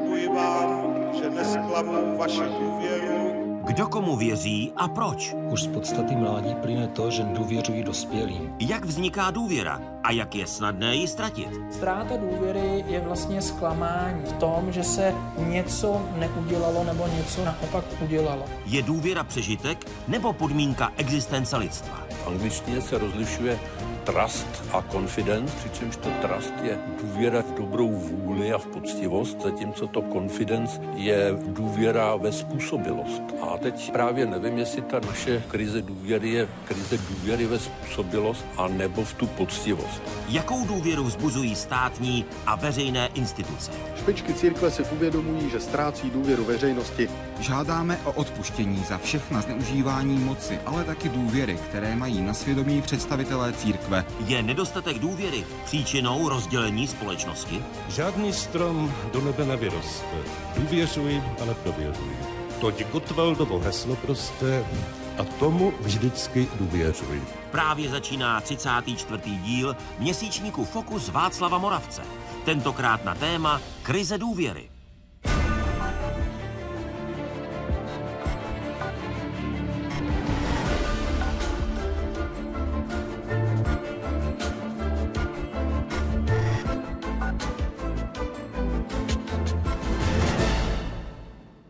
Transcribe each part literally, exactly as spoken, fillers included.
slibuji vám, že nesklamu vaši důvěru. Kdo komu věří a proč? Už z podstaty mládí plyne to, že důvěřují dospělým. Jak vzniká důvěra a jak je snadné ji ztratit? Ztráta důvěry je vlastně zklamání v tom, že se něco neudělalo nebo něco naopak udělalo. Je důvěra přežitek nebo podmínka existence lidstva? V angličtině se rozlišuje trust a confidence, přičemž to trust je důvěra v dobrou vůli a v poctivost, zatímco to confidence je důvěra ve způsobilost. A teď právě nevím, jestli ta naše krize důvěry je krize důvěry ve způsobilost a nebo v tu poctivost. Jakou důvěru vzbuzují státní a veřejné instituce? Špičky církve si uvědomují, že ztrácí důvěru veřejnosti. Žádáme o odpuštění za všechna zneužívání moci, ale taky důvěry, které mají na svědomí představitelé církve. Je nedostatek důvěry příčinou rozdělení společnosti? Žádný strom do nebe nevyroste. Důvěřuj, ale prověřuj. Toť Gottwaldovo heslo prosté a tomu vždycky důvěřuj. Právě začíná třicátý čtvrtý díl měsíčníku Fokus Václava Moravce. Tentokrát na téma krize důvěry.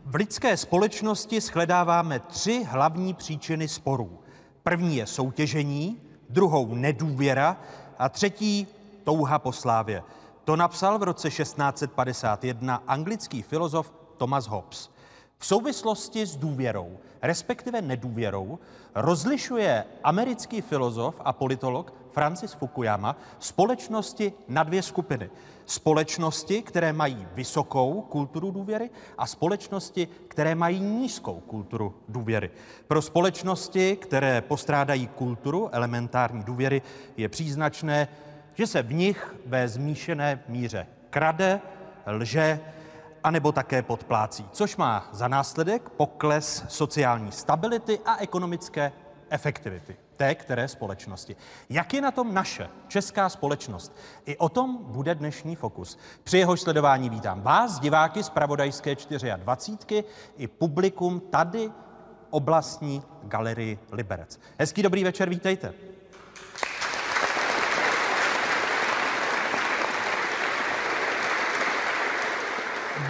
V lidské společnosti shledáváme tři hlavní příčiny sporů. První je soutěžení, druhou nedůvěra a třetí touha po slávě. To napsal v roce šestnáct set padesát jedna anglický filozof Thomas Hobbes. V souvislosti s důvěrou, respektive nedůvěrou, rozlišuje americký filozof a politolog Francis Fukuyama společnosti na dvě skupiny. Společnosti, které mají vysokou kulturu důvěry a společnosti, které mají nízkou kulturu důvěry. Pro společnosti, které postrádají kulturu elementární důvěry, je příznačné, že se v nich ve zmíšené míře krade, lže, anebo také podplácí, což má za následek pokles sociální stability a ekonomické efektivity té které společnosti. Jak je na tom naše česká společnost? I o tom bude dnešní Fokus. Při jeho sledování vítám vás, diváky z Pravodajské dvacet čtyři, i publikum tady oblastní galerii Liberec. Hezký dobrý večer, vítejte.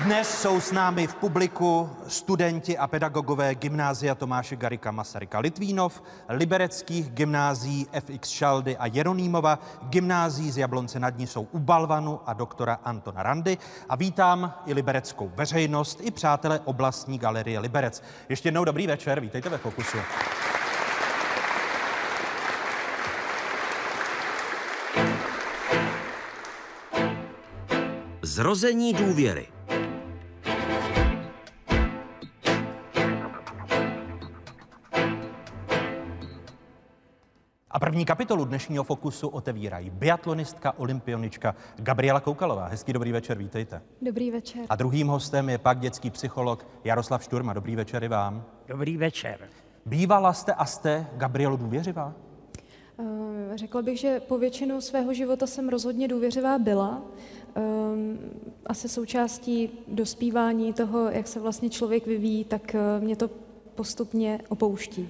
Dnes jsou s námi v publiku studenti a pedagogové Gymnázia Tomáše Garrigua Masaryka Litvínov, libereckých gymnázií F X Šaldy a Jeronímova, gymnázií z Jablonce nad Nisou u Balvanu a doktora Antona Randy. A vítám i libereckou veřejnost, i přátelé oblastní galerie Liberec. Ještě jednou dobrý večer, vítejte ve Fokusu. Zrození důvěry. A první kapitolu dnešního Fokusu otevírají biatlonistka, olympionička Gabriela Koukalová. Hezký dobrý večer, vítejte. Dobrý večer. A druhým hostem je pak dětský psycholog Jaroslav Šturma. Dobrý večer i vám. Dobrý večer. Bývala jste a jste, Gabrielo, důvěřivá? Um, řekla bych, že po většinu svého života jsem rozhodně důvěřivá byla. Um, asi součástí dospívání toho, jak se vlastně člověk vyvíjí, tak mě to postupně opouští.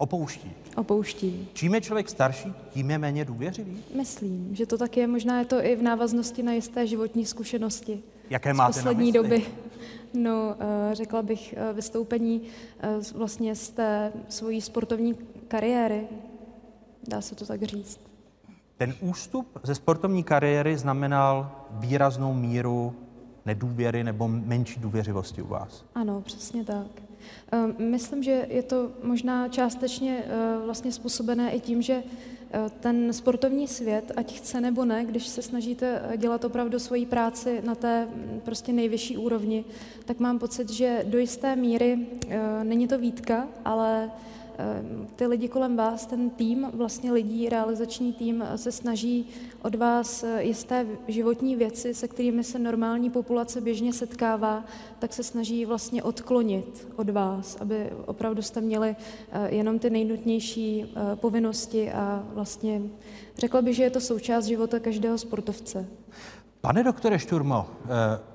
Opouští. Opouští. Čím je člověk starší, tím je méně důvěřivý? Myslím, že to tak je. Možná je to i v návaznosti na jisté životní zkušenosti. Jaké máte na mysli? Z poslední doby. No, řekla bych vystoupení vlastně z té svojí sportovní kariéry. Dá se to tak říct. Ten ústup ze sportovní kariéry znamenal výraznou míru nedůvěry nebo menší důvěřivosti u vás? Ano, přesně tak. Myslím, že je to možná částečně vlastně způsobené i tím, že ten sportovní svět, ať chce nebo ne, když se snažíte dělat opravdu svoji práci na té prostě nejvyšší úrovni, tak mám pocit, že do jisté míry není to výtka, ale ty lidi kolem vás, ten tým vlastně lidí, realizační tým se snaží od vás jisté životní věci, se kterými se normální populace běžně setkává, tak se snaží vlastně odklonit od vás, aby opravdu jste měli jenom ty nejnutnější povinnosti a vlastně řekla bych, že je to součást života každého sportovce. Pane doktore Šturmo,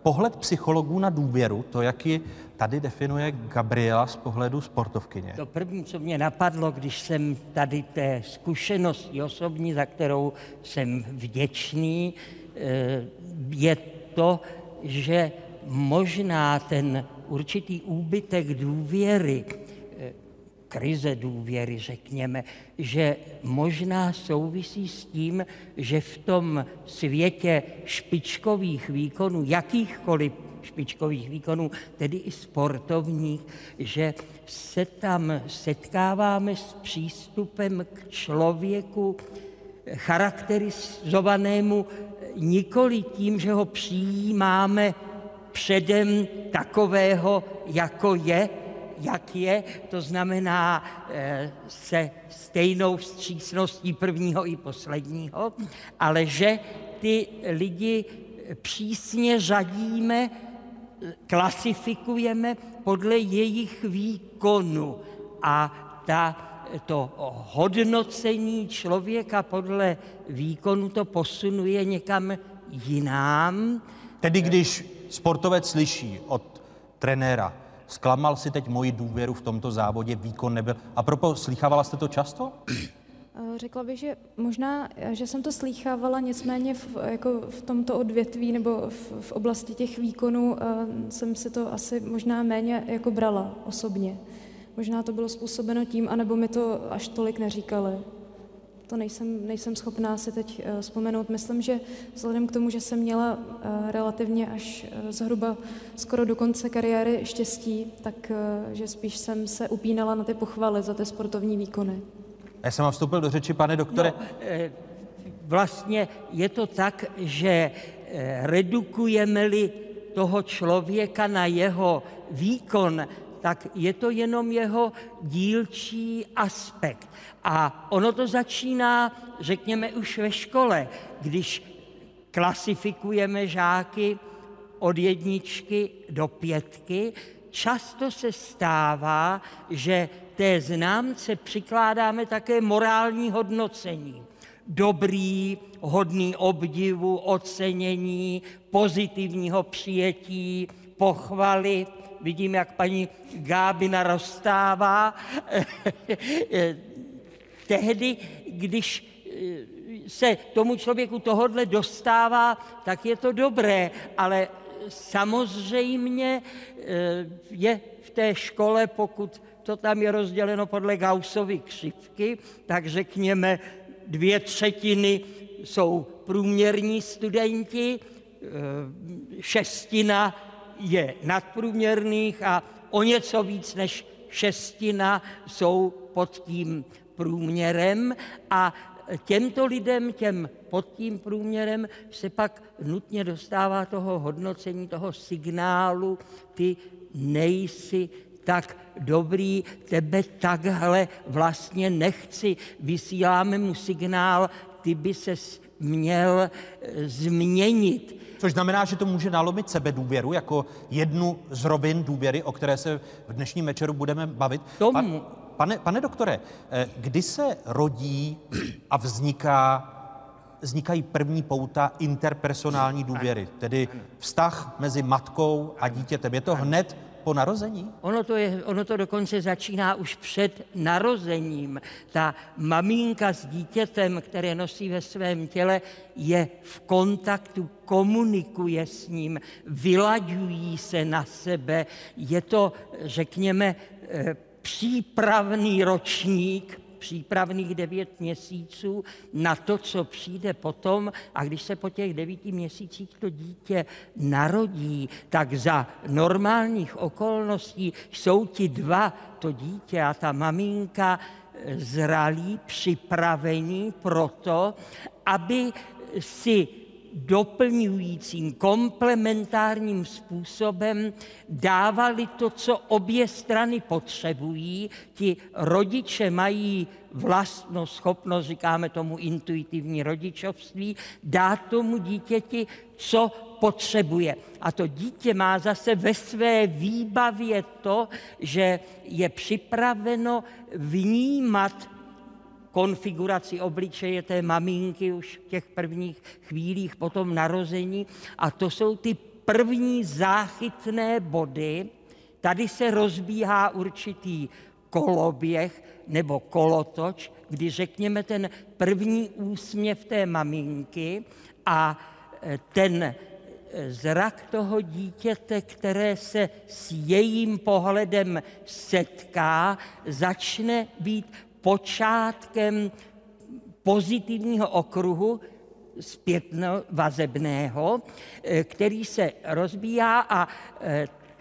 pohled psychologů na důvěru, to, jak ji tady definuje Gabriela z pohledu sportovkyně. To první, co mě napadlo, když jsem tady té zkušenosti osobní, za kterou jsem vděčný, je to, že možná ten určitý úbytek důvěry, krize důvěry, řekněme, že možná souvisí s tím, že v tom světě špičkových výkonů, jakýchkoliv špičkových výkonů, tedy i sportovních, že se tam setkáváme s přístupem k člověku charakterizovanému nikoli tím, že ho přijímáme předem takového, jako je, jak je, to znamená se stejnou vstřícností prvního i posledního, ale že ty lidi přísně řadíme, klasifikujeme podle jejich výkonu a ta, to hodnocení člověka podle výkonu to posunuje někam jinam. Tedy když sportovec slyší od trenéra, zklamal si teď moji důvěru v tomto závodě, výkon nebyl. A propo, slýchávala jste to často? Řekla bych, že možná, že jsem to slýchávala, nicméně v, jako v tomto odvětví nebo v, v oblasti těch výkonů jsem si to asi možná méně jako brala osobně. Možná to bylo způsobeno tím, anebo mi to až tolik neříkali. To nejsem, nejsem schopná si teď vzpomenout. Myslím, že vzhledem k tomu, že jsem měla relativně až zhruba skoro do konce kariéry štěstí, tak že spíš jsem se upínala na ty pochvaly za ty sportovní výkony. Já jsem vám vstoupil do řeči, pane doktore. No, vlastně je to tak, že redukujeme-li toho člověka na jeho výkon, tak je to jenom jeho dílčí aspekt. A ono to začíná, řekněme, už ve škole, když klasifikujeme žáky od jedničky do pětky. Často se stává, že té známce přikládáme také morální hodnocení. Dobrý, hodný obdivu, ocenění, pozitivního přijetí, pochvaly. Vidím, jak paní Gábina rozstává. Tehdy, když se tomu člověku tohodle dostává, tak je to dobré, ale samozřejmě je v té škole, pokud to tam je rozděleno podle Gaussovy křivky, tak řekněme dvě třetiny jsou průměrní studenti, šestina je nadprůměrných a o něco víc než šestina jsou pod tím průměrem a těmto lidem, těm pod tím průměrem se pak nutně dostává toho hodnocení, toho signálu, ty nejsi tak dobrý, tebe takhle vlastně nechci. Vysíláme mu signál, ty by ses měl změnit. Což znamená, že to může nalomit sebedůvěru jako jednu z rovin důvěry, o které se v dnešním večeru budeme bavit. Tomu... Pa, pane, pane doktore, kdy se rodí a vzniká, vznikají první pouta interpersonální důvěry, tedy vztah mezi matkou a dítětem? Je to hned po narození? Ono to, je, ono to dokonce začíná už před narozením. Ta maminka s dítětem, které nosí ve svém těle, je v kontaktu, komunikuje s ním, vylaďují se na sebe. Je to, řekněme, přípravný ročník, přípravných devět měsíců na to, co přijde potom. A když se po těch devíti měsících to dítě narodí, tak za normálních okolností jsou ti dva, to dítě a ta maminka, zralí, připravení pro to, aby si doplňujícím, komplementárním způsobem dávali to, co obě strany potřebují. Ti rodiče mají vlastnou schopnost, říkáme tomu intuitivní rodičovství, dát tomu dítěti, co potřebuje. A to dítě má zase ve své výbavě to, že je připraveno vnímat konfiguraci obličeje té maminky už v těch prvních chvílích po tom narození. A to jsou ty první záchytné body. Tady se rozbíhá určitý koloběh nebo kolotoč, kdy řekněme ten první úsměv té maminky a ten zrak toho dítěte, které se s jejím pohledem setká, začne být počátkem pozitivního okruhu zpětnovazebného, který se rozbíhá a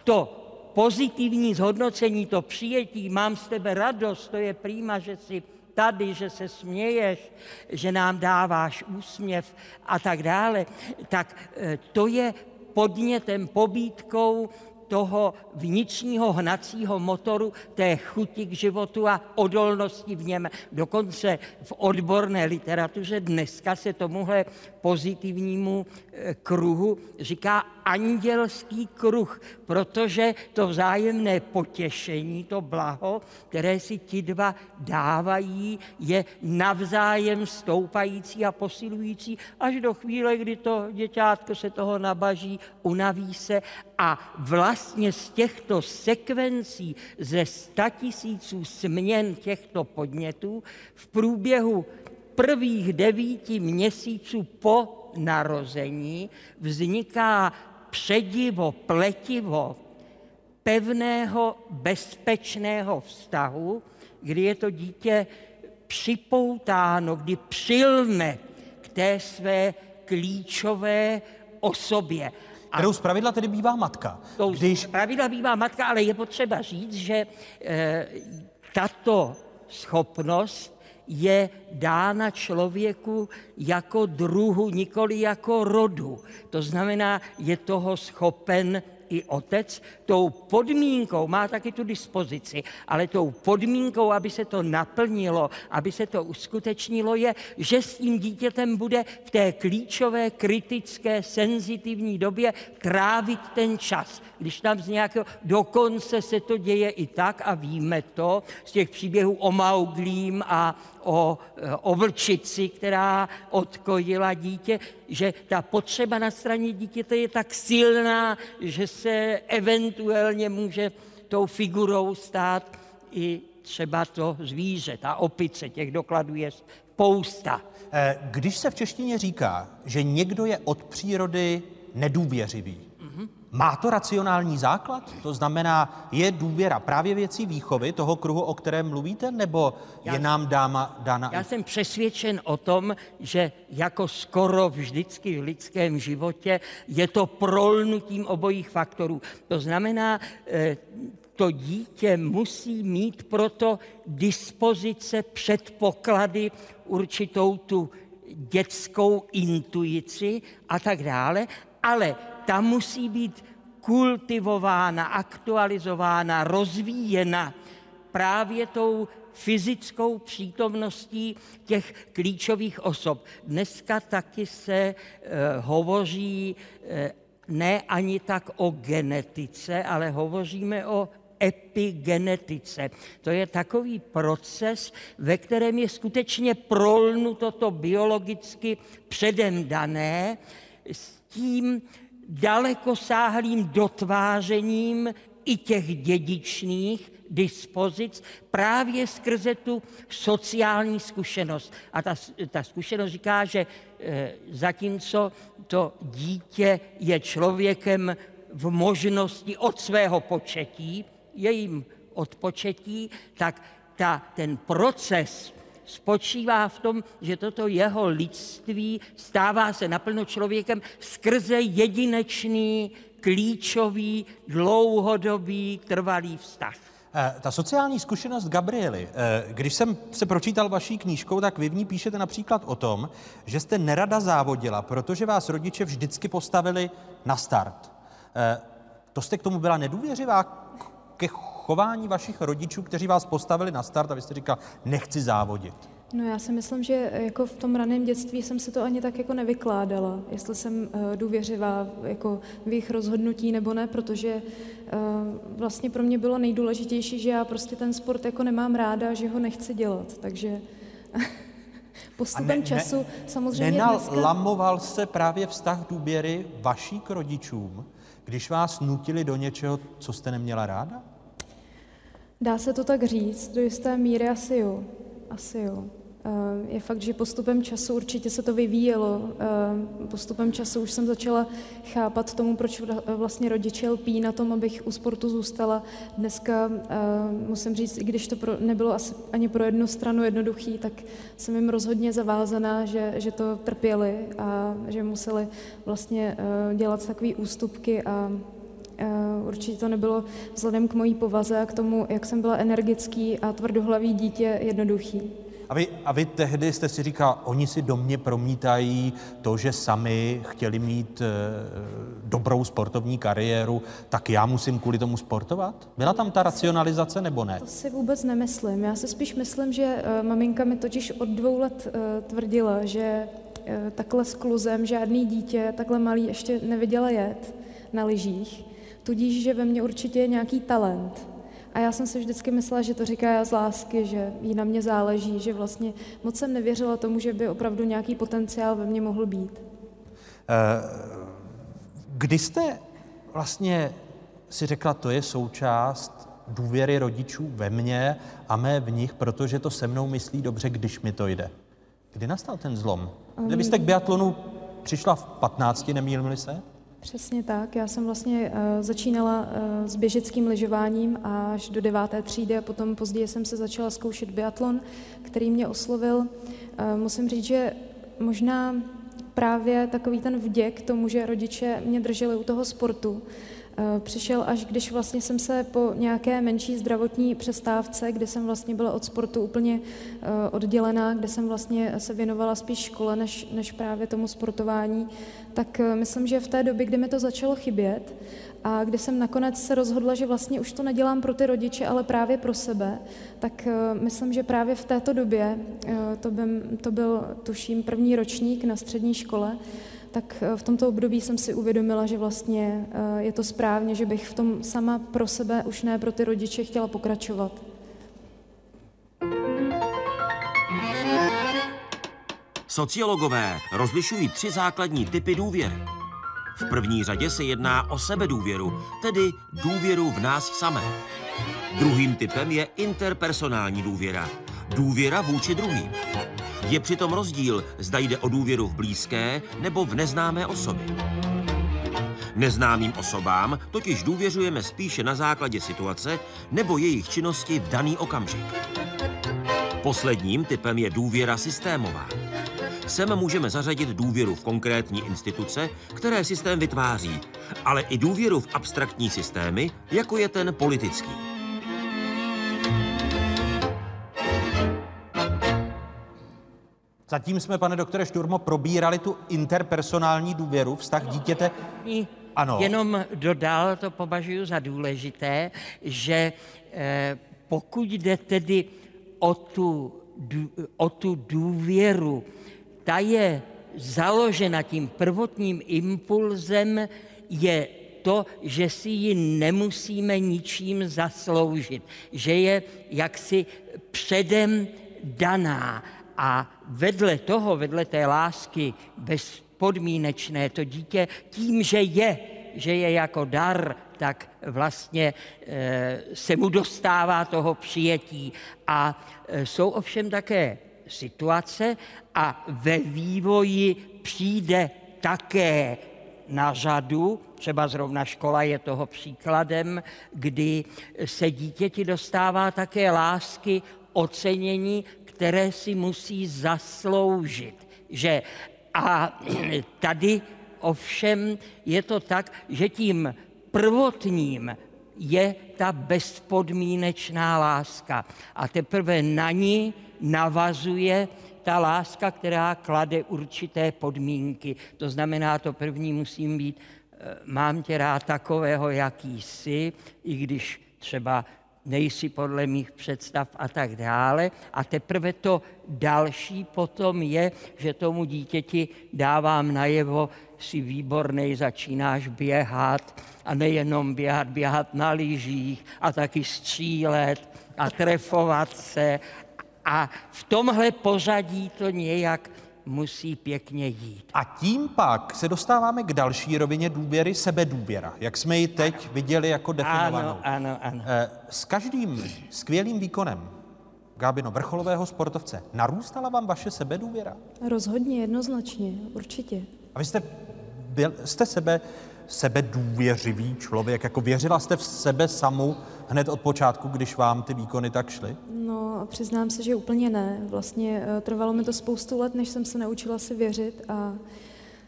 to pozitivní zhodnocení, to přijetí, mám s tebe radost, to je prima, že jsi tady, že se směješ, že nám dáváš úsměv a tak dále, tak to je podnětem, pobídkou toho vnitřního hnacího motoru, té chuti k životu a odolnosti v něm. Dokonce v odborné literatuře dneska se tomuhle pozitivnímu kruhu říká andělský kruh, protože to vzájemné potěšení, to blaho, které si ti dva dávají, je navzájem stoupající a posilující až do chvíle, kdy to děťátko se toho nabaží, unaví se a vlastně Vlastně z těchto sekvencí, ze statisíců směn těchto podnětů, v průběhu prvních devíti měsíců po narození vzniká předivo, pletivo pevného, bezpečného vztahu, kdy je to dítě připoutáno, kdy přilne k té své klíčové osobě. A kterou zpravidla tedy bývá matka. Když... Zpravidla bývá matka, ale je potřeba říct, že e, tato schopnost je dána člověku jako druhu, nikoli jako rodu. To znamená, je toho schopen i otec. Tou podmínkou, má taky tu dispozici, ale tou podmínkou, aby se to naplnilo, aby se to uskutečnilo, je, že s tím dítětem bude v té klíčové, kritické, senzitivní době trávit ten čas. Když tam z nějakého, dokonce se to děje i tak, a víme to, z těch příběhů o Mauglím a o, o vlčici, která odkojila dítě, že ta potřeba na straně dítěte je tak silná, že se eventuálně může tou figurou stát i třeba to zvíře, ta opice, těch dokladů je spousta. Když se v češtině říká, že někdo je od přírody nedůvěřivý, mm-hmm. má to racionální základ? To znamená, je důvěra právě věcí výchovy, toho kruhu, o kterém mluvíte, nebo já, je nám dáma dána? Já jsem přesvědčen o tom, že jako skoro vždycky v lidském životě je to prolnutím obojích faktorů. To znamená, to dítě musí mít proto dispozice, předpoklady, určitou tu dětskou intuici a tak dále, ale ta musí být kultivována, aktualizována, rozvíjena právě tou fyzickou přítomností těch klíčových osob. Dneska taky se e, hovoří e, ne ani tak o genetice, ale hovoříme o epigenetice. To je takový proces, ve kterém je skutečně prolnuto to biologicky předem dané s tím dalekosáhlým dotvářením i těch dědičných dispozic právě skrze tu sociální zkušenost. A ta, ta zkušenost říká, že e, zatímco to dítě je člověkem v možnosti od svého početí, je jim od početí, tak ta, ten proces spočívá v tom, že toto jeho lidství stává se naplno člověkem skrze jedinečný, klíčový, dlouhodobý, trvalý vztah. Ta sociální zkušenost Gabriely, když jsem se pročítal vaší knížkou, tak vy v ní píšete například o tom, že jste nerada závodila, protože vás rodiče vždycky postavili na start. To jste k tomu byla nedůvěřivá ke chování vašich rodičů, kteří vás postavili na start a vy jste říkal, nechci závodit? No já si myslím, že jako v tom raném dětství jsem si to ani tak jako nevykládala, jestli jsem uh, důvěřivá jako v jejich rozhodnutí nebo ne, protože uh, vlastně pro mě bylo nejdůležitější, že já prostě ten sport jako nemám ráda, že ho nechci dělat, takže Postupem ne, času ne, samozřejmě dneska... Nenalamoval se právě vztah důvěry vaší k rodičům, když vás nutili do něčeho, co jste neměla ráda? Dá se to tak říct, do jisté míry asi jo. Asi jo. Je fakt, že postupem času určitě se to vyvíjelo. Postupem času už jsem začala chápat tomu, proč vlastně rodiče lpí na tom, abych u sportu zůstala. Dneska, musím říct, i když to nebylo asi ani pro jednu stranu jednoduchý, tak jsem jim rozhodně zavázaná, že, že to trpěli a že museli vlastně dělat takové ústupky a určitě to nebylo vzhledem k mojí povaze a k tomu, jak jsem byla energický a tvrdohlavý dítě, jednoduchý. A vy, a vy tehdy jste si říkal, oni si do mě promítají to, že sami chtěli mít e, dobrou sportovní kariéru, tak já musím kvůli tomu sportovat? Byla tam ta racionalizace, nebo ne? To si vůbec nemyslím. Já si spíš myslím, že e, maminka mi totiž od dvou let e, tvrdila, že e, takhle s kluzem žádný dítě, takhle malý, ještě neviděla jet na lyžích. Tudíž, že ve mně určitě je nějaký talent. A já jsem si vždycky myslela, že to říká z lásky, že jí na mě záleží, že vlastně moc jsem nevěřila tomu, že by opravdu nějaký potenciál ve mně mohl být. Kdy jste vlastně si řekla, to je součást důvěry rodičů ve mně a mé v nich, protože to se mnou myslí dobře, když mi to jde? Kdy nastal ten zlom? Kdybyste k biatlonu přišla v patnácti, nemýlím se? Přesně tak. Já jsem vlastně uh, začínala uh, s běžeckým lyžováním až do deváté třídy a potom později jsem se začala zkoušet biatlon, který mě oslovil. Uh, musím říct, že možná právě takový ten vděk tomu, že rodiče mě drželi u toho sportu, uh, přišel až když vlastně jsem se po nějaké menší zdravotní přestávce, kde jsem vlastně byla od sportu úplně uh, oddělená, kde jsem vlastně se věnovala spíš škole než, než právě tomu sportování, tak myslím, že v té době, kdy mi to začalo chybět a kdy jsem nakonec se rozhodla, že vlastně už to nedělám pro ty rodiče, ale právě pro sebe, tak myslím, že právě v této době, to, by, to byl tuším první ročník na střední škole, tak v tomto období jsem si uvědomila, že vlastně je to správně, že bych v tom sama pro sebe, už ne pro ty rodiče, chtěla pokračovat. Sociologové rozlišují tři základní typy důvěry. V první řadě se jedná o sebedůvěru, tedy důvěru v nás samé. Druhým typem je interpersonální důvěra, důvěra vůči druhým. Je přitom rozdíl, zda jde o důvěru v blízké nebo v neznámé osoby. Neznámým osobám totiž důvěřujeme spíše na základě situace nebo jejich činnosti v daný okamžik. Posledním typem je důvěra systémová. Sem můžeme zařadit důvěru v konkrétní instituce, které systém vytváří, ale i důvěru v abstraktní systémy, jako je ten politický. Zatím jsme, pane doktore Šturmo, probírali tu interpersonální důvěru, vztah dítěte... Ano. Jenom dodal, to považuji za důležité, že eh, pokud jde tedy o tu, o tu důvěru, ta je založena tím prvotním impulzem, je to, že si ji nemusíme ničím zasloužit, že je jaksi předem daná. A vedle toho, vedle té lásky bezpodmínečné, to dítě tím, že je, že je jako dar, tak vlastně e, se mu dostává toho přijetí. A e, jsou ovšem také situace a ve vývoji přijde také na řadu, třeba zrovna škola je toho příkladem, kdy se dítěti dostává také lásky, ocenění, které si musí zasloužit. Že? A tady ovšem je to tak, že tím prvotním je ta bezpodmínečná láska a teprve na ní navazuje ta láska, která klade určité podmínky. To znamená, to první musím být, mám tě rád takového, jaký jsi, i když třeba nejsi podle mých představ a tak dále. A teprve to další potom je, že tomu dítěti dávám najevo, jsi výborný, začínáš běhat a nejenom běhat, běhat na lyžích a taky střílet a trefovat se. A v tomhle pořadí to nějak musí pěkně jít. A tím pak se dostáváme k další rovině důvěry, sebedůvěra, jak jsme ji teď ano. viděli jako definovanou. Ano, ano, ano. S každým skvělým výkonem, Gábino, vrcholového sportovce, narůstala vám vaše sebedůvěra? Rozhodně, jednoznačně, určitě. A vy jste, byl, jste sebe, sebedůvěřivý člověk, jako věřila jste v sebe samu hned od počátku, když vám ty výkony tak šly? No, přiznám se, že úplně ne. Vlastně trvalo mi to spoustu let, než jsem se naučila si věřit a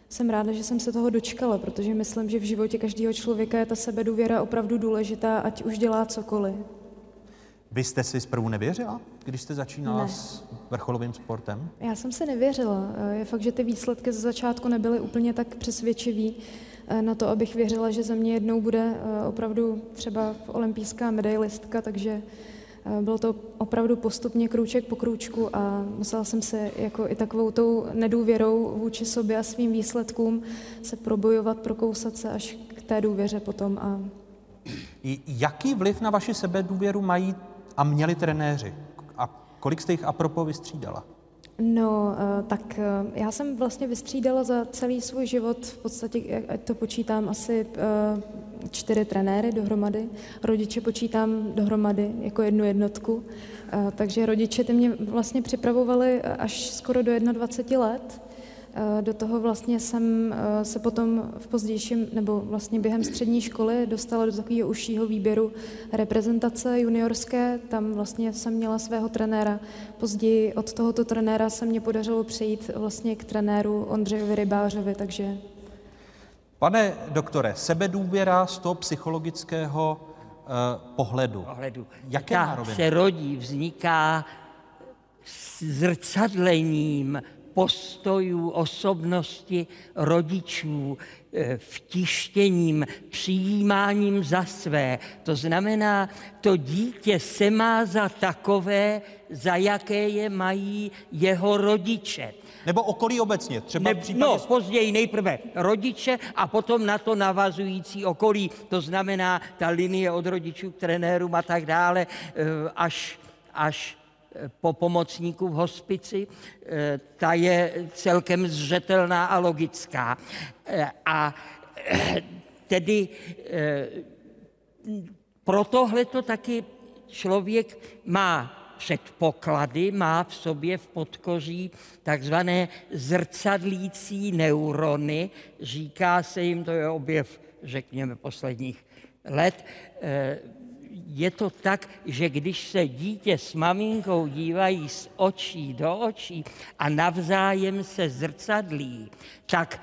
jsem ráda, že jsem se toho dočkala, protože myslím, že v životě každého člověka je ta sebedůvěra opravdu důležitá, ať už dělá cokoliv. Vy jste si zprvu nevěřila, když jste začínala ne. s vrcholovým sportem? Já jsem se nevěřila. Je fakt, že ty výsledky ze začátku nebyly úplně tak přesvědčivý na to, abych věřila, že ze mě jednou bude opravdu třeba olympijská medailistka, takže bylo to opravdu postupně krůček po krůčku a musela jsem se jako i takovou tou nedůvěrou vůči sobě a svým výsledkům se probojovat, prokousat se až k té důvěře potom. A... Jaký vliv na vaši sebedůvěru mají a měli trenéři? A kolik jste jich apropo vystřídala? No, tak já jsem vlastně vystřídala za celý svůj život, v podstatě, ať to počítám, asi čtyři trenéry dohromady. Rodiče počítám dohromady jako jednu jednotku. Takže rodiče ty mě vlastně připravovali až skoro do dvaceti jedné let. Do toho vlastně jsem se potom v pozdějším, nebo vlastně během střední školy dostala do takového užšího výběru reprezentace juniorské. Tam vlastně jsem měla svého trenéra. Později od tohoto trenéra se mě podařilo přejít vlastně k trenéru Ondřejovi Rybářovi, takže... Pane doktore, sebedůvěra z toho psychologického eh, pohledu. pohledu. Jaké Ta nároviny? Se rodí, vzniká zrcadlením postojů, osobnosti rodičů, vtištěním, přijímáním za své. To znamená, to dítě se má za takové, za jaké je mají jeho rodiče. Nebo okolí obecně, třeba ne, v případě... No, později nejprve rodiče a potom na to navazující okolí. To znamená, ta linie od rodičů k trenérům a tak dále, až... až po pomocníku v hospici, ta je celkem zřetelná a logická. A tedy pro tohleto taky člověk má předpoklady, má v sobě v podkoří takzvané zrcadlící neurony, říká se jim, to je objev, řekněme, posledních let. Je to tak, že když se dítě s maminkou dívají z očí do očí a navzájem se zrcadlí, tak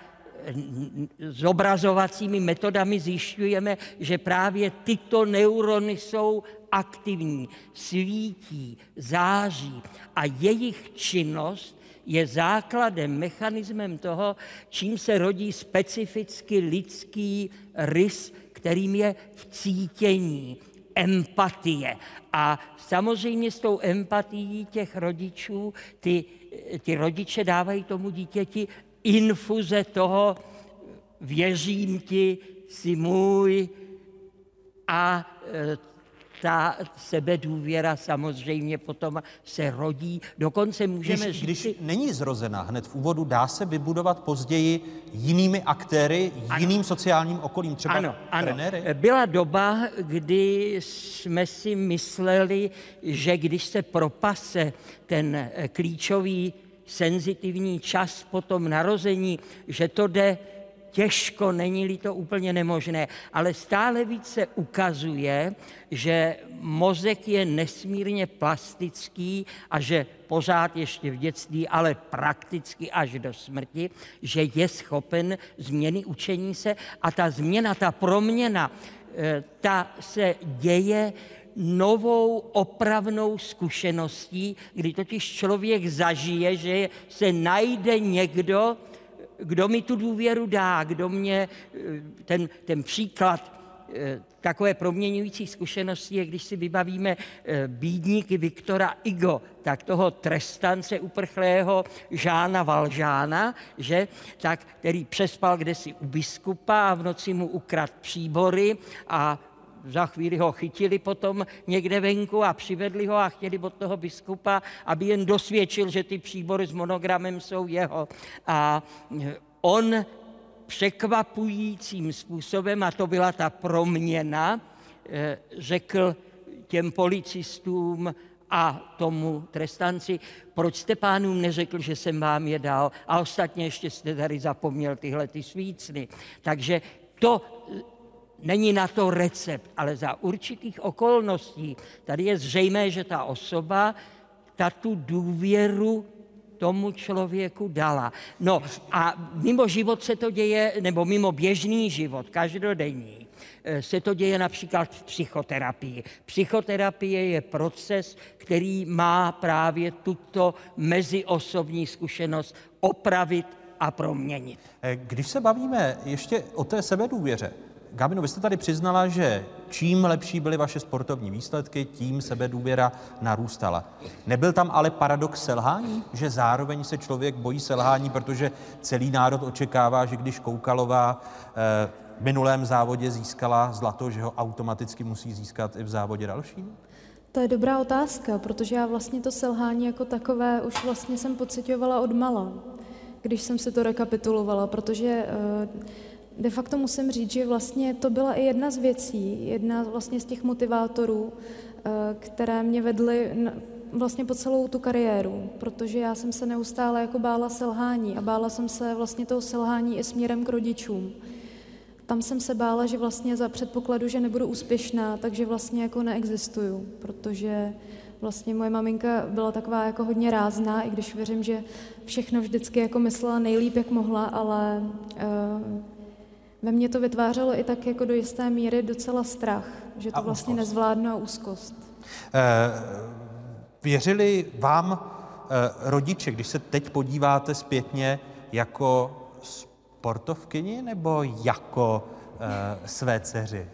zobrazovacími metodami zjišťujeme, že právě tyto neurony jsou aktivní, svítí, září a jejich činnost je základem, mechanismem toho, čím se rodí specificky lidský rys, kterým je vcítění. Empatie. A samozřejmě s tou empatií těch rodičů, ty, ty rodiče dávají tomu dítěti infuze toho, věřím ti, jsi můj, a ta sebedůvěra samozřejmě potom se rodí. Dokonce můžeme když, říct... Když si... není zrozena hned v úvodu, dá se vybudovat později jinými aktéry, jiným ano. sociálním okolím, třeba ano, ano. trenéry? Byla doba, kdy jsme si mysleli, že když se propase ten klíčový senzitivní čas po tom narození, že to jde těžko, není-li to úplně nemožné, ale stále víc se ukazuje, že mozek je nesmírně plastický a že pořád ještě v dětství, ale prakticky až do smrti, že je schopen změny učení se a ta změna, ta proměna, ta se děje novou opravnou zkušeností, kdy totiž člověk zažije, že se najde někdo, kdo mi tu důvěru dá, kdo mě, ten, ten příklad takové proměňující zkušenosti je, když si vybavíme bídníky Viktora Hugo, tak toho trestance uprchlého Jeana Valjeana, že, tak, který přespal kdesi u biskupa a v noci mu ukradl příbory a za chvíli ho chytili potom někde venku a přivedli ho a chtěli od toho biskupa, aby jen dosvědčil, že ty příbory s monogramem jsou jeho. A on překvapujícím způsobem, a to byla ta proměna, řekl těm policistům a tomu trestanci, proč jste pánům neřekl, že jsem vám je dal, a ostatně ještě jste tady zapomněl tyhle ty svícny. Takže to není na to recept, ale za určitých okolností. Tady je zřejmé, že ta osoba ta tu důvěru tomu člověku dala. No a mimo život se to děje, nebo mimo běžný život, každodenní, se to děje například v psychoterapii. Psychoterapie je proces, který má právě tuto meziosobní zkušenost opravit a proměnit. Když se bavíme ještě o té sebedůvěře, Gabino, vy jste tady přiznala, že čím lepší byly vaše sportovní výsledky, tím sebedůvěra narůstala. Nebyl tam ale paradox selhání, že zároveň se člověk bojí selhání, protože celý národ očekává, že když Koukalová eh, v minulém závodě získala zlato, že ho automaticky musí získat i v závodě dalším? To je dobrá otázka, protože já vlastně to selhání jako takové už vlastně jsem pociťovala od mala, když jsem se to rekapitulovala, protože eh, de facto musím říct, že vlastně to byla i jedna z věcí, jedna vlastně z těch motivátorů, které mě vedly vlastně po celou tu kariéru, protože já jsem se neustále jako bála selhání a bála jsem se vlastně toho selhání i směrem k rodičům. Tam jsem se bála, že vlastně za předpokladu, že nebudu úspěšná, takže vlastně jako neexistuju, protože vlastně moje maminka byla taková jako hodně rázná, i když věřím, že všechno vždycky jako myslela nejlíp, jak mohla, ale Uh, ve mně to vytvářelo i tak jako do jisté míry docela strach, že to vlastně nezvládnu a úzkost. Eh, věřili vám eh, rodiče, když se teď podíváte zpětně, jako sportovkyni nebo jako eh, své dceři?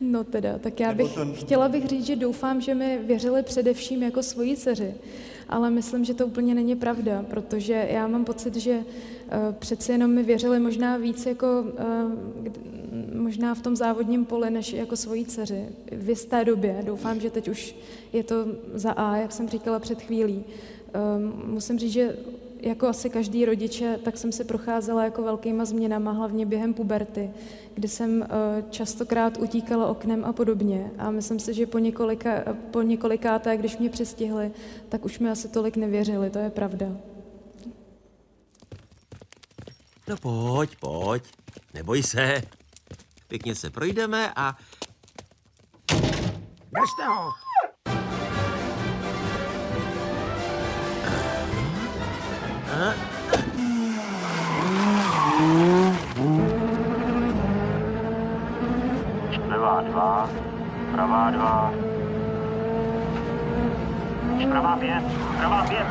No teda, tak já bych, to... chtěla bych říct, že doufám, že mi věřili především jako svoji dceři, ale myslím, že to úplně není pravda, protože já mám pocit, že uh, přeci jenom mi věřili možná víc jako, uh, možná v tom závodním poli, než jako svoji dceři v jisté době. Doufám, že teď už je to za A, jak jsem říkala před chvílí. Um, musím říct, že jako asi každý rodiče, tak jsem se procházela jako velkýma změnama, hlavně během puberty, kdy jsem častokrát utíkala oknem a podobně. A myslím si, že po, několika, po několikáté, když mě přestihli, tak už mi asi tolik nevěřili, to je pravda. No pojď, pojď, neboj se. Pěkně se projdeme a... Běžte ho! Levá dva, pravá dva, pravá pět, pravá pět.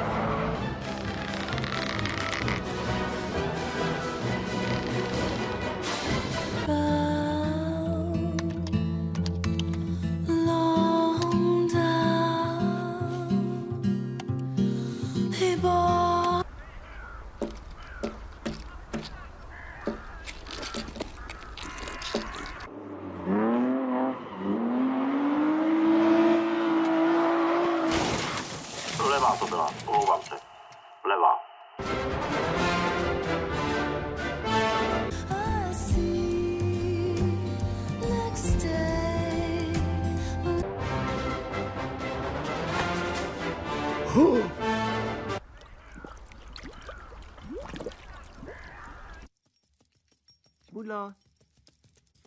Budlo,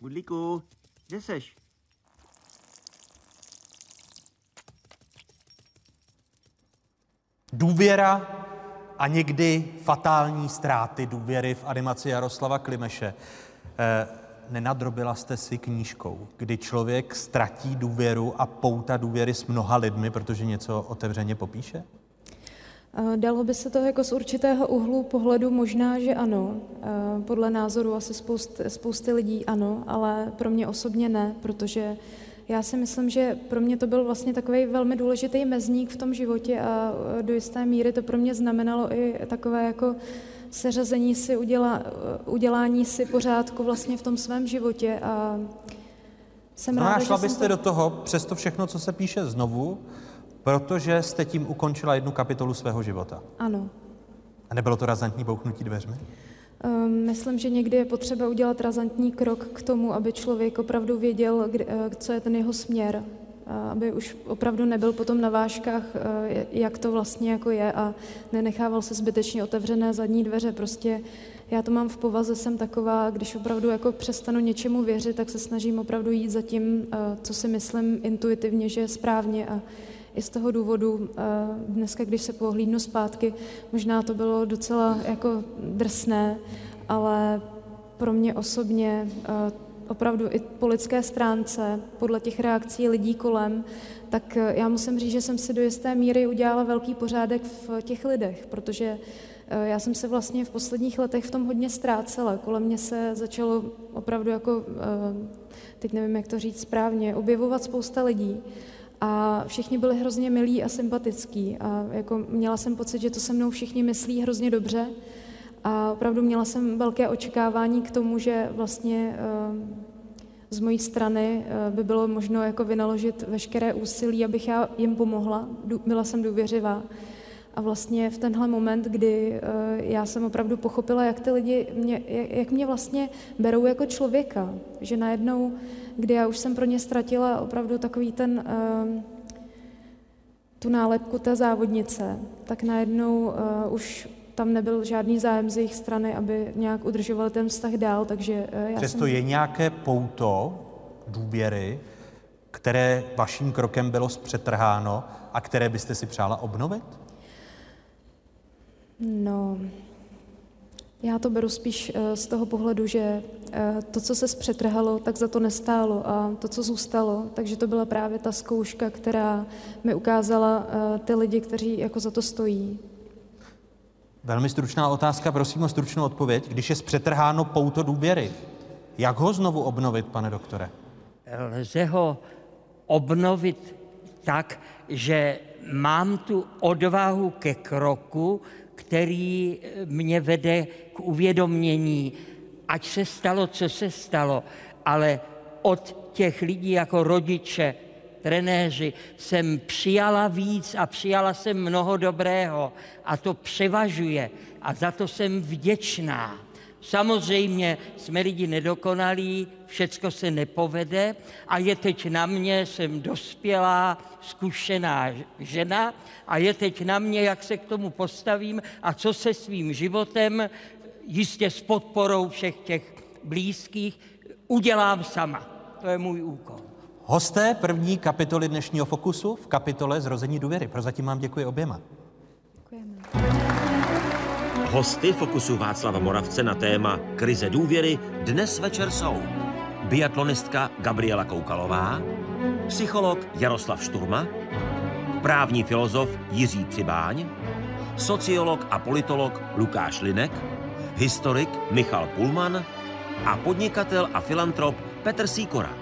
budlíku, kde seš? Důvěra a někdy fatální ztráty důvěry v animaci Jaroslava Klimeše. E, nenadrobila jste si knížkou, kdy člověk ztratí důvěru a pouta důvěry s mnoha lidmi, protože něco otevřeně popíše? Dalo by se to jako z určitého úhlu pohledu možná, že ano. Podle názoru asi spoust, spousty lidí ano, ale pro mě osobně ne, protože já si myslím, že pro mě to byl vlastně takový velmi důležitý mezník v tom životě a do jisté míry to pro mě znamenalo i takové jako seřazení si, uděla, udělání si pořádku vlastně v tom svém životě a Jsem ráda, no, šla byste jsem to... do toho přesto všechno, co se píše, znovu, protože jste tím ukončila jednu kapitolu svého života. Ano. A nebylo to razantní bouchnutí dveřmi? Um, myslím, že někdy je potřeba udělat razantní krok k tomu, aby člověk opravdu věděl, kde, co je ten jeho směr. Aby už opravdu nebyl potom na vážkách, jak to vlastně jako je, a nenechával se zbytečně otevřené zadní dveře. Prostě já to mám v povaze, jsem taková, když opravdu jako přestanu něčemu věřit, tak se snažím opravdu jít za tím, co si myslím intuitivně, že je správně. A i z toho důvodu dneska, když se pohlídnu zpátky, možná to bylo docela jako drsné, ale pro mě osobně opravdu i po lidské stránce, podle těch reakcí lidí kolem, tak já musím říct, že jsem si do jisté míry udělala velký pořádek v těch lidech, protože já jsem se vlastně v posledních letech v tom hodně ztrácela. Kolem mě se začalo opravdu jako, teď nevím, jak to říct správně, objevovat spousta lidí. A všichni byli hrozně milí a sympatický. A jako měla jsem pocit, že to se mnou všichni myslí hrozně dobře. A opravdu měla jsem velké očekávání k tomu, že vlastně z mojí strany by bylo možno jako vynaložit veškeré úsilí, abych já jim pomohla. Byla jsem důvěřivá. A vlastně v tenhle moment, kdy já jsem opravdu pochopila, jak ty lidi, mě, jak mě vlastně berou jako člověka, že najednou, kdy já už jsem pro ně ztratila opravdu takový ten, tu nálepku té závodnice, tak najednou už tam nebyl žádný zájem z jejich strany, aby nějak udržoval ten vztah dál, takže já Přesto jsem... je nějaké pouto důvěry, které vaším krokem bylo zpřetrháno a které byste si přála obnovit? No, já to beru spíš z toho pohledu, že to, co se zpřetrhalo, tak za to nestálo, a to, co zůstalo, takže to byla právě ta zkouška, která mi ukázala ty lidi, kteří jako za to stojí. Velmi stručná otázka, prosím o stručnou odpověď. Když je zpřetrháno pouto důvěry, jak ho znovu obnovit, pane doktore? Lze ho obnovit tak, že mám tu odvahu ke kroku, který mě vede k uvědomění, ať se stalo, co se stalo, ale od těch lidí jako rodiče, trenéři, jsem přijala víc a přijala jsem mnoho dobrého a to převažuje a za to jsem vděčná. Samozřejmě jsme lidi nedokonalí, všecko se nepovede a je teď na mě, jsem dospělá, zkušená žena a je teď na mě, jak se k tomu postavím a co se svým životem, jistě s podporou všech těch blízkých, udělám sama. To je můj úkol. Hosté první kapitoly dnešního Fokusu v kapitole Zrození důvěry. Prozatím vám děkuji oběma. Děkujeme. Hosty Fokusu Václava Moravce na téma Krize důvěry dnes večer jsou biatlonistka Gabriela Koukalová, psycholog Jaroslav Šturma, právní filozof Jiří Přibáň, sociolog a politolog Lukáš Linek, historik Michal Pullmann a podnikatel a filantrop Petr Sikora.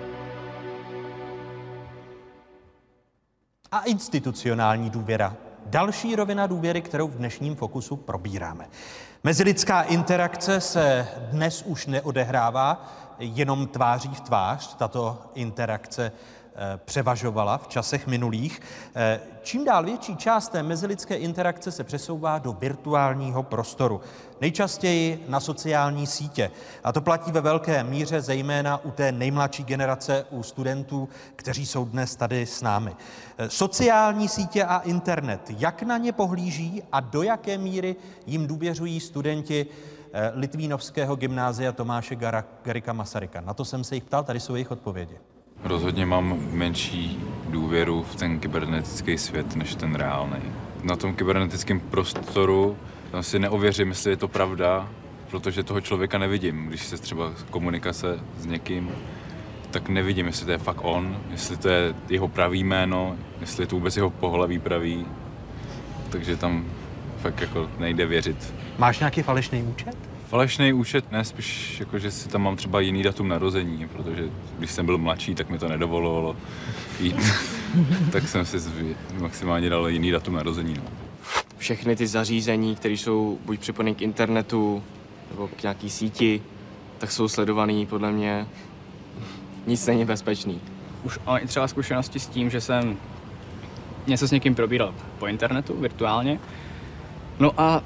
A institucionální důvěra. Další rovina důvěry, kterou v dnešním Fokusu probíráme. Mezilidská interakce se dnes už neodehrává jenom tváří v tvář. Tato interakce e, převažovala v časech minulých. E, čím dál větší část té mezilidské interakce se přesouvá do virtuálního prostoru. Nejčastěji na sociální sítě. A to platí ve velké míře zejména u té nejmladší generace, u studentů, kteří jsou dnes tady s námi. Sociální sítě a internet. Jak na ně pohlíží a do jaké míry jim důvěřují studenti Litvínovského gymnázia Tomáše Garrigua Masaryka? Na to jsem se jich ptal, tady jsou jejich odpovědi. Rozhodně mám menší důvěru v ten kybernetický svět než ten reálný. Na tom kybernetickém prostoru tam si neověřím, jestli je to pravda, protože toho člověka nevidím. Když se třeba komunikace s někým, tak nevidím, jestli to je fakt on, jestli to je jeho pravý jméno, jestli je to vůbec jeho pohlaví pravý. Takže tam fakt jako nejde věřit. Máš nějaký falešný účet? Falešný účet ne, spíš jako, že si tam mám třeba jiný datum narození, protože když jsem byl mladší, tak mi to nedovolovalo jít, tak jsem si maximálně dal jiný datum narození. No. Všechny ty zařízení, které jsou buď připojeny k internetu nebo k nějaký síti, tak jsou sledovaný podle mě. nic není bezpečný. Už ale i třeba zkušenosti s tím, že jsem něco s někým probíral po internetu, virtuálně. No a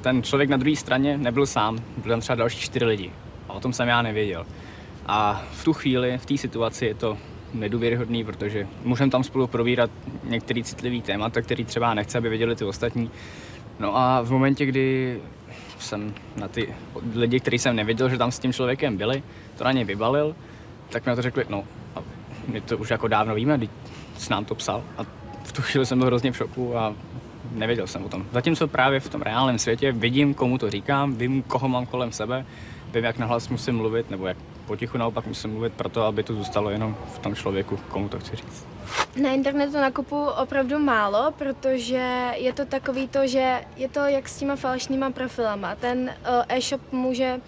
ten člověk na druhé straně nebyl sám, byli tam třeba další čtyři lidi. A o tom jsem já nevěděl. A v tu chvíli, v té situaci je to nedůvěryhodný, protože můžeme tam spolu probírat některé citlivé témata, které třeba nechce, aby věděli ty ostatní. No a v momentě, kdy jsem na ty lidi, který jsem nevěděl, že tam s tím člověkem byli, to na ně vybalil, tak mi na to řekli, no, a my to už jako dávno víme, když jsi nám to psal. A v tu chvíli jsem byl hrozně v šoku a nevěděl jsem o tom. Zatímco právě v tom reálném světě vidím, komu to říkám, vím, koho mám kolem sebe, vím, jak nahlas musím mluvit, nebo jak potichu naopak musím mluvit pro to, aby to zůstalo jenom v tom člověku, komu to chci říct. Na internetu nakupuju opravdu málo, protože je to takový to, že je to jak s těma falešnýma profilama. Ten e-shop může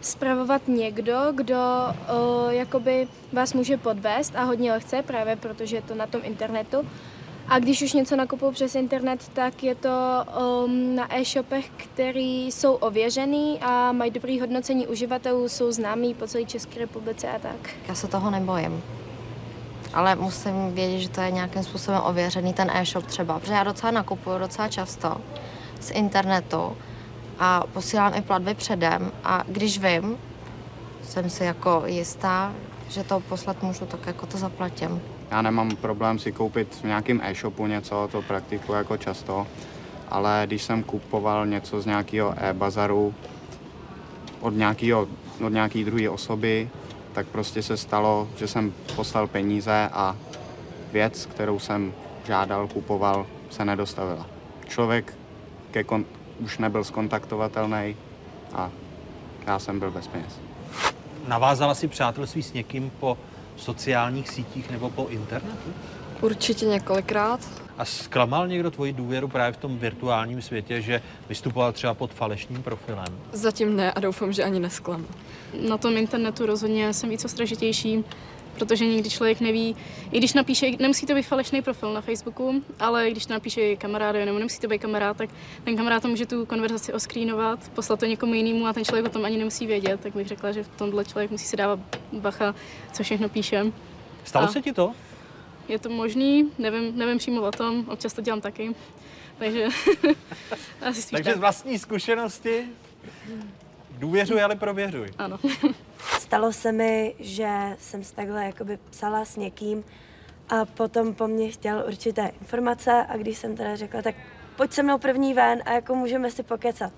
spravovat někdo, kdo jakoby vás může podvést a hodně lehce, právě protože je to na tom internetu. A když už něco nakupuju přes internet, tak je to um, na e-shopech, který jsou ověřený a mají dobrý hodnocení uživatelů, jsou známí po celé České republice a tak. Já se toho nebojím, ale musím vědět, že to je nějakým způsobem ověřený ten e-shop třeba, protože já docela nakupuju docela často z internetu a posílám i platby předem a když vím, jsem si jako jistá, že to poslat můžu, tak jako to zaplatím. Já nemám problém si koupit v nějakém e-shopu něco, to praktikuji jako často, ale když jsem kupoval něco z nějakého e-bazaru od nějakého, od nějaké druhé osoby, tak prostě se stalo, že jsem poslal peníze a věc, kterou jsem žádal, kupoval, se nedostavila. Člověk ke kon- už nebyl skontaktovatelný a já jsem byl bez peněz. Navázala si přátelství s někým po sociálních sítích nebo po internetu? Určitě několikrát. A zklamal někdo tvoji důvěru právě v tom virtuálním světě, že vystupoval třeba pod falešným profilem? Zatím ne a doufám, že ani nesklamal. Na tom internetu rozhodně jsem víc ostražitější, protože nikdy člověk neví, i když napíše, nemusí to být falešný profil na Facebooku, ale když to napíše kamarádovi, nebo nemusí to být kamarád, tak ten kamarád to může tu konverzaci oskrínovat, poslat to někomu jinému a ten člověk o tom ani nemusí vědět, tak bych řekla, že v tomhle člověk musí se dávat bacha, co všechno píše. Stalo a se ti to? Je to možný, nevím, nevím přímo o tom, občas to dělám taky, takže asi spíš. Takže z vlastní zkušenosti důvěřuj, ale prověřuj. Ano. Stalo se mi, že jsem si takhle jakoby psala s někým a potom po mně chtěl určité informace a když jsem teda řekla, tak pojď se mnou první ven a jako můžeme si pokecat.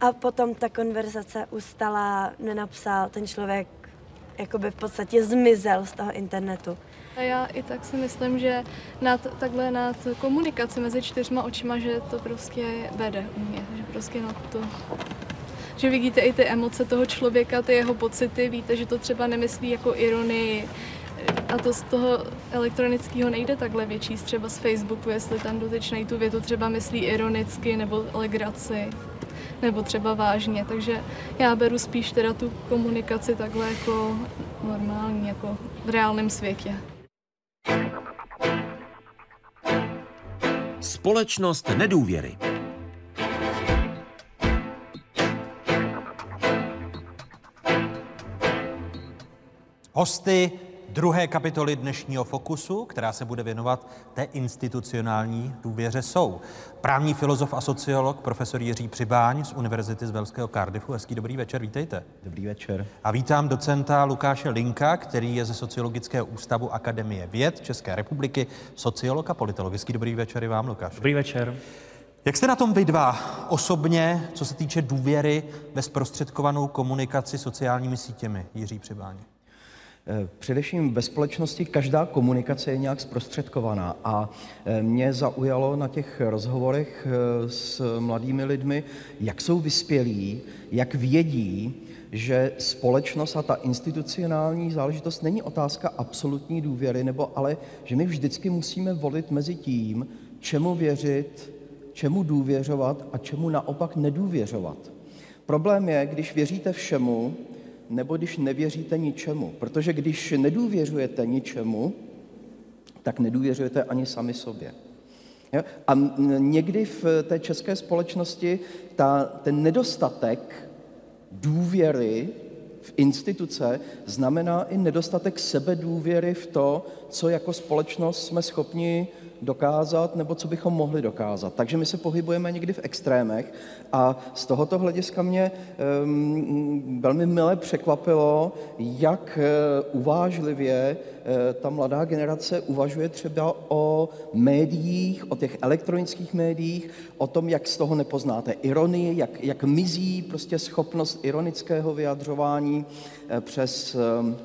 A potom ta konverzace ustala, nenapsal, ten člověk jakoby v podstatě zmizel z toho internetu. A já i tak si myslím, že nad, takhle nad komunikaci mezi čtyřma očima, že to prostě vede u mě, že prostě na to... že vidíte i ty emoce toho člověka, ty jeho pocity, víte, že to třeba nemyslí jako ironii. A to z toho elektronického nejde takhle vyčíst, třeba z Facebooku, jestli tam dotyčnej tu větu třeba myslí ironicky nebo legraci, nebo třeba vážně. Takže já beru spíš teda tu komunikaci takhle jako normální, jako v reálném světě. Společnost nedůvěry. Hosty druhé kapitoly dnešního Fokusu, která se bude věnovat té institucionální důvěře, jsou právní filozof a sociolog profesor Jiří Přibáň z Univerzity z velského Cardiffu. Hezký dobrý večer, vítejte. Dobrý večer. A vítám docenta Lukáše Linka, který je ze Sociologického ústavu Akademie věd České republiky, sociolog a politolog. Hezký dobrý večer i vám, Lukáš. Dobrý večer. Jak jste na tom vy dva osobně, co se týče důvěry ve zprostředkovanou komunikaci sociálními sítěmi, Jiří Přibáň? Především ve společnosti každá komunikace je nějak zprostředkovaná a mě zaujalo na těch rozhovorech s mladými lidmi, jak jsou vyspělí, jak vědí, že společnost a ta institucionální záležitost není otázka absolutní důvěry, nebo ale, že my vždycky musíme volit mezi tím, čemu věřit, čemu důvěřovat a čemu naopak nedůvěřovat. Problém je, když věříte všemu, nebo když nevěříte ničemu. Protože když nedůvěřujete ničemu, tak nedůvěřujete ani sami sobě. A někdy v té české společnosti ta, ten nedostatek důvěry v instituce znamená i nedostatek sebedůvěry v to, co jako společnost jsme schopni dokázat nebo co bychom mohli dokázat. Takže my se pohybujeme někdy v extrémech a z tohoto hlediska mě um, velmi mile překvapilo, jak uh, uvážlivě uh, ta mladá generace uvažuje třeba o médiích, o těch elektronických médiích, o tom, jak z toho nepoznáte ironii, jak, jak mizí prostě schopnost ironického vyjadřování uh, přes... Um,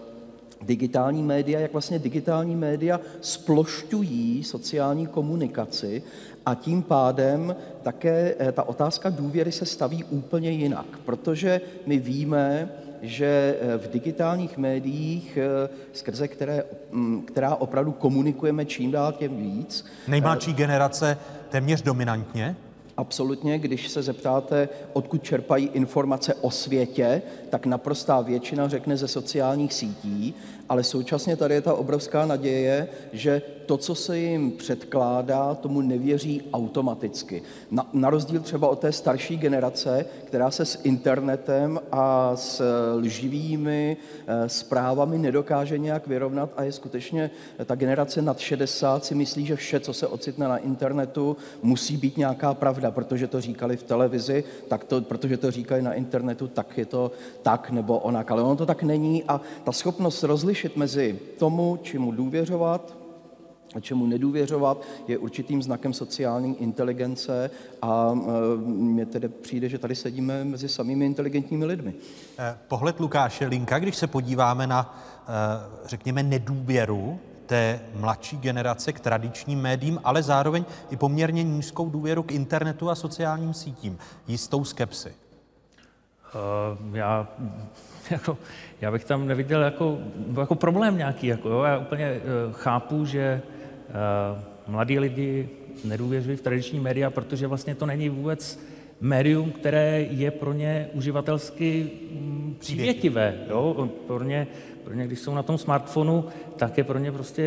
digitální média, jak vlastně digitální média splošťují sociální komunikaci a tím pádem také ta otázka důvěry se staví úplně jinak, protože my víme, že v digitálních médiích, skrze které, která opravdu komunikujeme čím dál tím víc. Nejmladší generace téměř dominantně? Absolutně, když se zeptáte, odkud čerpají informace o světě, tak naprostá většina řekne ze sociálních sítí, ale současně tady je ta obrovská naděje, že to, co se jim předkládá, tomu nevěří automaticky. Na, na rozdíl třeba od té starší generace, která se s internetem a s lživými e, zprávami nedokáže nějak vyrovnat a je skutečně ta generace nad šedesát si myslí, že vše, co se ocitne na internetu, musí být nějaká pravda, protože to říkali v televizi, tak to, protože to říkali na internetu, tak je to tak nebo onak. Ale ono to tak není a ta schopnost rozlišit mezi tomu, čemu důvěřovat, a čemu nedůvěřovat, je určitým znakem sociální inteligence a mně tedy přijde, že tady sedíme mezi samými inteligentními lidmi. Pohled Lukáše Linka, když se podíváme na, řekněme, nedůvěru té mladší generace k tradičním médiím, ale zároveň i poměrně nízkou důvěru k internetu a sociálním sítím, jistou skepsi. Uh, já... Jako, já bych tam neviděl jako, jako problém nějaký. Jako, jo? Já úplně e, chápu, že e, mladí lidi nedůvěřují v tradiční média, protože vlastně to není vůbec médium, které je pro ně uživatelsky m, přívětivé. Jo? Pro ně, pro ně, když jsou na tom smartfonu, tak je pro ně prostě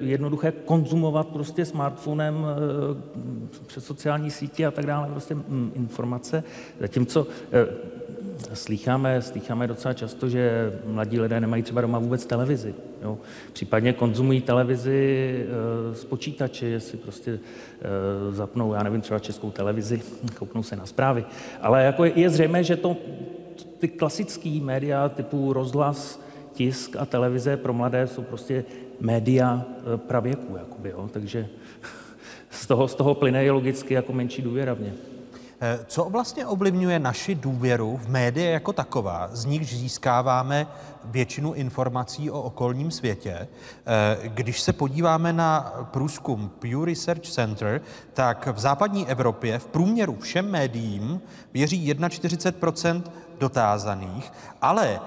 jednoduché konzumovat prostě smartfonem e, přes sociální sítě a tak dále, prostě m, informace. Zatímco... E, Slýcháme, slýcháme docela často, že mladí lidé nemají třeba doma vůbec televizi. Jo? Případně konzumují televizi e, z počítače, jestli prostě e, zapnou, já nevím, třeba Českou televizi, kouknou se na zprávy. Ale jako je, je zřejmé, že to, ty klasický média typu rozhlas, tisk a televize pro mladé jsou prostě média pravěku, jakoby, jo? Takže z toho, z toho plyne je logicky jako menší důvěra v ně. Co vlastně ovlivňuje naši důvěru v média jako taková, z nichž získáváme většinu informací o okolním světě? Když se podíváme na průzkum Pew Research Center, tak v západní Evropě v průměru všem médiím věří čtyřicet jedna procent dotázaných, ale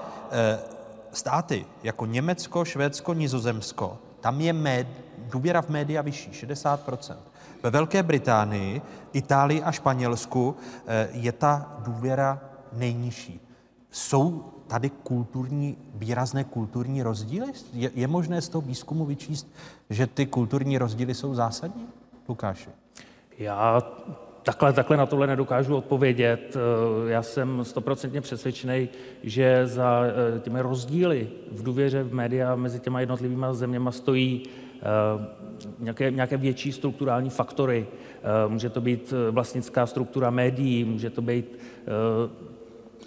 státy jako Německo, Švédsko, Nizozemsko, tam je méd, důvěra v média vyšší, šedesát procent. Ve Velké Británii, Itálii a Španělsku je ta důvěra nejnižší. Jsou tady kulturní, výrazné kulturní rozdíly? Je, je možné z toho výzkumu vyčíst, že ty kulturní rozdíly jsou zásadní? Lukáši? Já takhle, takhle na tohle nedokážu odpovědět. Já jsem stoprocentně přesvědčený, že za těmi rozdíly v důvěře v média mezi těma jednotlivýma zeměma stojí Nějaké, nějaké větší strukturální faktory. Může to být vlastnická struktura médií, může to být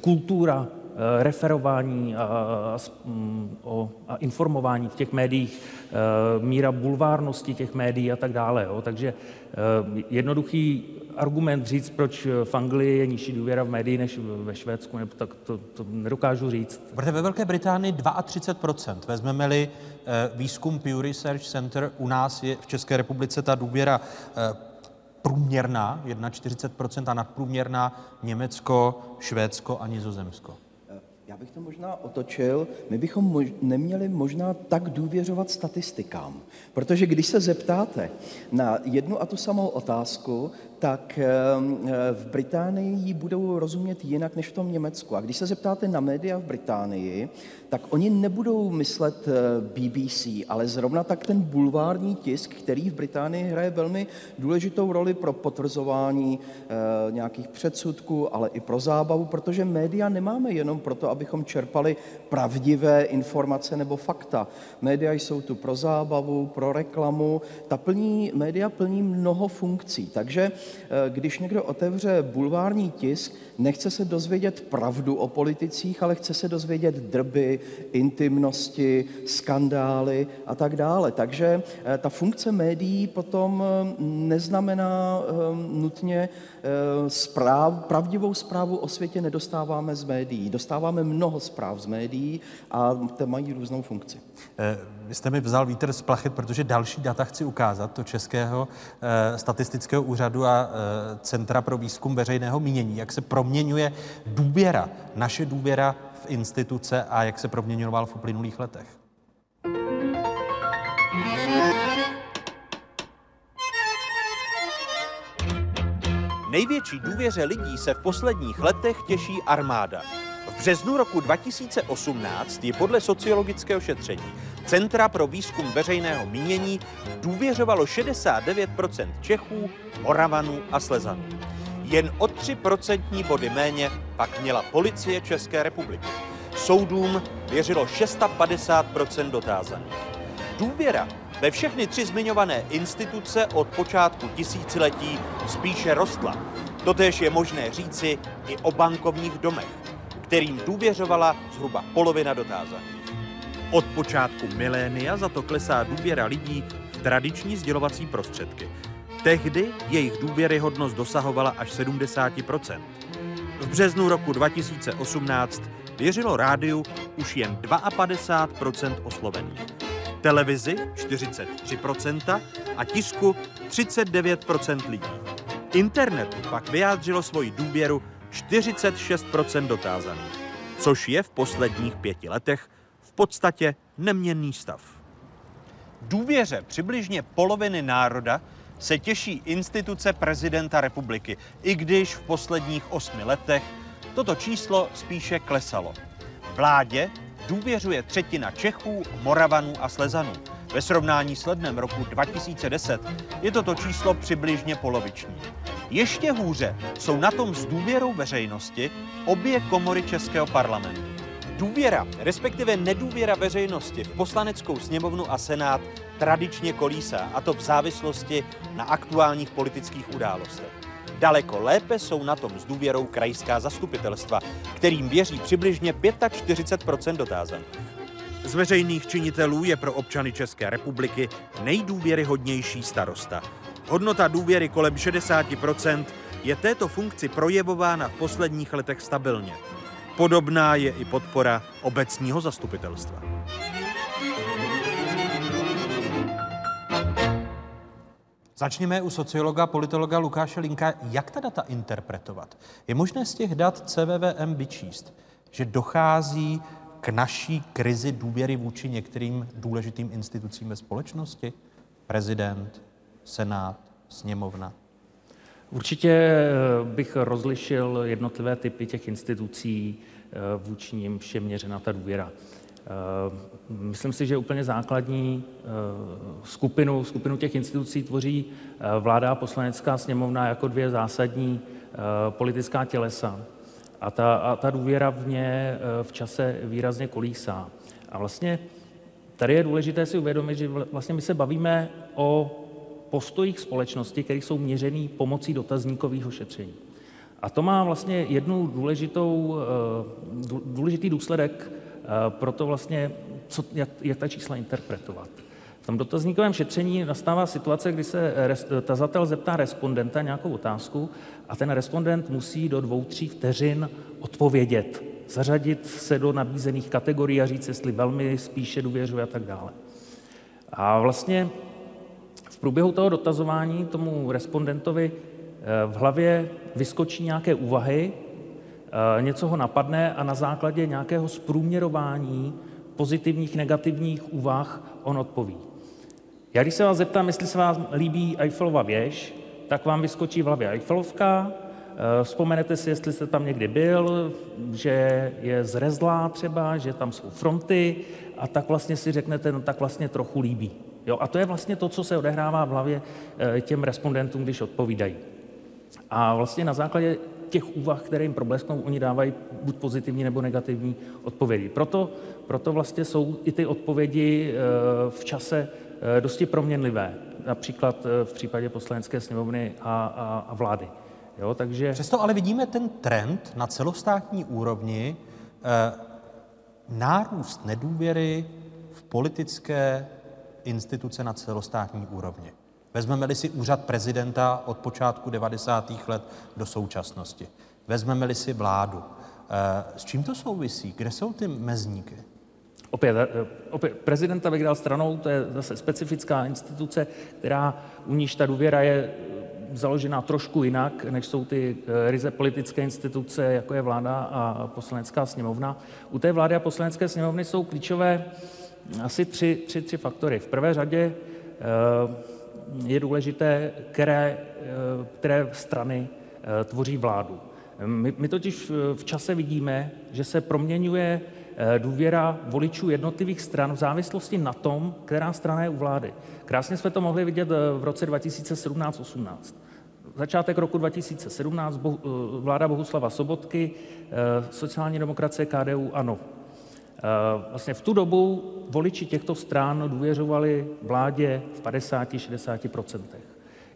kultura referování a, a, a informování v těch médiích, míra bulvárnosti těch médií a tak dále. Jo. Takže jednoduchý argument říct, proč v Anglii je nižší důvěra v médií než ve Švédsku, nebo tak to, to nedokážu říct. Protože ve Velké Británii třicet dva procent. Vezmeme-li výzkum Pew Research Center, u nás je v České republice ta důvěra průměrná, čtyřicet jedna procent, a nadprůměrná Německo, Švédsko a Nizozemsko. Já bych to možná otočil, my bychom mož, neměli možná tak důvěřovat statistikám, protože když se zeptáte na jednu a tu samou otázku, tak v Británii ji budou rozumět jinak než v tom Německu. A když se zeptáte na média v Británii, tak oni nebudou myslet B B C, ale zrovna tak ten bulvární tisk, který v Británii hraje velmi důležitou roli pro potvrzování nějakých předsudků, ale i pro zábavu, protože média nemáme jenom proto, aby abychom čerpali pravdivé informace nebo fakta. Média jsou tu pro zábavu, pro reklamu. Ta plní, média plní mnoho funkcí, takže když někdo otevře bulvární tisk, nechce se dozvědět pravdu o politicích, ale chce se dozvědět drby, intimnosti, skandály a tak dále. Takže ta funkce médií potom neznamená nutně zpráv, pravdivou zprávu o světě nedostáváme z médií. Dostáváme mnoho zpráv z médií a ty mají různou funkci. Vy jste mi vzal vítr z plachet, protože další data chci ukázat, to Českého statistického úřadu a Centra pro výzkum veřejného mínění, jak se proměňuje důvěra, naše důvěra v instituce a jak se proměňoval v uplynulých letech. Největší důvěře lidí se v posledních letech těší armáda. V březnu roku dva tisíce osmnáct je podle sociologického šetření Centra pro výzkum veřejného mínění důvěřovalo šedesát devět procent Čechů, Moravanů a Slezanů. Jen o tři procentní body méně pak měla policie České republiky. Soudům věřilo padesát šest procent dotázaných. Důvěra ve všechny tři zmiňované instituce od počátku tisíciletí spíše rostla. Totéž je možné říci i o bankovních domech, kterým důvěřovala zhruba polovina dotázaných. Od počátku milénia za to klesá důvěra lidí v tradiční sdělovací prostředky. Tehdy jejich důvěryhodnost dosahovala až sedmdesát procent. V březnu roku dva tisíce osmnáct věřilo rádiu už jen padesát dva procent oslovených, televizi čtyřicet tři procent a tisku třicet devět procent lidí. Internetu pak vyjádřilo svoji důvěru čtyřicet šest procent dotázaných, což je v posledních pěti letech v podstatě neměnný stav. Důvěře přibližně poloviny národa se těší instituce prezidenta republiky, i když v posledních osmi letech toto číslo spíše klesalo. Vládě důvěřuje třetina Čechů, Moravanů a Slezanů. Ve srovnání s lednem roku dva tisíce deset je toto číslo přibližně poloviční. Ještě hůře jsou na tom s důvěrou veřejnosti obě komory Českého parlamentu. Důvěra, respektive nedůvěra veřejnosti v Poslaneckou sněmovnu a Senát tradičně kolísá, a to v závislosti na aktuálních politických událostech. Daleko lépe jsou na tom s důvěrou krajská zastupitelstva, kterým věří přibližně čtyřicet pět procent dotázaných. Z veřejných činitelů je pro občany České republiky nejdůvěryhodnější starosta. Hodnota důvěry kolem šedesáti procent je této funkci projevována v posledních letech stabilně. Podobná je i podpora obecního zastupitelstva. Začněme u sociologa, politologa Lukáše Linka. Jak ta data interpretovat? Je možné z těch dat C V V M vyčíst, že dochází k naší krizi důvěry vůči některým důležitým institucím ve společnosti? Prezident, Senát, sněmovna. Určitě bych rozlišil jednotlivé typy těch institucí, vůči nimž je měřena ta důvěra. Myslím si, že úplně základní skupinu, skupinu těch institucí tvoří vláda a Poslanecká sněmovna jako dvě zásadní politická tělesa. A ta, a ta důvěra v ně v čase výrazně kolísá. A vlastně tady je důležité si uvědomit, že vlastně my se bavíme o postojích společnosti, které jsou měřený pomocí dotazníkového šetření. A to má vlastně jednu důležitou, důležitý důsledek pro to vlastně, co, jak, jak ta čísla interpretovat. V tom dotazníkovém šetření nastává situace, kdy se tazatel zeptá respondenta nějakou otázku a ten respondent musí do dvou, tří vteřin odpovědět, zařadit se do nabízených kategorií a říct, jestli velmi, spíše důvěřuje a tak dále. A vlastně v průběhu toho dotazování tomu respondentovi v hlavě vyskočí nějaké úvahy, něco ho napadne a na základě nějakého zprůměrování pozitivních, negativních úvah on odpoví. Já když se vás zeptám, jestli se vám líbí Eiffelova věž, tak vám vyskočí v hlavě Eiffelovka, vzpomenete si, jestli jste tam někdy byl, že je zrezlá třeba, že tam jsou fronty a tak vlastně si řeknete, no tak vlastně trochu líbí. Jo, a to je vlastně to, co se odehrává v hlavě těm respondentům, když odpovídají. A vlastně na základě těch úvah, které jim problesknou, oni dávají buď pozitivní nebo negativní odpovědi. Proto, proto vlastně jsou i ty odpovědi v čase dosti proměnlivé, například v případě Poslanecké sněmovny a, a, a vlády. Jo, takže... Přesto ale vidíme ten trend na celostátní úrovni, nárůst nedůvěry v politické instituce na celostátní úrovni. Vezmeme-li si úřad prezidenta od počátku devadesátých let do současnosti. Vezmeme-li si vládu. S čím to souvisí? Kde jsou ty mezníky? Opět, opět prezidenta bych dal stranou, to je zase specifická instituce, která u níž ta důvěra je založená trošku jinak, než jsou ty ryze politické instituce, jako je vláda a Poslanecká sněmovna. U té vlády a Poslanecké sněmovny jsou klíčové asi tři, tři, tři faktory. V prvé řadě je důležité, které, které strany tvoří vládu. My, my totiž v čase vidíme, že se proměňuje důvěra voličů jednotlivých stran v závislosti na tom, která strana je u vlády. Krásně jsme to mohli vidět v roce dva tisíce sedmnáct osmnáct. Začátek roku dva tisíce sedmnáct, vláda Bohuslava Sobotky, sociální demokracie, K D U, ANO. Vlastně v tu dobu voliči těchto stran důvěřovali vládě v padesát až šedesát procent.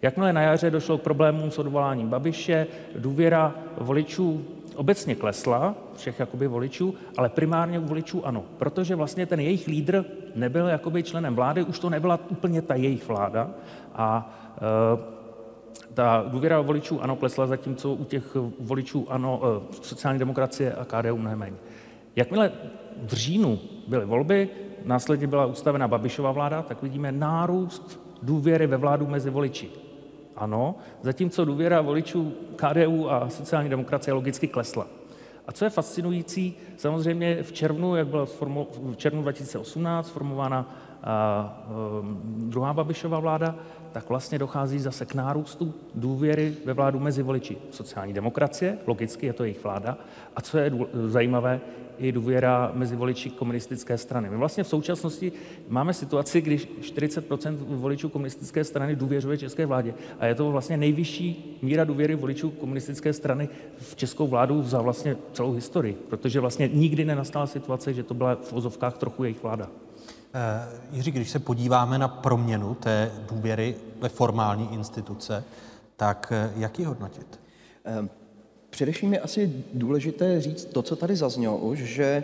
Jakmile na jaře došlo k problémům s odvoláním Babiše, důvěra voličů obecně klesla, všech jakoby voličů, ale primárně u voličů ANO, protože vlastně ten jejich lídr nebyl jakoby členem vlády, už to nebyla úplně ta jejich vláda a e, ta důvěra voličů ANO klesla, zatímco u těch voličů ANO, e, sociální demokracie a K D U nejméně. Jakmile v říjnu byly volby, následně byla ustavena Babišova vláda, tak vidíme nárůst důvěry ve vládu mezi voliči. Ano, zatímco důvěra voličů K D U a sociální demokracie logicky klesla. A co je fascinující, samozřejmě v červnu, jak byla formu, v červnu dva tisíce osmnáct formována a, um, druhá Babišova vláda, tak vlastně dochází zase k nárůstu důvěry ve vládu mezi voliči sociální demokracie, logicky je to jejich vláda, a co je důle, zajímavé, i důvěra mezi voliči komunistické strany. My vlastně v současnosti máme situaci, když čtyřicet procent voličů komunistické strany důvěřuje české vládě. A je to vlastně nejvyšší míra důvěry voličů komunistické strany v českou vládu za vlastně celou historii. Protože vlastně nikdy nenastala situace, že to byla v ozovkách trochu jejich vláda. Eh, Jiří, když se podíváme na proměnu té důvěry ve formální instituce, tak jak ji hodnotit? Eh. Především je asi důležité říct to, co tady zaznělo už, že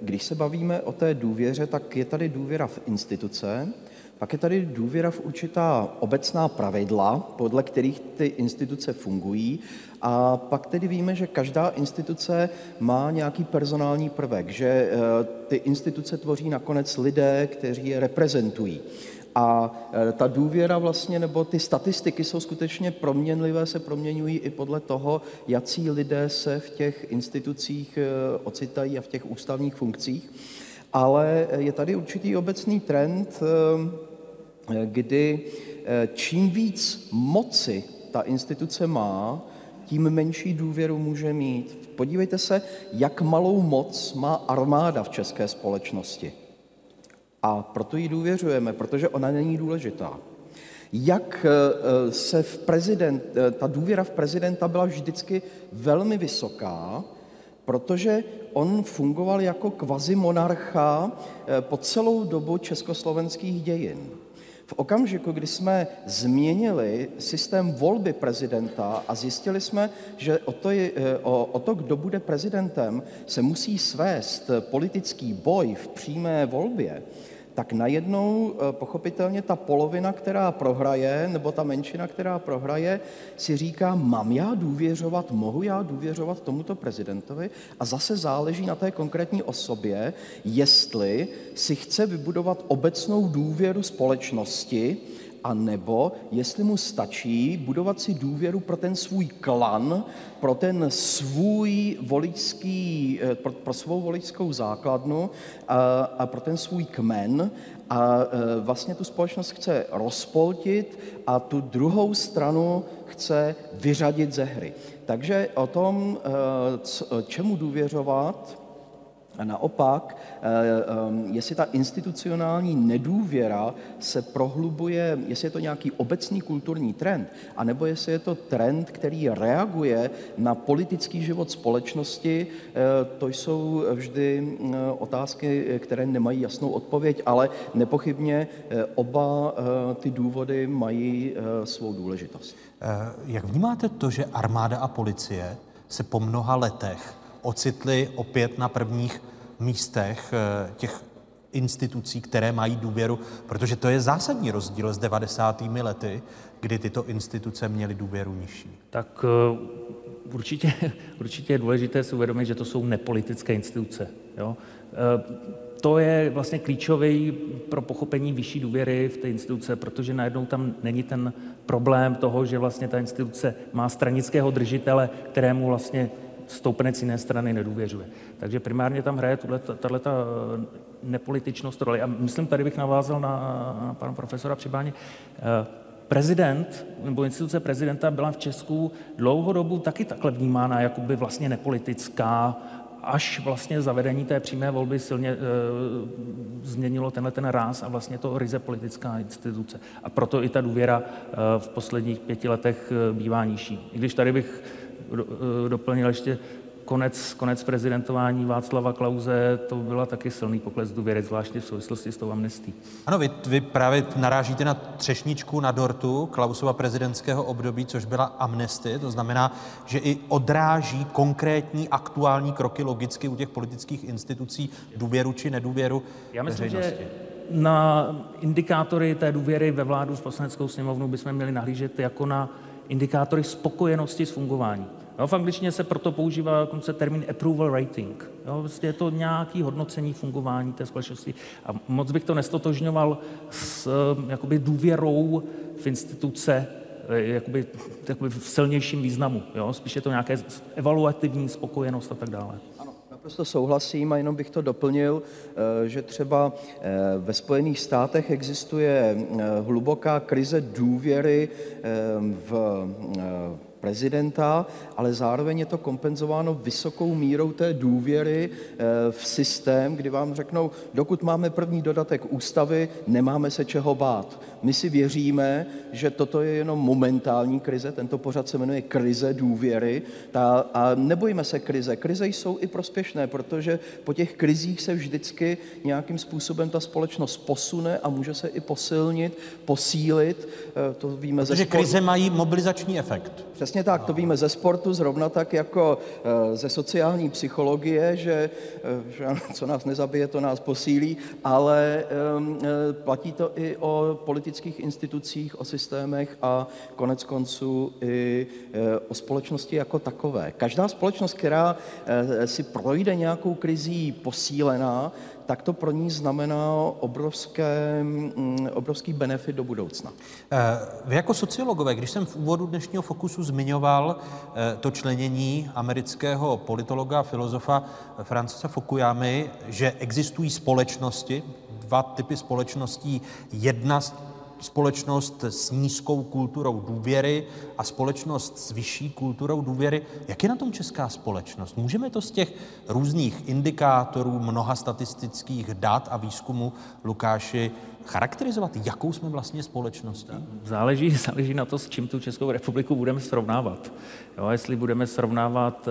když se bavíme o té důvěře, tak je tady důvěra v instituce, pak je tady důvěra v určitá obecná pravidla, podle kterých ty instituce fungují, a pak tedy víme, že každá instituce má nějaký personální prvek, že ty instituce tvoří nakonec lidé, kteří je reprezentují. A ta důvěra vlastně, nebo ty statistiky jsou skutečně proměnlivé, se proměňují i podle toho, jací lidé se v těch institucích ocitají a v těch ústavních funkcích. Ale je tady určitý obecný trend, kdy čím víc moci ta instituce má, tím menší důvěru může mít. Podívejte se, jak malou moc má armáda v české společnosti. A proto jí důvěřujeme, protože ona není důležitá. Jak se v prezident, ta důvěra v prezidenta byla vždycky velmi vysoká, protože on fungoval jako kvazimonarcha po celou dobu československých dějin. V okamžiku, kdy jsme změnili systém volby prezidenta a zjistili jsme, že o to, o to, kdo bude prezidentem, se musí svést politický boj v přímé volbě, tak najednou pochopitelně ta polovina, která prohraje, nebo ta menšina, která prohraje, si říká, mám já důvěřovat, mohu já důvěřovat tomuto prezidentovi, a zase záleží na té konkrétní osobě, jestli si chce vybudovat obecnou důvěru společnosti, a nebo jestli mu stačí budovat si důvěru pro ten svůj klan, pro ten svůj voličský, pro, pro svou voličskou základnu a, a pro ten svůj kmen, a, a vlastně tu společnost chce rozpoltit a tu druhou stranu chce vyřadit ze hry. Takže o tom, čemu důvěřovat, A naopak, jestli ta institucionální nedůvěra se prohlubuje, jestli je to nějaký obecný kulturní trend, anebo jestli je to trend, který reaguje na politický život společnosti, to jsou vždy otázky, které nemají jasnou odpověď, ale nepochybně oba ty důvody mají svou důležitost. Jak vnímáte to, že armáda a policie se po mnoha letech ocitli opět na prvních místech těch institucí, které mají důvěru, protože to je zásadní rozdíl s devadesátými lety, kdy tyto instituce měly důvěru nižší? Tak určitě, určitě je důležité si uvědomit, že to jsou nepolitické instituce. Jo? To je vlastně klíčový pro pochopení vyšší důvěry v té instituce, protože najednou tam není ten problém toho, že vlastně ta instituce má stranického držitele, kterému vlastně stoupenec jiné strany nedůvěřuje. Takže primárně tam hraje tato nepolitičnost roli. A myslím, tady bych navázal na, na pana profesora Přibáně. Prezident, nebo instituce prezidenta byla v Česku dlouhodobu taky takhle vnímána, jakoby vlastně nepolitická, až vlastně zavedení té přímé volby silně e, změnilo tenhle ten ráz a vlastně to ryze politická instituce. A proto i ta důvěra e, v posledních pěti letech e, bývá nižší. I když tady bych doplnil ještě konec, konec prezidentování Václava Klause, to byla taky silný pokles důvěry, zvláště v souvislosti s tou amnestií. Ano, vy, vy právě narážíte na třešničku na dortu Klausova prezidentského období, což byla amnestie, to znamená, že i odráží konkrétní aktuální kroky logicky u těch politických institucí důvěru či nedůvěru Já myslím, veřejnosti. Že na indikátory té důvěry ve vládu s poslaneckou sněmovnou bychom měli nahlížet jako na indikátory spokojenosti s fungováním. Jo, v angličtině se proto používá dokonce termín approval rating. Jo, vlastně je to nějaké hodnocení fungování té společnosti. A moc bych to nestotožňoval s jakoby důvěrou v instituce jakoby, jakoby v silnějším významu. Jo, spíš je to nějaké evaluativní spokojenost a tak dále. Prosto souhlasím a jenom bych to doplnil, že třeba ve Spojených státech existuje hluboká krize důvěry v prezidenta, ale zároveň je to kompenzováno vysokou mírou té důvěry v systém, kdy vám řeknou, dokud máme první dodatek ústavy, nemáme se čeho bát. My si věříme, že toto je jenom momentální krize, tento pořad se jmenuje krize důvěry ta, a nebojíme se krize. Krize jsou i prospěšné, protože po těch krizích se vždycky nějakým způsobem ta společnost posune a může se i posilnit, posílit. To víme ze sportu. Protože krize mají mobilizační efekt. Přesně tak, to víme ze sportu, zrovna tak jako ze sociální psychologie, že, že co nás nezabije, to nás posílí, ale platí to i o politických institucích, o systémech a konec konců i o společnosti jako takové. Každá společnost, která si projde nějakou krizí posílená, tak to pro ní znamená obrovské, obrovský benefit do budoucna. Vy jako sociologové, když jsem v úvodu dnešního Fokusu zmiňoval to členění amerického politologa a filozofa Francisa Fukuyamy, že existují společnosti, dva typy společností, jedna společnost s nízkou kulturou důvěry a společnost s vyšší kulturou důvěry. Jak je na tom česká společnost? Můžeme to z těch různých indikátorů, mnoha statistických dat a výzkumu, Lukáši, charakterizovat, jakou jsme vlastně společností? Záleží, záleží na to, s čím tu Českou republiku budeme srovnávat. Jo, jestli budeme srovnávat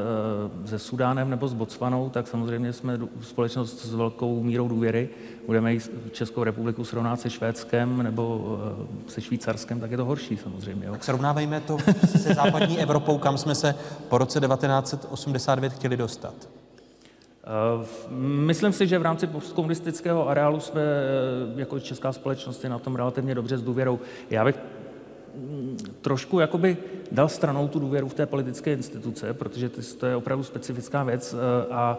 e, se Sudánem nebo s Botswanou, tak samozřejmě jsme společnost s velkou mírou důvěry. Budeme ji Českou republiku srovnat se Švédskem nebo e, se Švýcarskem, tak je to horší samozřejmě. Jo. Tak srovnávejme to se západní Evropou, kam jsme se po roce devatenáct set osmdesát devět chtěli dostat. Myslím si, že v rámci postkomunistického areálu jsme jako česká společnost je na tom relativně dobře s důvěrou. Já bych trošku jakoby dal stranou tu důvěru v té politické instituce, protože to je opravdu specifická věc a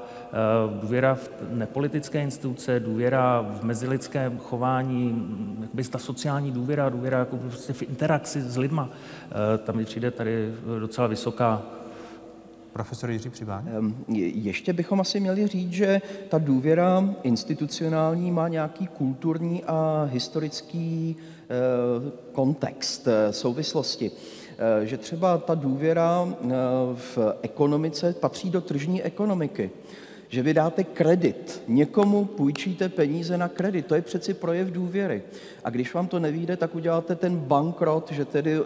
důvěra v nepolitické instituce, důvěra v mezilidské chování, jakoby ta sociální důvěra, důvěra jako prostě v interakci s lidma, tam mi přijde tady docela vysoká. Profesor Jiří Přibáň? Ještě bychom asi měli říct, že ta důvěra institucionální má nějaký kulturní a historický kontext, souvislosti. Že třeba ta důvěra v ekonomice patří do tržní ekonomiky. že vy dáte kredit, někomu půjčíte peníze na kredit, to je přeci projev důvěry. A když vám to nevyjde, tak uděláte ten bankrot, že tedy e,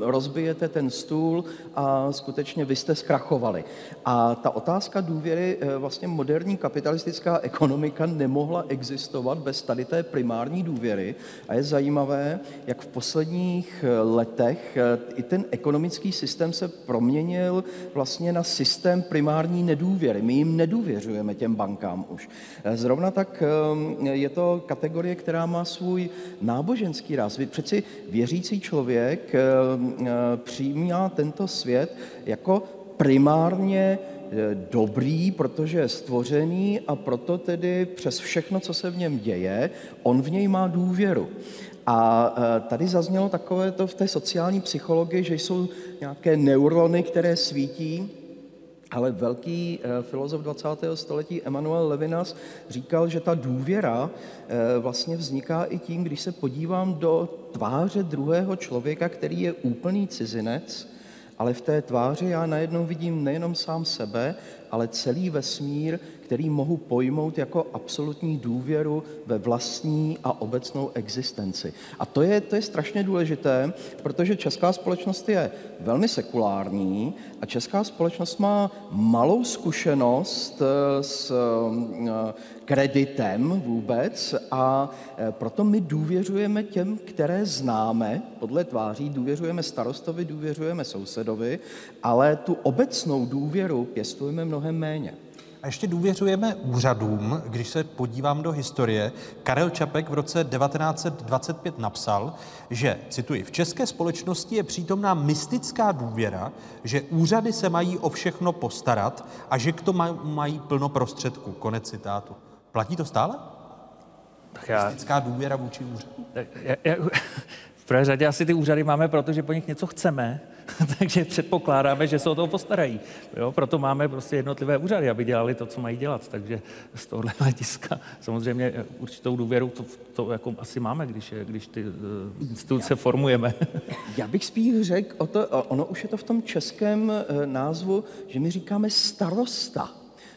rozbijete ten stůl a skutečně vy jste zkrachovali. A ta otázka důvěry, e, vlastně moderní kapitalistická ekonomika nemohla existovat bez tady té primární důvěry. A je zajímavé, jak v posledních letech e, i ten ekonomický systém se proměnil vlastně na systém primární nedůvěry. My jim nedůvěřujeme, těm bankám už. Zrovna tak je to kategorie, která má svůj náboženský ráz. Přeci věřící člověk přijímá tento svět jako primárně dobrý, protože je stvořený a proto tedy přes všechno, co se v něm děje, on v něj má důvěru. A tady zaznělo takové to v té sociální psychologii, že jsou nějaké neurony, které svítí, ale velký filozof dvacátého století Emmanuel Levinas říkal, že ta důvěra vlastně vzniká i tím, když se podívám do tváře druhého člověka, který je úplný cizinec, ale v té tváři já najednou vidím nejenom sám sebe, ale celý vesmír, který mohu pojmout jako absolutní důvěru ve vlastní a obecnou existenci. A to je, to je strašně důležité, protože česká společnost je velmi sekulární a česká společnost má malou zkušenost s kreditem vůbec, a proto my důvěřujeme těm, které známe, podle tváří, důvěřujeme starostovi, důvěřujeme sousedovi, ale tu obecnou důvěru pěstujeme mnohem méně. A ještě důvěřujeme úřadům, když se podívám do historie. Karel Čapek v roce devatenáct set dvacet pět napsal, že, cituji, v české společnosti je přítomná mystická důvěra, že úřady se mají o všechno postarat a že k tomu mají plno prostředků. Konec citátu. Platí to stále? Tak já... Mystická důvěra vůči úřadu? Tak já, já... V prvé řadě asi ty úřady máme, protože po nich něco chceme, takže předpokládáme, že se o to postarají. Jo, proto máme prostě jednotlivé úřady, aby dělali to, co mají dělat. Takže z tohohle hlediska samozřejmě určitou důvěru to, to jako asi máme, když, když ty instituce já, formujeme. Já bych spíš řekl, o to, ono už je to v tom českém názvu, že my říkáme starosta.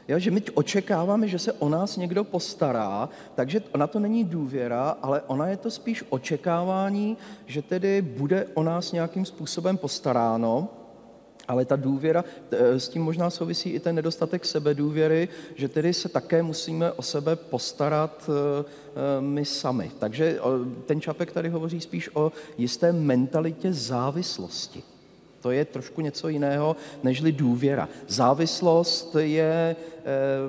Jo, že my očekáváme, že se o nás někdo postará, takže ona to není důvěra, ale ona je to spíš očekávání, že tedy bude o nás nějakým způsobem postaráno. Ale ta důvěra, s tím možná souvisí i ten nedostatek sebedůvěry, že tedy se také musíme o sebe postarat my sami. Takže ten Čapek tady hovoří spíš o jisté mentalitě závislosti. To je trošku něco jiného, nežli důvěra. Závislost je e,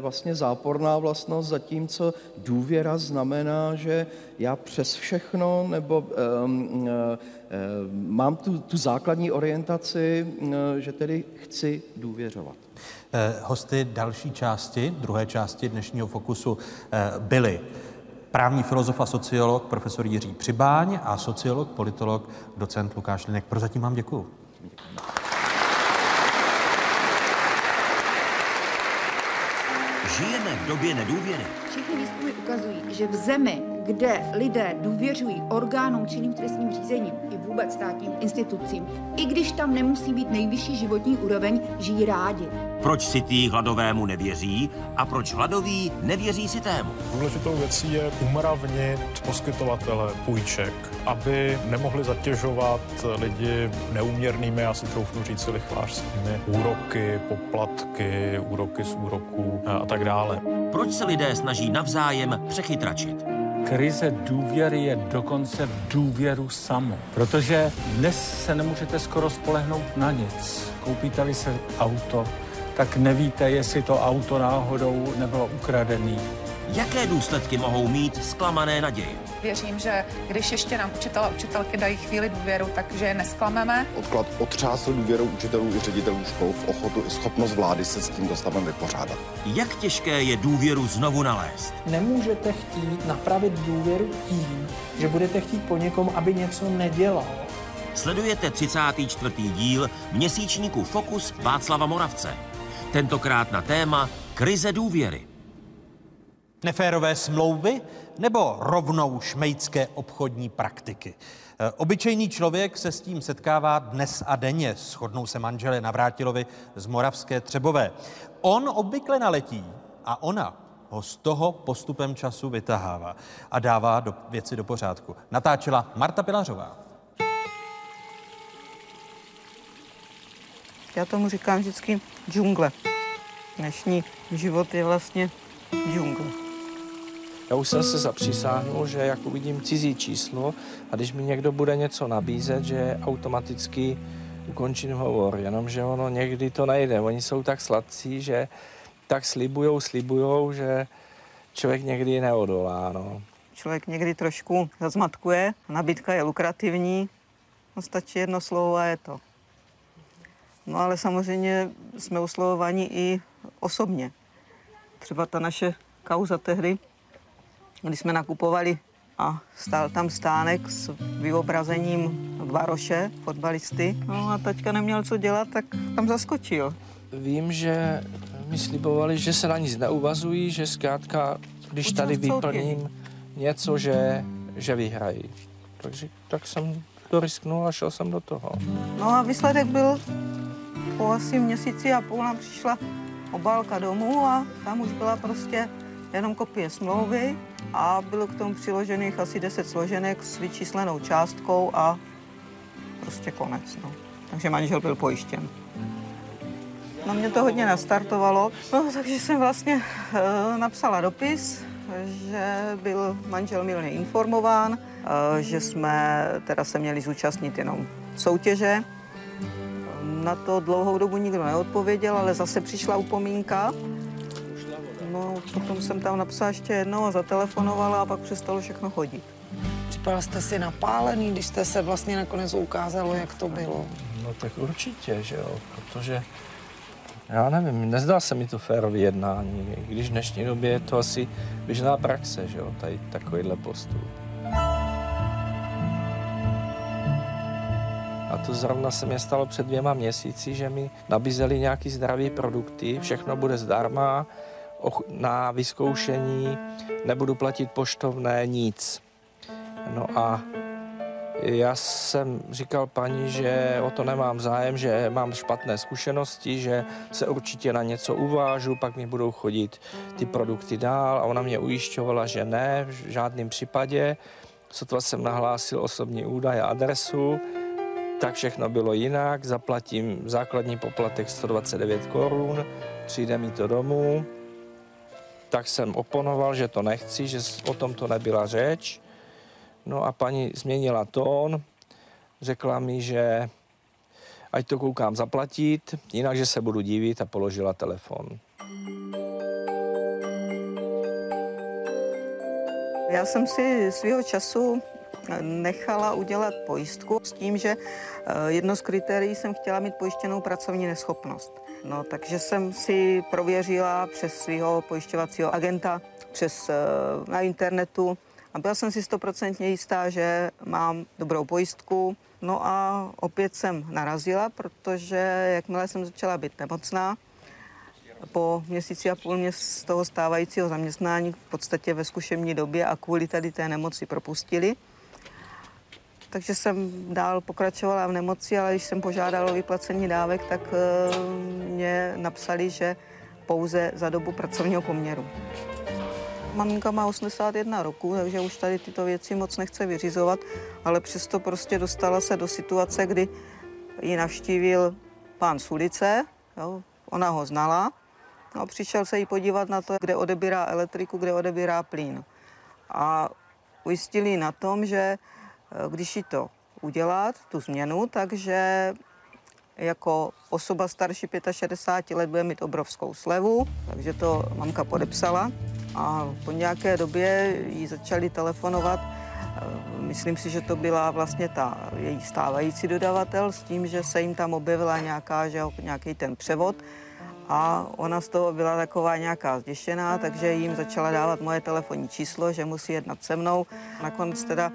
vlastně záporná vlastnost, zatímco důvěra znamená, že já přes všechno, nebo e, e, mám tu, tu základní orientaci, e, že tedy chci důvěřovat. Eh, hosty další části, druhé části dnešního Fokusu eh, byli právní filozof a sociolog profesor Jiří Přibáň a sociolog, politolog, docent Lukáš Linek. Prozatím vám děkuju. Žijeme v době nedůvěry. Všechny výzkumy ukazují, že v zemi, kde lidé důvěřují orgánům činným trestním řízením i vůbec státním institucím, i když tam nemusí být nejvyšší životní úroveň, žijí rádi. Proč sytí hladovému nevěří a proč hladový nevěří sytému? Důležitou věcí je umravnit poskytovatele půjček, aby nemohli zatěžovat lidi neuměrnými, já si troufnu říct, lichvářskými úroky, poplatky, úroky z úroků a tak dále. Proč se lidé snaží navzájem přechytračit? Krize důvěry je dokonce v důvěru samo, protože dnes se nemůžete skoro spolehnout na nic. Koupíte-li se auto, tak nevíte, jestli to auto náhodou nebylo ukradené. Jaké důsledky mohou mít zklamané naděje? Věřím, že když ještě nám učitelé a učitelky dají chvíli důvěru, takže je nesklameme. Odklad otřásl důvěrou učitelů i ředitelů škol v ochotu i schopnost vlády se s tímto stavem vypořádat. Jak těžké je důvěru znovu nalézt? Nemůžete chtít napravit důvěru tím, že budete chtít po někom, aby něco nedělal. Sledujete třicátý čtvrtý díl měsíčníku Fokus Václava Moravce. Tentokrát na téma krize důvěry. Neférové smlouvy nebo rovnou šmejdské obchodní praktiky? Obyčejný člověk se s tím setkává dnes a denně, shodnou se manželé Navrátilovi z Moravské Třebové. On obvykle naletí, a ona ho z toho postupem času vytahává a dává do věci do pořádku. Natáčela Marta Pilařová. Já tomu říkám vždycky džungle. Dnešní život je vlastně džungle. Já už jsem se zapřisáhnul, že jak uvidím cizí číslo a když mi někdo bude něco nabízet, že automaticky ukončím hovor, jenomže ono někdy to nejde. Oni jsou tak sladcí, že tak slibujou, slibujou, že člověk někdy neodolá. No. Člověk někdy trošku zazmatkuje, nabídka je lukrativní, no stačí jedno slovo a je to. No ale samozřejmě jsme oslovováni i osobně. Třeba ta naše kauza tehdy, když jsme nakupovali a stál tam stánek s vyobrazením Baroše, fotbalisty, no a taťka neměl co dělat, tak tam zaskočil. Vím, že mi slibovali, že se na nic neuvazují, že zkrátka, když Učím tady vyplním něco, že, že vyhrají. Takže tak jsem to risknul a šel jsem do toho. No a výsledek byl po asi měsíci a půl nám přišla obálka domů a tam už byla prostě jenom kopie smlouvy a bylo k tomu přiložených asi deset složenek s vyčíslenou částkou a prostě konec. No. Takže manžel byl pojištěn. No mě to hodně nastartovalo, no, takže jsem vlastně e, napsala dopis, že byl manžel mylně informován, e, že jsme teda se měli zúčastnit jenom soutěže. Na to dlouhou dobu nikdo neodpověděl, ale zase přišla upomínka. No, potom jsem tam napsala ještě jednou a zatelefonovala a pak přestalo všechno chodit. Připadal jste si napálený, když jste se vlastně nakonec ukázalo, jak to bylo? No tak určitě, že jo, protože já nevím, nezdá se mi to férový jednání, když v dnešní době je to asi běžná praxe, že jo, tady takovýhle postup. A to zrovna se mě stalo před dvěma měsíci, že mi nabízeli nějaký zdravý produkty, všechno bude zdarma, na vyzkoušení, nebudu platit poštovné, nic. No a já jsem říkal paní, že o to nemám zájem, že mám špatné zkušenosti, že se určitě na něco uvážu, pak mi budou chodit ty produkty dál a ona mě ujišťovala, že ne, v žádném případě. Sotva jsem nahlásil osobní údaj a adresu, tak všechno bylo jinak, zaplatím základní poplatek sto dvacet devět korun, přijde mi to domů. Tak jsem oponoval, že to nechci, že o tom to nebyla řeč. No a paní změnila tón, řekla mi, že ať to koukám zaplatit, jinak, že se budu divit a položila telefon. Já jsem si svého času nechala udělat pojistku s tím, že jedno z kritérií jsem chtěla mít pojištěnou pracovní neschopnost. No, takže jsem si prověřila přes svého pojišťovacího agenta, přes na internetu a byla jsem si stoprocentně jistá, že mám dobrou pojistku. No a opět jsem narazila, protože jakmile jsem začala být nemocná, po měsíci a půl mě z toho stávajícího zaměstnání v podstatě ve zkušební době a kvůli tady té nemoci propustili. Takže jsem dál pokračovala v nemoci, ale když jsem požádala o vyplacení dávek, tak mě napsali, že pouze za dobu pracovního poměru. Maminka má osmdesát jedna roku, takže už tady tyto věci moc nechce vyřizovat, ale přesto prostě dostala se do situace, kdy ji navštívil pán z ulice, jo, ona ho znala, no, přišel se jí podívat na to, kde odebírá elektriku, kde odebírá plyn. A ujistili na tom, že když jí to udělat, tu změnu, takže jako osoba starší šedesáti pěti let bude mít obrovskou slevu, takže to mamka podepsala a po nějaké době jí začali telefonovat, myslím si, že to byla vlastně ta její stávající dodavatel s tím, že se jim tam objevila nějaká, že nějaký ten převod a ona z toho byla taková nějaká zděšená, takže jim začala dávat moje telefonní číslo, že musí jednat se mnou. Nakonec teda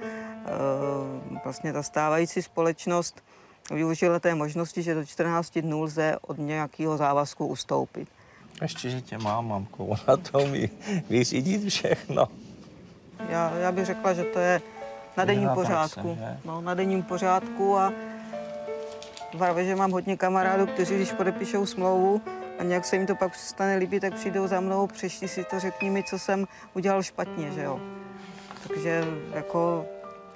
vlastně ta stávající společnost využila té možnosti, že do čtrnácti dnů lze od nějakého závazku ustoupit. Ještě, že tě mám, mamko, ona to umí vyřídit všechno. Já, já bych řekla, že to je na denním pořádku. Jsem, no, na denním pořádku a právě, že mám hodně kamarádů, kteří když podepíšou smlouvu, a nějak se jim to pak přestane líbit, tak přijdou za mnou, přečti si to, řekni mi, co jsem udělal špatně, že jo. Takže jako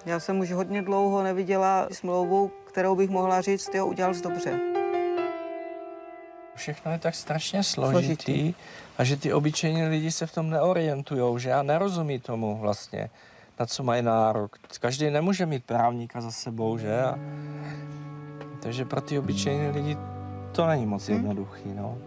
já jsem už hodně dlouho neviděla smlouvu, kterou bych mohla říct, jo, udělal jsi dobře. Všechno je tak strašně složitý, složitý. A že ty obyčejní lidi se v tom neorientujou, že já nerozumí tomu vlastně, na co mají nárok. Každý nemůže mít právníka za sebou, že? A... takže pro ty obyčejní lidi to není moc jednoduchý, no.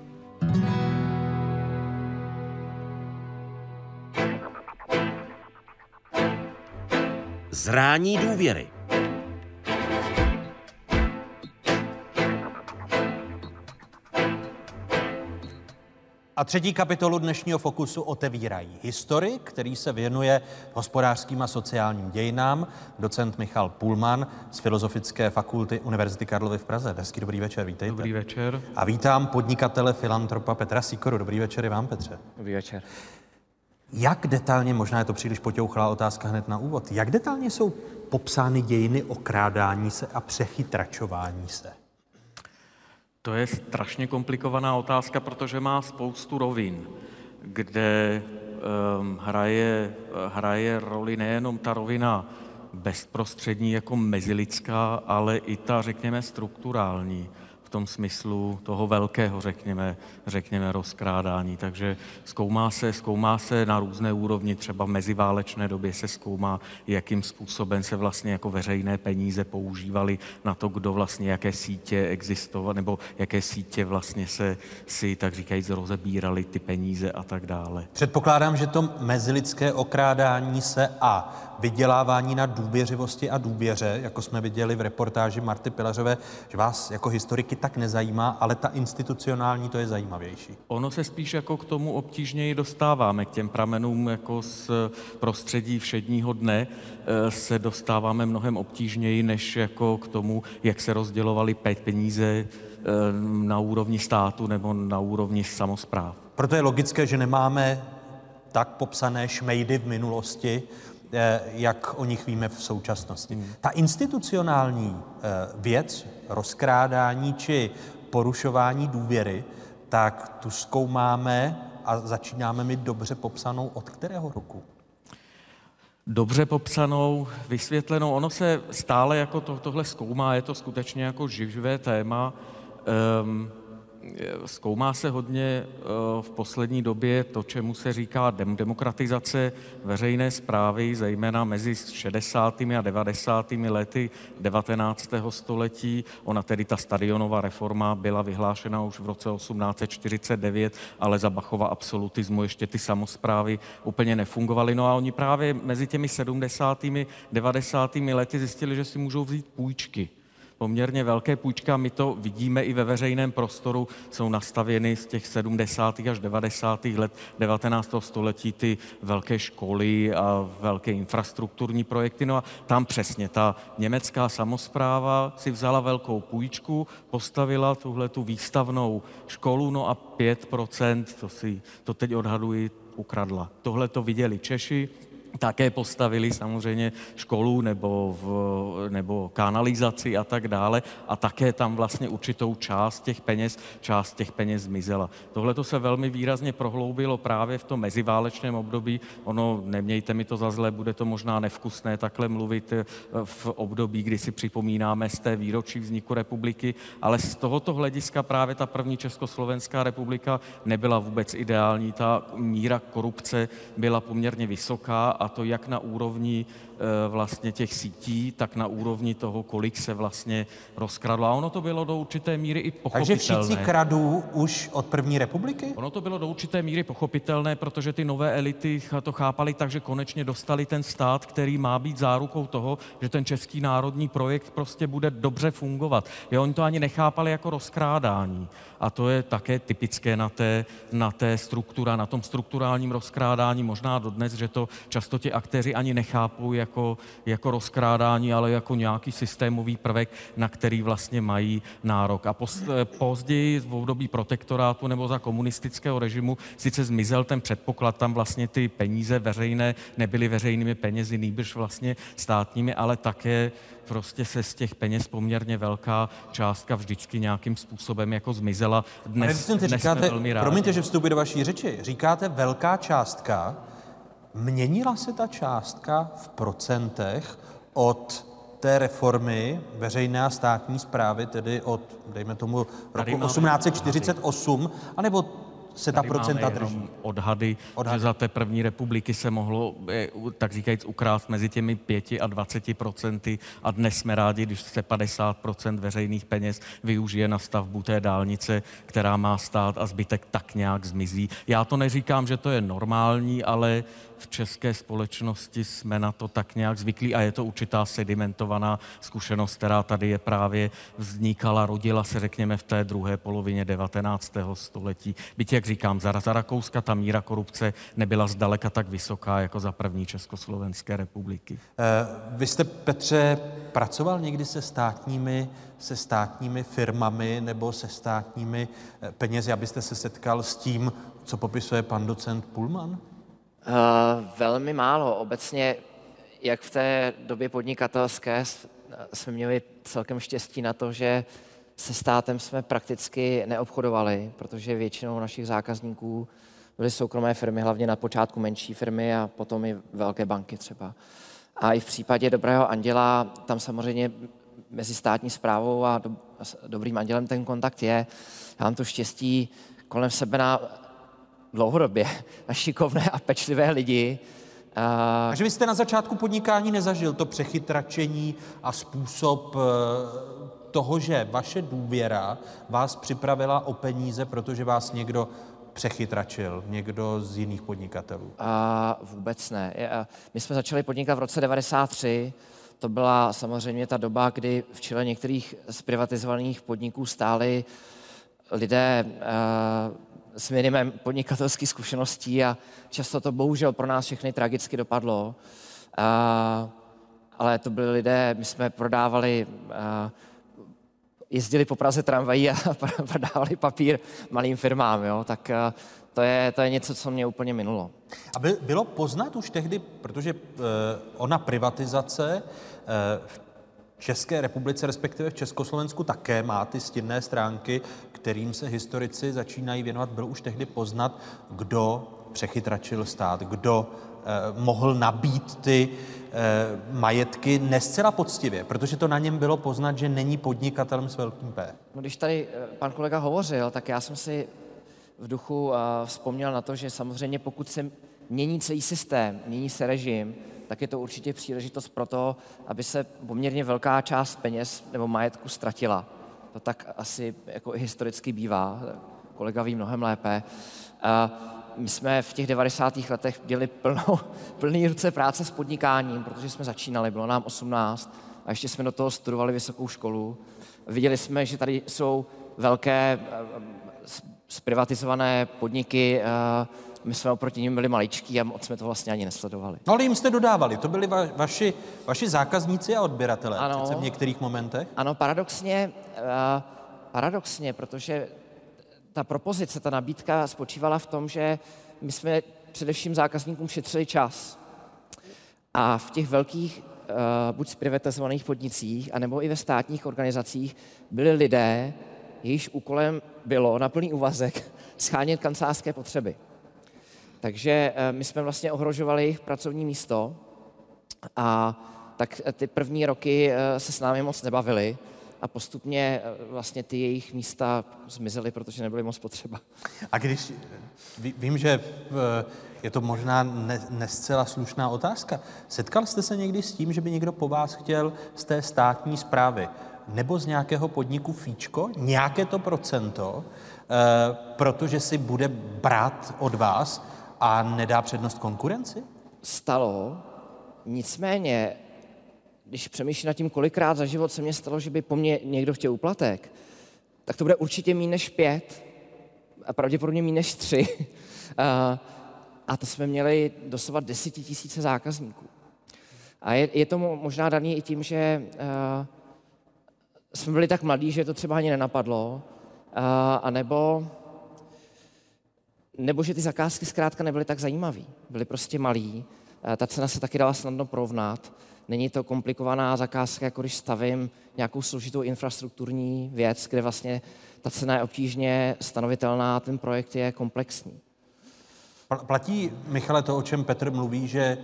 Zrání důvěry. A třetí kapitolu dnešního Fokusu otevírají historik, který se věnuje hospodářským a sociálním dějinám, docent Michal Pullmann z Filozofické fakulty Univerzity Karlovy v Praze. Hezký dobrý večer, vítejte. Dobrý večer. A vítám podnikatele, filantropa Petra Sikoru. Dobrý večer i vám, Petře. Dobrý večer. Jak detailně, možná je to příliš potěuchlá otázka hned na úvod, jak detailně jsou popsány dějiny okrádání se a přechytračování se? To je strašně komplikovaná otázka, protože má spoustu rovin, kde um, hraje, hraje roli nejenom ta rovina bezprostřední, jako mezilidská, ale i ta, řekněme, strukturální, v tom smyslu toho velkého, řekněme, řekněme rozkrádání. Takže zkoumá se, zkoumá se na různé úrovni, třeba v meziválečné době se zkoumá, jakým způsobem se vlastně jako veřejné peníze používaly na to, kdo vlastně, jaké sítě existovaly, nebo jaké sítě vlastně se si, tak říkajíc, rozebíraly ty peníze a tak dále. Předpokládám, že to mezilidské okrádání se a vydělávání na důvěřivosti a důvěře, jako jsme viděli v reportáži Marty Pilařové, že vás jako historiky tak nezajímá, ale ta institucionální, to je zajímavější. Ono se spíš jako k tomu obtížněji dostáváme, k těm pramenům jako z prostředí všedního dne se dostáváme mnohem obtížněji, než jako k tomu, jak se rozdělovaly peníze na úrovni státu nebo na úrovni samospráv. Proto je logické, že nemáme tak popsané šmejdy v minulosti, jak o nich víme v současnosti. Ta institucionální věc, rozkrádání či porušování důvěry, tak tu zkoumáme a začínáme mít dobře popsanou od kterého roku? Dobře popsanou, vysvětlenou. Ono se stále jako to, tohle zkoumá, je to skutečně jako živé téma. Um, Zkoumá se hodně v poslední době to, čemu se říká demokratizace veřejné správy, zejména mezi šedesátými a devadesátými lety devatenáctého století. Ona tedy, ta Stadionova reforma, byla vyhlášena už v roce osmnáct set čtyřicet devět, ale za Bachova absolutismu ještě ty samosprávy úplně nefungovaly. No a oni právě mezi těmi sedmdesátými a devadesátými lety zjistili, že si můžou vzít půjčky. Poměrně velké půjčka, my to vidíme i ve veřejném prostoru, jsou nastavěny z těch sedmdesátých až devadesátých let devatenáctého století ty velké školy a velké infrastrukturní projekty. No a tam přesně ta německá samospráva si vzala velkou půjčku, postavila tuhle tu výstavnou školu, no a pět procent, to si to teď odhaduji, ukradla. Tohle to viděli Češi. Také postavili samozřejmě školu nebo, v, nebo kanalizaci a tak dále a také tam vlastně určitou část těch peněz, část těch peněz zmizela. Tohle to se velmi výrazně prohloubilo právě v tom meziválečném období. Ono, nemějte mi to za zlé, bude to možná nevkusné takhle mluvit v období, kdy si připomínáme z té výročí vzniku republiky, ale z tohoto hlediska právě ta první Československá republika nebyla vůbec ideální. Ta míra korupce byla poměrně vysoká, a to jak na úrovni e, vlastně těch sítí, tak na úrovni toho, kolik se vlastně rozkradlo. A ono to bylo do určité míry i pochopitelné. Takže všichni kradou už od první republiky? Ono to bylo do určité míry pochopitelné, protože ty nové elity to chápali tak, že konečně dostali ten stát, který má být zárukou toho, že ten český národní projekt prostě bude dobře fungovat. Jo, oni to ani nechápali jako rozkrádání. A to je také typické na té, na té struktura, na tom strukturálním rozkrádání, možná dodnes, že to často to ti aktéři ani nechápou jako, jako rozkrádání, ale jako nějaký systémový prvek, na který vlastně mají nárok. A post, později v období protektorátu nebo za komunistického režimu sice zmizel ten předpoklad, tam vlastně ty peníze veřejné nebyly veřejnými penězi, nýbrž vlastně státními, ale také prostě se z těch peněz poměrně velká částka vždycky nějakým způsobem jako zmizela. zazněla dnes, ale dnes říkáte, velmi rádi. Promiňte, že vstupuji do vaší řeči. Říkáte velká částka. Měnila se ta částka v procentech od té reformy veřejné a státní správy, tedy od, dejme tomu, roku osmnáct set čtyřicet osm, anebo se ta procenta drží? Odhady, odhady, že za té první republiky se mohlo, tak říkajíc, ukrást mezi těmi pěti a dvaceti procenty a dnes jsme rádi, když se padesát procent veřejných peněz využije na stavbu té dálnice, která má stát a zbytek tak nějak zmizí. Já to neříkám, že to je normální, ale v české společnosti jsme na to tak nějak zvyklí a je to určitá sedimentovaná zkušenost, která tady je právě vznikala, rodila se, řekněme, v té druhé polovině devatenáctého století. Byť, jak říkám, za, za Rakouska ta míra korupce nebyla zdaleka tak vysoká jako za první Československé republiky. Uh, vy jste, Petře, pracoval někdy se státními, se státními firmami nebo se státními penězi, abyste se setkal s tím, co popisuje pan docent Pullmann? Uh, velmi málo. Obecně, jak v té době podnikatelské, jsme měli celkem štěstí na to, že se státem jsme prakticky neobchodovali, protože většinou našich zákazníků byly soukromé firmy, hlavně na počátku menší firmy a potom i velké banky třeba. A i v případě Dobrého anděla, tam samozřejmě mezi státní správou a, do, a Dobrým andělem ten kontakt je. Já mám to štěstí kolem sebe na dlouhodobě na šikovné a pečlivé lidi. A... a že vy jste na začátku podnikání nezažil to přechytračení a způsob toho, že vaše důvěra vás připravila o peníze, protože vás někdo přechytračil, někdo z jiných podnikatelů? A vůbec ne. My jsme začali podnikat v roce devadesát tři. To byla samozřejmě ta doba, kdy v čele některých z privatizovaných podniků stáli lidé s minimem podnikatelských zkušeností a často to bohužel pro nás všechny tragicky dopadlo. A, ale to byli lidé, my jsme prodávali, a, jezdili po Praze tramvají a prodávali papír malým firmám, jo? Tak a, to, je, to je něco, co mě úplně minulo. A by, bylo poznat už tehdy, protože e, ona privatizace e, v České republice, respektive v Československu také má ty stinné stránky, kterým se historici začínají věnovat, bylo už tehdy poznat, kdo přechytračil stát, kdo eh, mohl nabít ty eh, majetky nescela poctivě, protože to na něm bylo poznat, že není podnikatelem s velkým P. No, když tady pan kolega hovořil, tak já jsem si v duchu eh, vzpomněl na to, že samozřejmě pokud se mění celý systém, mění se režim, tak je to určitě příležitost pro to, aby se poměrně velká část peněz nebo majetku ztratila. To tak asi jako historicky bývá, kolega ví mnohem lépe. My jsme v těch devadesátých letech dělali plnou, plný ruce práce s podnikáním, protože jsme začínali, bylo nám osmnáct a ještě jsme do toho studovali vysokou školu. Viděli jsme, že tady jsou velké zprivatizované podniky, my jsme oproti nim byli maličký a moc jsme to vlastně ani nesledovali. No, ale jim jste dodávali, to byli va- vaši, vaši zákazníci a odběratelé, ano, přece v některých momentech. Ano, paradoxně, paradoxně, protože ta propozice, ta nabídka spočívala v tom, že my jsme především zákazníkům šetřili čas. A v těch velkých, buď zprivatizovaných podnicích, anebo i ve státních organizacích byli lidé, jejichž úkolem bylo na plný úvazek shánět kancelářské potřeby. Takže my jsme vlastně ohrožovali jejich pracovní místo a tak ty první roky se s námi moc nebavili a postupně vlastně ty jejich místa zmizely, protože nebyly moc potřeba. A když, vím, že je to možná ne, ne zcela slušná otázka, setkal jste se někdy s tím, že by někdo po vás chtěl z té státní správy nebo z nějakého podniku fíčko, nějaké to procento, protože si bude brát od vás a nedá přednost konkurenci? Stalo. Nicméně, když přemýšlím nad tím, kolikrát za život se mně stalo, že by po mně někdo chtěl úplatek, tak to bude určitě méně než pět a pravděpodobně méně než tři. a, a to jsme měli dosovat desetitisíce zákazníků. A je, je to možná daný i tím, že a, jsme byli tak mladí, že to třeba ani nenapadlo, a, a nebo... nebo že ty zakázky zkrátka nebyly tak zajímavé. Byly prostě malý ta cena se taky dala snadno porovnat. Není to komplikovaná zakázka, jako když stavím nějakou složitou infrastrukturní věc, kde vlastně ta cena je obtížně stanovitelná, ten projekt je komplexní. Platí, Michale, to, o čem Petr mluví, že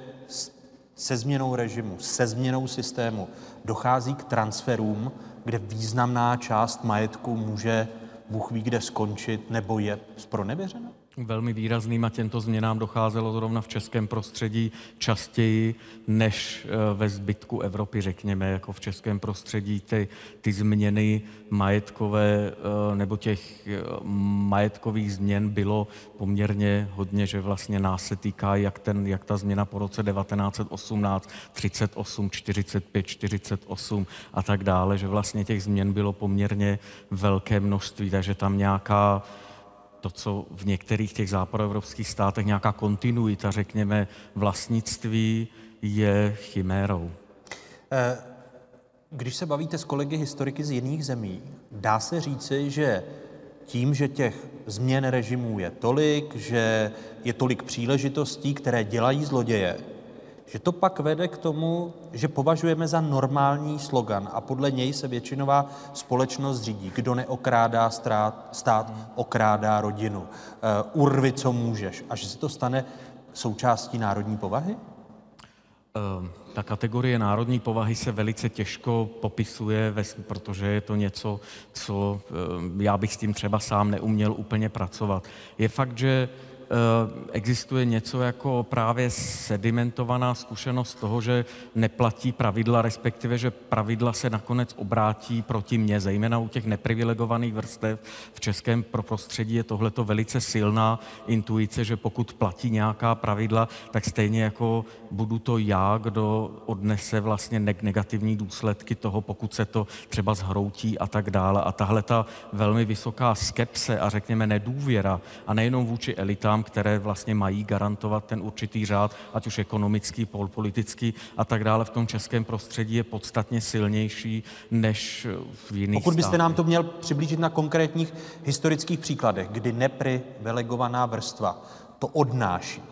se změnou režimu, se změnou systému dochází k transferům, kde významná část majetku může Bůh ví kde skončit nebo je zpronevěřena? Velmi výrazným a těmto změnám docházelo zrovna v českém prostředí častěji než ve zbytku Evropy, řekněme, jako v českém prostředí ty, ty změny majetkové nebo těch majetkových změn bylo poměrně hodně, že vlastně nás se týká jak, ten, jak ta změna po roce devatenáct set osmnáct, třicet osm, čtyřicet pět, čtyřicet osm a tak dále, že vlastně těch změn bylo poměrně velké množství, takže tam nějaká to, co v některých těch západoevropských státech nějaká kontinuita, řekněme, vlastnictví je chimérou. Když se bavíte s kolegy historiky z jiných zemí, dá se říci, že tím, že těch změn režimů je tolik, že je tolik příležitostí, které dělají zloděje, že to pak vede k tomu, že považujeme za normální slogan a podle něj se většinová společnost řídí. Kdo neokrádá strát, stát, okrádá rodinu. Uh, urvi, co můžeš. Až se to stane součástí národní povahy? Um. Ta kategorie národní povahy se velice těžko popisuje, protože je to něco, co já bych s tím třeba sám neuměl úplně pracovat. Je fakt, že existuje něco jako právě sedimentovaná zkušenost toho, že neplatí pravidla, respektive, že pravidla se nakonec obrátí proti mně, zejména u těch neprivilegovaných vrstev. V českém prostředí je tohleto velice silná intuice, že pokud platí nějaká pravidla, tak stejně jako budu to já, kdo odnese vlastně negativní důsledky toho, pokud se to třeba zhroutí a tak dále. A tahle ta velmi vysoká skepse a řekněme nedůvěra, a nejenom vůči elitám, které vlastně mají garantovat ten určitý řád, ať už ekonomický, politický a tak dále, v tom českém prostředí je podstatně silnější než v jiných státech. Pokud byste státech. Nám to měl přiblížit na konkrétních historických příkladech, kdy neprivilegovaná vrstva to odnáší.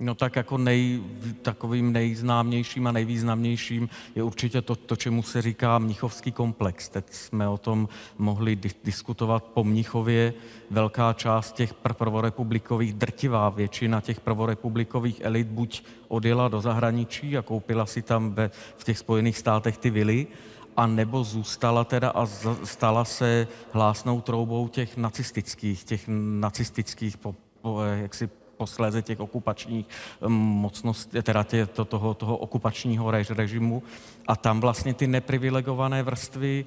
No tak jako nej, takovým nejznámějším a nejvýznamnějším je určitě to, to, čemu se říká mnichovský komplex. Teď jsme o tom mohli di- diskutovat po Mnichově. Velká část těch prvorepublikových, drtivá většina těch prvorepublikových elit buď odjela do zahraničí a koupila si tam ve, v těch Spojených státech ty vily, a nebo zůstala teda a stala se hlásnou troubou těch nacistických, těch nacistických po, po, jaksi posléze těch okupačních mocností, teda tě, to, toho, toho okupačního rež, režimu a tam vlastně ty neprivilegované vrstvy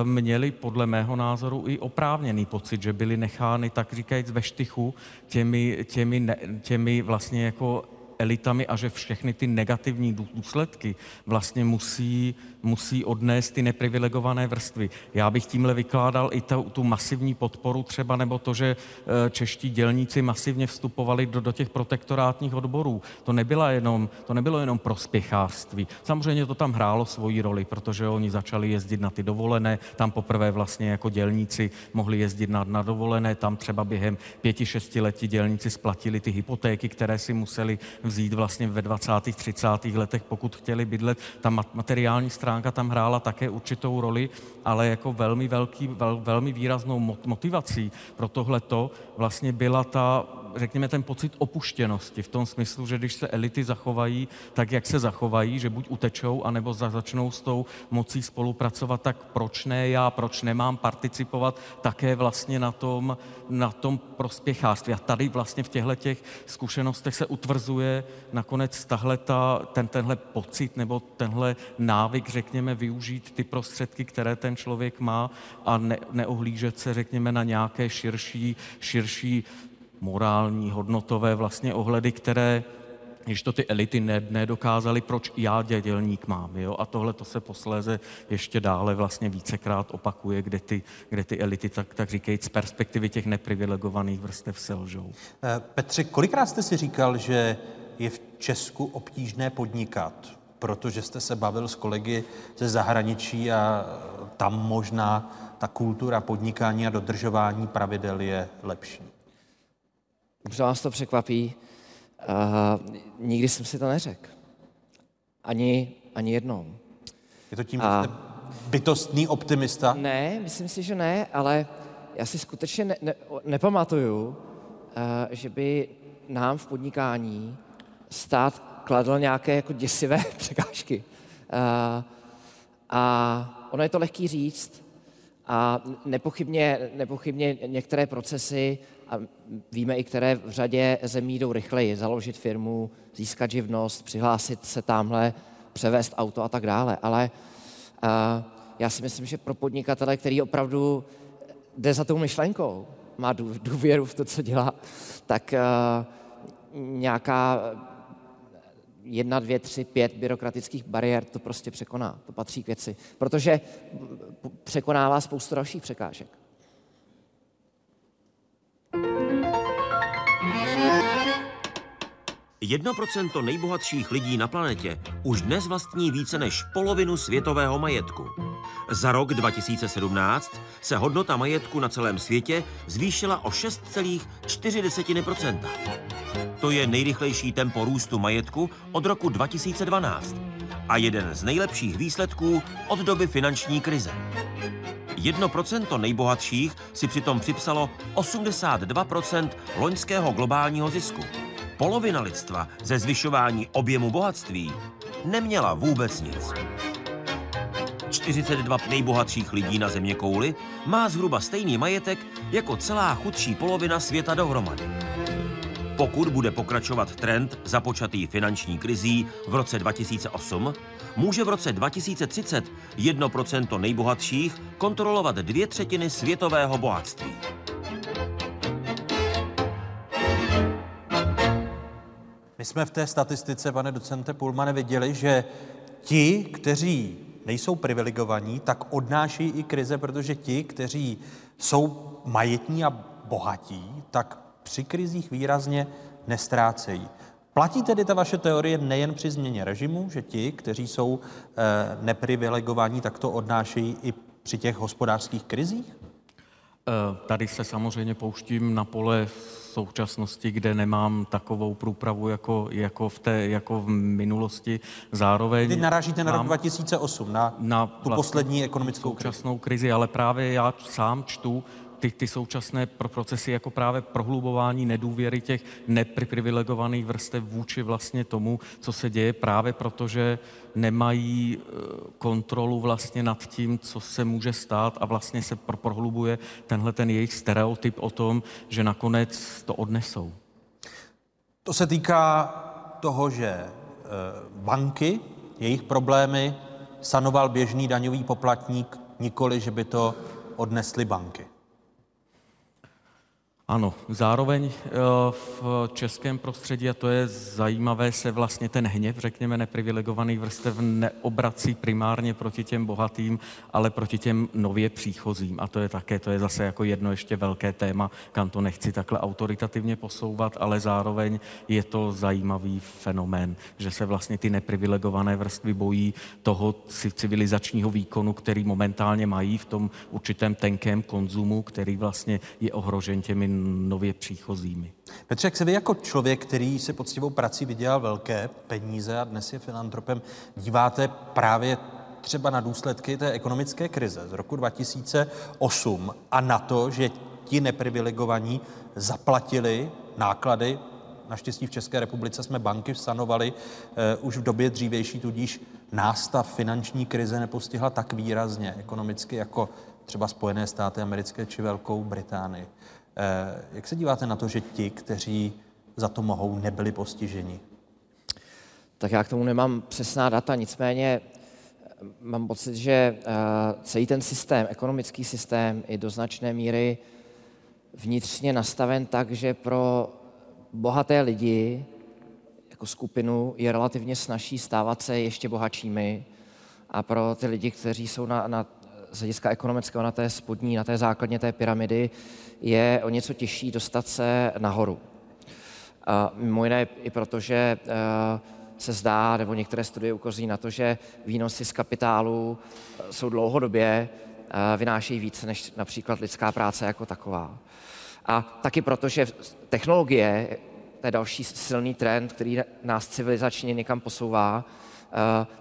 e, měly podle mého názoru i oprávněný pocit, že byly nechány, tak říkajíc, ve štychu těmi, těmi, ne, těmi vlastně jako elitami a že všechny ty negativní důsledky vlastně musí, musí odnést ty neprivilegované vrstvy. Já bych tímhle vykládal i ta, tu masivní podporu třeba, nebo to, že čeští dělníci masivně vstupovali do, do těch protektorátních odborů. To, nebyla jenom, to nebylo jenom prospěchářství. Samozřejmě to tam hrálo svoji roli, protože oni začali jezdit na ty dovolené, tam poprvé vlastně jako dělníci mohli jezdit na, na dovolené, tam třeba během pěti, šesti leti dělníci splatili ty hypotéky, které si museli vzít vlastně ve dvacátých, třicátých letech, pokud chtěli bydlet. Ta materiální stránka tam hrála také určitou roli, ale jako velmi, velký, vel, velmi výraznou motivací pro tohleto vlastně byla ta, řekněme, ten pocit opuštěnosti v tom smyslu, že když se elity zachovají tak, jak se zachovají, že buď utečou, anebo začnou s tou mocí spolupracovat, tak proč ne já, proč nemám participovat také vlastně na tom, na tom prospěchářství. A tady vlastně v těchto těch zkušenostech se utvrzuje nakonec tahleta, ten, tenhle pocit nebo tenhle návyk, řekněme, využít ty prostředky, které ten člověk má a ne, neohlížet se, řekněme, na nějaké širší, širší morální, hodnotové vlastně ohledy, které, když to ty elity nedokázaly, proč já dělník mám, jo? A tohle to se posléze ještě dále vlastně vícekrát opakuje, kde ty, kde ty elity, tak, tak říkají, z perspektivy těch neprivilegovaných vrstev selžou. Petře, kolikrát jste si říkal, že je v Česku obtížné podnikat, protože jste se bavil s kolegy ze zahraničí a tam možná ta kultura podnikání a dodržování pravidel je lepší? Dobře vás to překvapí. Uh, nikdy jsem si to neřekl. Ani, ani jednou. Je to tím, že jste bytostný optimista? Ne, myslím si, že ne, ale já si skutečně ne, ne, nepamatuju, uh, že by nám v podnikání stát kladl nějaké jako děsivé překážky. Uh, a ono je to lehký říct a nepochybně, nepochybně některé procesy, a víme i které v řadě zemí jdou rychleji, založit firmu, získat živnost, přihlásit se tamhle, převést auto a tak dále, ale uh, já si myslím, že pro podnikatele, který opravdu jde za tou myšlenkou, má důvěru v to, co dělá, tak uh, nějaká jedna, dvě, tři, pět byrokratických bariér to prostě překoná, to patří k věci, protože překonává spoustu dalších překážek. Jedno procento nejbohatších lidí na planetě už dnes vlastní více než polovinu světového majetku. Za rok dva tisíce sedmnáct se hodnota majetku na celém světě zvýšila o šest celá čtyři procenta. To je nejrychlejší tempo růstu majetku od roku dva tisíce dvanáct a jeden z nejlepších výsledků od doby finanční krize. Jedno procento nejbohatších si přitom připsalo osmdesát dva procent loňského globálního zisku. Polovina lidstva ze zvyšování objemu bohatství neměla vůbec nic. čtyřicet dva nejbohatších lidí na zeměkouli má zhruba stejný majetek jako celá chudší polovina světa dohromady. Pokud bude pokračovat trend započatý finanční krizí v roce dva tisíce osm, může v roce dva tisíce třicet jedno procento nejbohatších kontrolovat dvě třetiny světového bohatství. My jsme v té statistice, pane docente Pullmane, viděli, že ti, kteří nejsou privilegovaní, tak odnáší i krize, protože ti, kteří jsou majetní a bohatí, tak při krizích výrazně nestrácejí. Platí tedy ta vaše teorie nejen při změně režimu, že ti, kteří jsou e, neprivilegovaní, tak to odnáší i při těch hospodářských krizích? Tady se samozřejmě pouštím na pole současnosti, kde nemám takovou průpravu jako, jako, v, té, jako v minulosti. Zároveň... Teď narážíte na rok dva tisíce osm, na, na tu poslední ekonomickou současnou krizi, ale právě já sám čtu Ty, ty současné procesy jako právě prohlubování nedůvěry těch neprivilegovaných vrstev vůči vlastně tomu, co se děje, právě protože nemají kontrolu vlastně nad tím, co se může stát a vlastně se prohlubuje tenhle ten jejich stereotyp o tom, že nakonec to odnesou. To se týká toho, že banky, jejich problémy sanoval běžný daňový poplatník, nikoli, že by to odnesly banky. Ano, zároveň v českém prostředí, a to je zajímavé, se vlastně ten hněv, řekněme, neprivilegovaných vrstev neobrací primárně proti těm bohatým, ale proti těm nově příchozím. A to je také, to je zase jako jedno ještě velké téma, kam to nechci takhle autoritativně posouvat, ale zároveň je to zajímavý fenomén, že se vlastně ty neprivilegované vrstvy bojí toho civilizačního výkonu, který momentálně mají v tom určitém tenkém konzumu, který vlastně je ohrožen těmi nově příchozími. Petře, jak se vy jako člověk, který se poctivou prací vydělal velké peníze a dnes je filantropem, díváte právě třeba na důsledky té ekonomické krize z roku dva tisíce osm a na to, že ti neprivilegovaní zaplatili náklady, naštěstí v České republice jsme banky sanovali eh, už v době dřívější, tudíž nástav finanční krize nepostihla tak výrazně ekonomicky jako třeba Spojené státy americké či Velkou Británii. Jak se díváte na to, že ti, kteří za to mohou, nebyli postiženi? Tak já k tomu nemám přesná data, nicméně mám pocit, že celý ten systém, ekonomický systém, je do značné míry vnitřně nastaven tak, že pro bohaté lidi jako skupinu je relativně snaží stávat se ještě bohatšími a pro ty lidi, kteří jsou na, na z hlediska ekonomického na té spodní, na té základně té pyramidy, je o něco těžší dostat se nahoru. A mimo jiné i proto, že se zdá, nebo některé studie ukazují na to, že výnosy z kapitálu jsou dlouhodobě, vynášejí více než například lidská práce jako taková. A taky proto, že technologie, To je další silný trend, který nás civilizačně někam posouvá.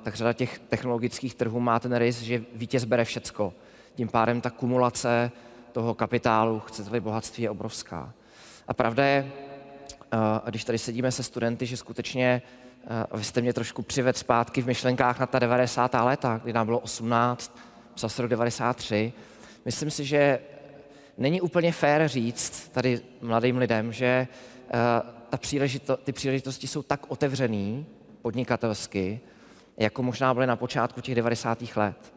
Tak řada těch technologických trhů má ten rys, že vítěz bere všecko. Tím pádem ta kumulace toho kapitálu, chcete-li bohatství, je obrovská. A pravda je, když tady sedíme se studenty, že skutečně vy jste mě trošku přivedl zpátky v myšlenkách na ta devadesátá léta, kdy nám bylo osmnáct, psal se rok devadesát tři. Myslím si, že není úplně fér říct tady mladým lidem, že ta příležito, ty příležitosti jsou tak otevřený podnikatelsky, jako možná byly na počátku těch devadesátých let.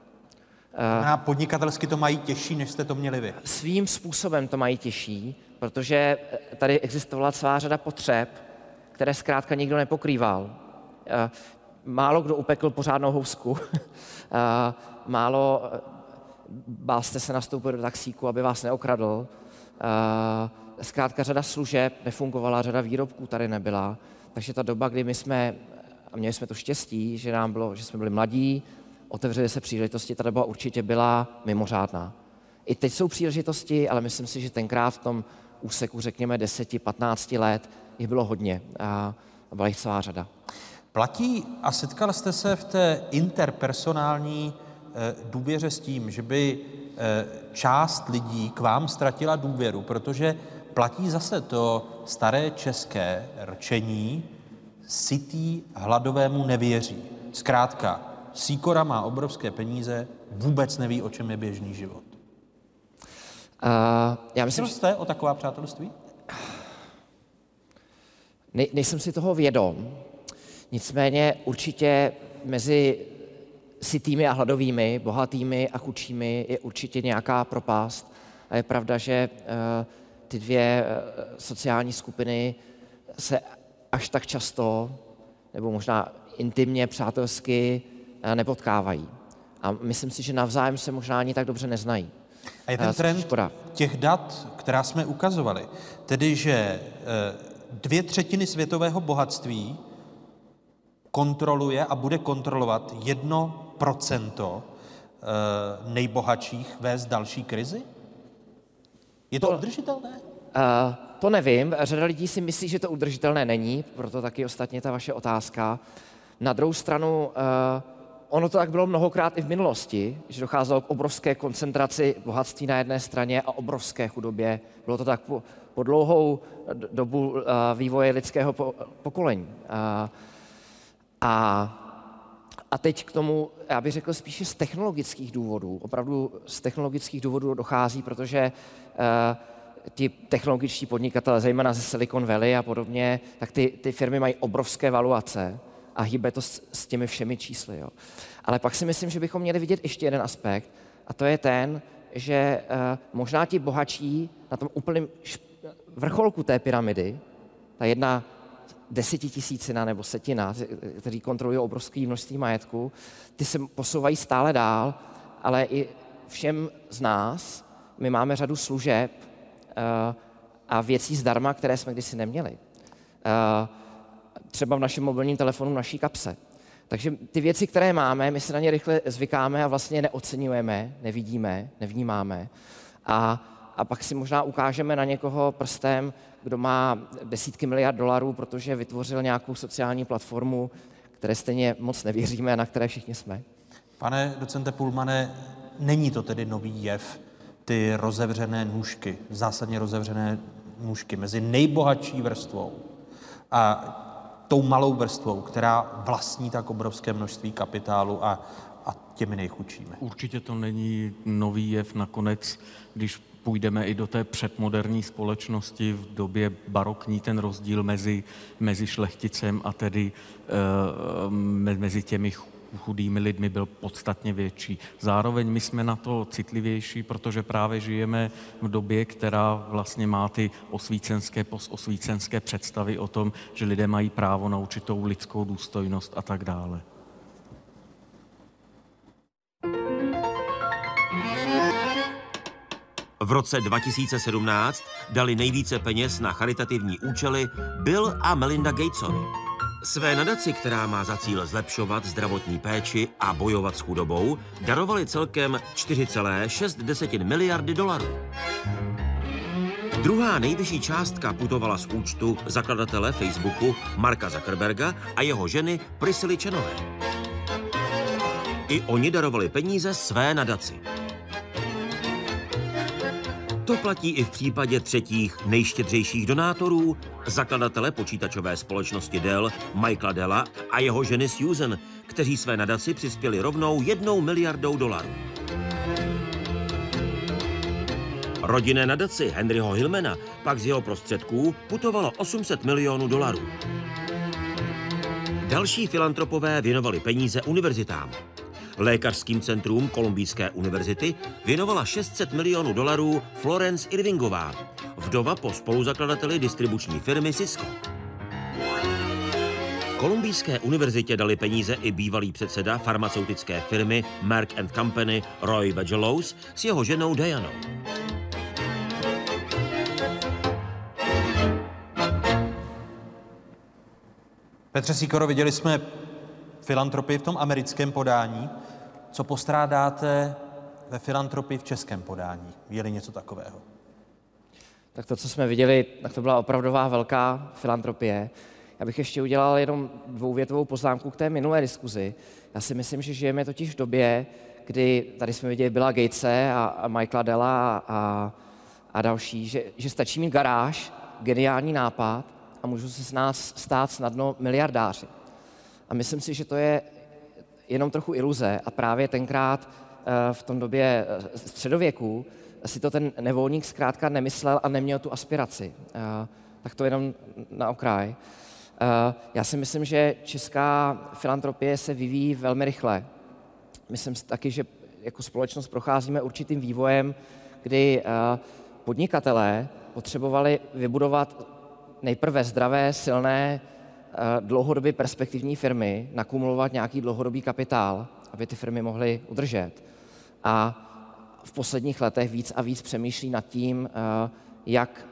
A podnikatelsky to mají těžší, než jste to měli vy. Svým způsobem to mají těžší, protože tady existovala celá řada potřeb, které zkrátka nikdo nepokrýval. Málo kdo upekl pořádnou housku. Málo bál jste se nastoupit do taxíku, aby vás neokradl. Zkrátka řada služeb nefungovala, řada výrobků tady nebyla. Takže ta doba, kdy my jsme, a měli jsme to štěstí, že nám bylo, že jsme byli mladí, otevřely se příležitosti, ta doba určitě byla mimořádná. I teď jsou příležitosti, ale myslím si, že tenkrát v tom úseku, řekněme, deset až patnáct let, jich bylo hodně a byla jich celá řada. Platí a setkal jste se v té interpersonální eh, důvěře s tím, že by eh, část lidí k vám ztratila důvěru, protože platí zase to staré české rčení, sytý hladovému nevěří. Zkrátka, Sikora má obrovské peníze, vůbec neví, o čem je běžný život. Uh, já myslím, že jste o taková přátelství? Ne, nejsem si toho vědom. Nicméně určitě mezi sytými a hladovými, bohatými a chudšími je určitě nějaká propast. A je pravda, že uh, ty dvě uh, sociální skupiny se až tak často, nebo možná intimně, přátelsky uh, nepotkávají. A myslím si, že navzájem se možná ani tak dobře neznají. A je ten trend těch dat, která jsme ukazovali, tedy, že dvě třetiny světového bohatství kontroluje a bude kontrolovat jedno procento nejbohatších vést další krizi? Je to, to udržitelné? Uh, to nevím. Řada lidí si myslí, že to udržitelné není, proto taky ostatně ta vaše otázka. Na druhou stranu... Uh, Ono to tak bylo mnohokrát i v minulosti, že docházelo k obrovské koncentraci bohatství na jedné straně a obrovské chudobě. Bylo to tak po, po dlouhou dobu uh, vývoje lidského po, pokolení. Uh, a, a teď k tomu, já bych řekl spíše z technologických důvodů. Opravdu z technologických důvodů dochází, protože uh, ti technologičtí podnikatelé, zejména ze Silicon Valley a podobně, tak ty, ty firmy mají obrovské valuace. A hýbe to s, s těmi všemi čísly. Jo. Ale pak si myslím, že bychom měli vidět ještě jeden aspekt, a to je ten, že uh, možná ti bohatší na tom úplném vrcholku té pyramidy, ta jedna desetitisícina nebo setina, kteří kontrolují obrovské množství majetku, ty se posouvají stále dál, ale i všem z nás, my máme řadu služeb uh, a věcí zdarma, které jsme kdysi neměli. Uh, třeba v našem mobilním telefonu, v naší kapse. Takže ty věci, které máme, my se na ně rychle zvykáme a vlastně neoceňujeme, nevidíme, nevnímáme. A, a pak si možná ukážeme na někoho prstem, kdo má desítky miliard dolarů, protože vytvořil nějakou sociální platformu, které stejně moc nevěříme a na které všichni jsme. Pane docente Pullmane, není to tedy nový jev, ty rozevřené nůžky, zásadně rozevřené nůžky mezi nejbohatší vrstvou a tou malou vrstvou, která vlastní tak obrovské množství kapitálu a, a těmi nejchudšími. Určitě to není nový jev. Nakonec, když půjdeme i do té předmoderní společnosti v době barokní, ten rozdíl mezi, mezi šlechticem a tedy e, mezi těmi chudými lidmi byl podstatně větší. Zároveň my jsme na to citlivější, protože právě žijeme v době, která vlastně má ty osvícenské, pososvícenské představy o tom, že lidé mají právo na určitou lidskou důstojnost a tak dále. V roce dva tisíce sedmnáct dali nejvíce peněz na charitativní účely Bill a Melinda Gatesovi. Své nadaci, která má za cíl zlepšovat zdravotní péči a bojovat s chudobou, darovali celkem čtyři celé šest miliardy dolarů. Druhá nejvyšší částka putovala z účtu zakladatele Facebooku Marka Zuckerberga a jeho ženy Priscilly Chanové. I oni darovali peníze své nadaci. To platí i v případě třetích nejštědřejších donátorů, zakladatele počítačové společnosti Dell, Michaela Della a jeho ženy Susan, kteří své nadaci přispěli rovnou jednou miliardou dolarů. Rodinné nadaci Henryho Hilmana pak z jeho prostředků putovalo osm set milionů dolarů. Další filantropové věnovali peníze univerzitám. Lékařským centrům Kolumbijské univerzity věnovala šest set milionů dolarů Florence Irvingová, vdova po spoluzakladateli distribuční firmy Cisco. Kolumbijské univerzitě dali peníze i bývalý předseda farmaceutické firmy Merck and Company Roy Vagelos s jeho ženou Dejanou. Petře Sikoro, viděli jsme filantropii v tom americkém podání. Co postrádáte ve filantropii v českém podání? Je-li něco takového? Tak to, co jsme viděli, tak to byla opravdová velká filantropie. Já bych ještě udělal jenom dvouvětovou poznámku k té minulé diskuzi. Já si myslím, že žijeme totiž v době, kdy tady jsme viděli Billa Gatese a, a Michaela Della a, a další, že, že stačí mít garáž, geniální nápad a můžou se s nás stát snadno miliardáři. A myslím si, že to je jenom trochu iluze a právě tenkrát v tom době středověku si to ten nevolník zkrátka nemyslel a neměl tu aspiraci. Tak to jenom na okraj. Já si myslím, že česká filantropie se vyvíjí velmi rychle. Myslím si taky, že jako společnost procházíme určitým vývojem, kdy podnikatelé potřebovali vybudovat nejprve zdravé, silné, dlouhodobě perspektivní firmy, nakumulovat nějaký dlouhodobý kapitál, aby ty firmy mohly udržet. A v posledních letech víc a víc přemýšlí nad tím, jak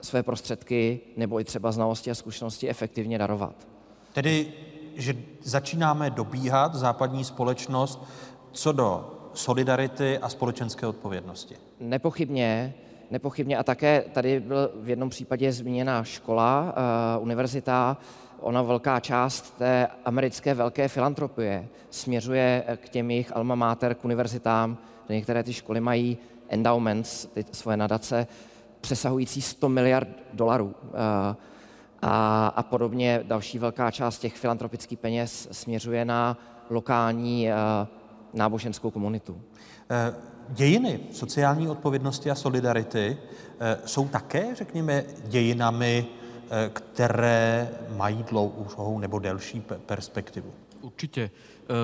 své prostředky nebo i třeba znalosti a zkušenosti efektivně darovat. Tedy, že začínáme dobíhat západní společnost co do solidarity a společenské odpovědnosti. Nepochybně. Nepochybně a také tady byl v jednom případě zmíněna škola, uh, univerzita. Ona velká část té americké velké filantropie směřuje k těm jejich alma mater, k univerzitám, kde některé ty školy mají endowments, ty svoje nadace, přesahující sto miliard dolarů. Uh, a, a podobně další velká část těch filantropických peněz směřuje na lokální uh, náboženskou komunitu. Uh. Dějiny sociální odpovědnosti a solidarity jsou také, řekněme, dějinami, které mají dlouhou nebo delší perspektivu. Určitě.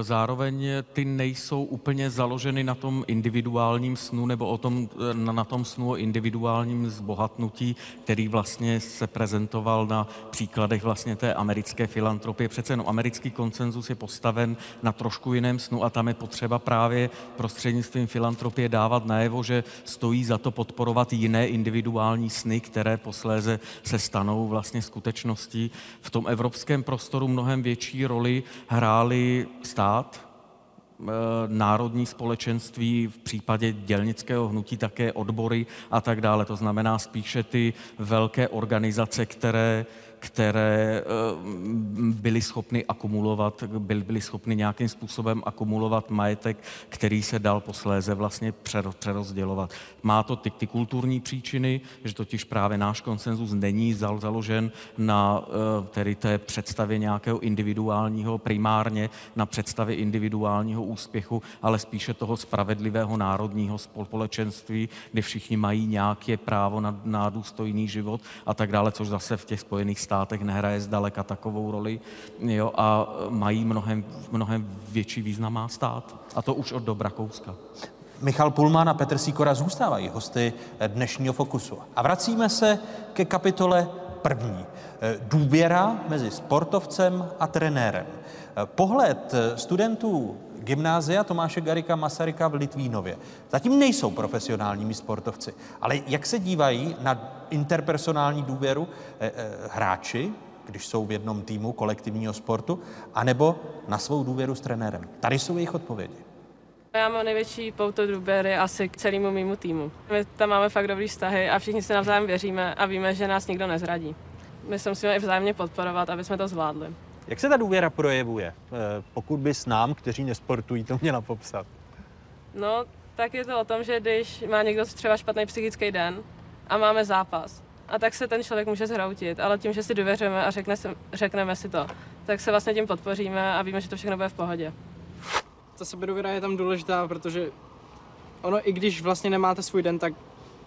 Zároveň ty nejsou úplně založeny na tom individuálním snu nebo o tom, na tom snu o individuálním zbohatnutí, který vlastně se prezentoval na příkladech vlastně té americké filantropie. Přece jenom americký konsenzus je postaven na trošku jiném snu a tam je potřeba právě prostřednictvím filantropie dávat najevo, že stojí za to podporovat jiné individuální sny, které posléze se stanou vlastně skutečností. V tom evropském prostoru mnohem větší roli hrály stát, národní společenství, v případě dělnického hnutí také odbory a tak dále. To znamená spíše ty velké organizace, které, které byly schopny akumulovat, byly, byly schopny nějakým způsobem akumulovat majetek, který se dal posléze vlastně přerozdělovat. Má to ty, ty kulturní příčiny, že totiž právě náš konsenzus není založen na tedy té představě nějakého individuálního, primárně na představě individuálního úspěchu, ale spíše toho spravedlivého národního společenství, kde všichni mají nějaké právo na, na důstojný život a tak dále, což zase v těch Spojených státech nehraje zdaleka takovou roli, jo, a mají mnohem, mnohem větší význam má stát. A to už od dob Rakouska. Michal Pullmann a Petr Sikora zůstávají hosty dnešního Fokusu. A vracíme se ke kapitole první. Důvěra mezi sportovcem a trenérem. Pohled studentů gymnázia Tomáše Garrigua Masaryka v Litvínově. Zatím nejsou profesionálními sportovci, ale jak se dívají na interpersonální důvěru eh, eh, hráči, když jsou v jednom týmu kolektivního sportu, anebo na svou důvěru s trenérem? Tady jsou jejich odpovědi. Já mám největší pouto důvěry asi k celému mému týmu. My tam máme fakt dobrý vztahy a všichni se navzájem věříme a víme, že nás nikdo nezradí. My se musíme i vzájemně podporovat, aby jsme to zvládli. Jak se ta důvěra projevuje? Pokud bys nám, kteří nesportují, to měla popsat. No, tak je to o tom, že když má někdo třeba špatný psychický den a máme zápas, a tak se ten člověk může zhroutit, ale tím, že si důvěřujeme a řekne, řekneme si to, tak se vlastně tím podpoříme a víme, že to všechno bude v pohodě. Ta sebedůvěra je tam důležitá, protože ono, i když vlastně nemáte svůj den, tak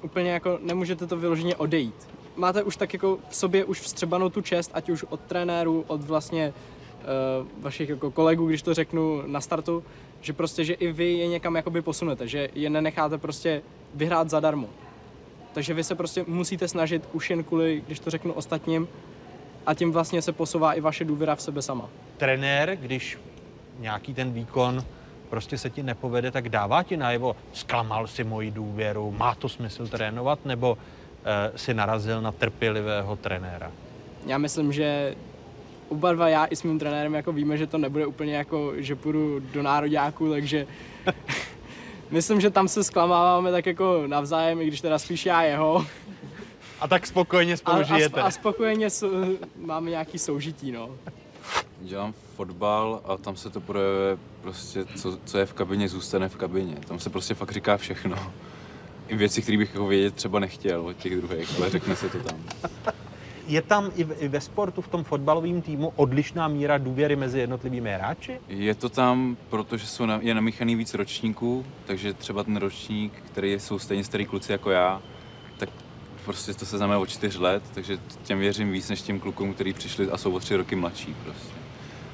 úplně jako nemůžete to vyloženě odejít. Máte už tak jako v sobě už vstřebanou tu čest, ať už od trenérů, od vlastně uh, vašich jako kolegů, když to řeknu na startu, že prostě, že i vy je někam jakoby posunete, že je nenecháte prostě vyhrát zadarmo. Takže vy se prostě musíte snažit už jen kvůli, když to řeknu ostatním, a tím vlastně se posouvá i vaše důvěra v sebe sama. Trenér, když nějaký ten výkon prostě se ti nepovede, tak dává ti najevo, zklamal si moji důvěru, má to smysl trénovat, nebo e, si narazil na trpělivého trenéra? Já myslím, že oba dva, já i s mým trenérem, jako víme, že to nebude úplně jako, že půjdu do nároďáku, takže... Myslím, že tam se zklamáváme tak jako navzájem, i když teda spíš já jeho. A tak spokojeně spolu žijete. A, a spokojeně s, máme nějaký soužití, no. Dělám fotbal a tam se to projevuje prostě, co, co je v kabině, zůstane v kabině. Tam se prostě fakt říká všechno. I věci, které bych jako vědět třeba nechtěl od těch druhých, ale řekne se to tam. Je tam i ve sportu, v tom fotbalovém týmu, odlišná míra důvěry mezi jednotlivými hráči? Je to tam, protože jsou na, je namíchaný víc ročníků, takže třeba ten ročník, který jsou stejně starý kluci jako já, tak prostě to se známe od čtyř let, takže těm věřím víc než těm klukům, kteří přišli a jsou o tři roky mladší prostě.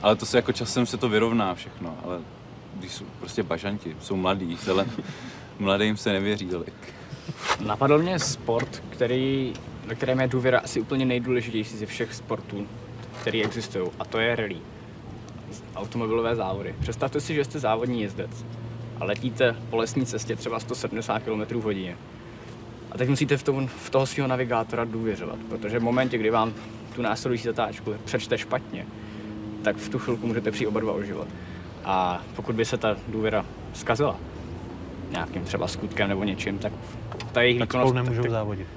Ale to se jako časem se to vyrovná všechno, ale když jsou prostě bažanti, jsou mladí, ale mladým se nevěří tolik. Napadl mě sport, který, ve kterém je důvěra asi úplně nejdůležitější ze všech sportů, které existují, a to je rally. Automobilové závody. Představte si, že jste závodní jezdec a letíte po lesní cestě třeba sto sedmdesát kilometrů v hodině. A teď musíte v toho, v toho svého navigátora důvěřovat, protože v momentě, kdy vám tu následující zatáčku přečte špatně, tak v tu chvilku můžete přijít oba dva o život. A pokud by se ta důvěra zkazila nějakým třeba skutkem nebo něčím, tak ta jejich tak výkonnost... Tak spolu nemůžou závodit.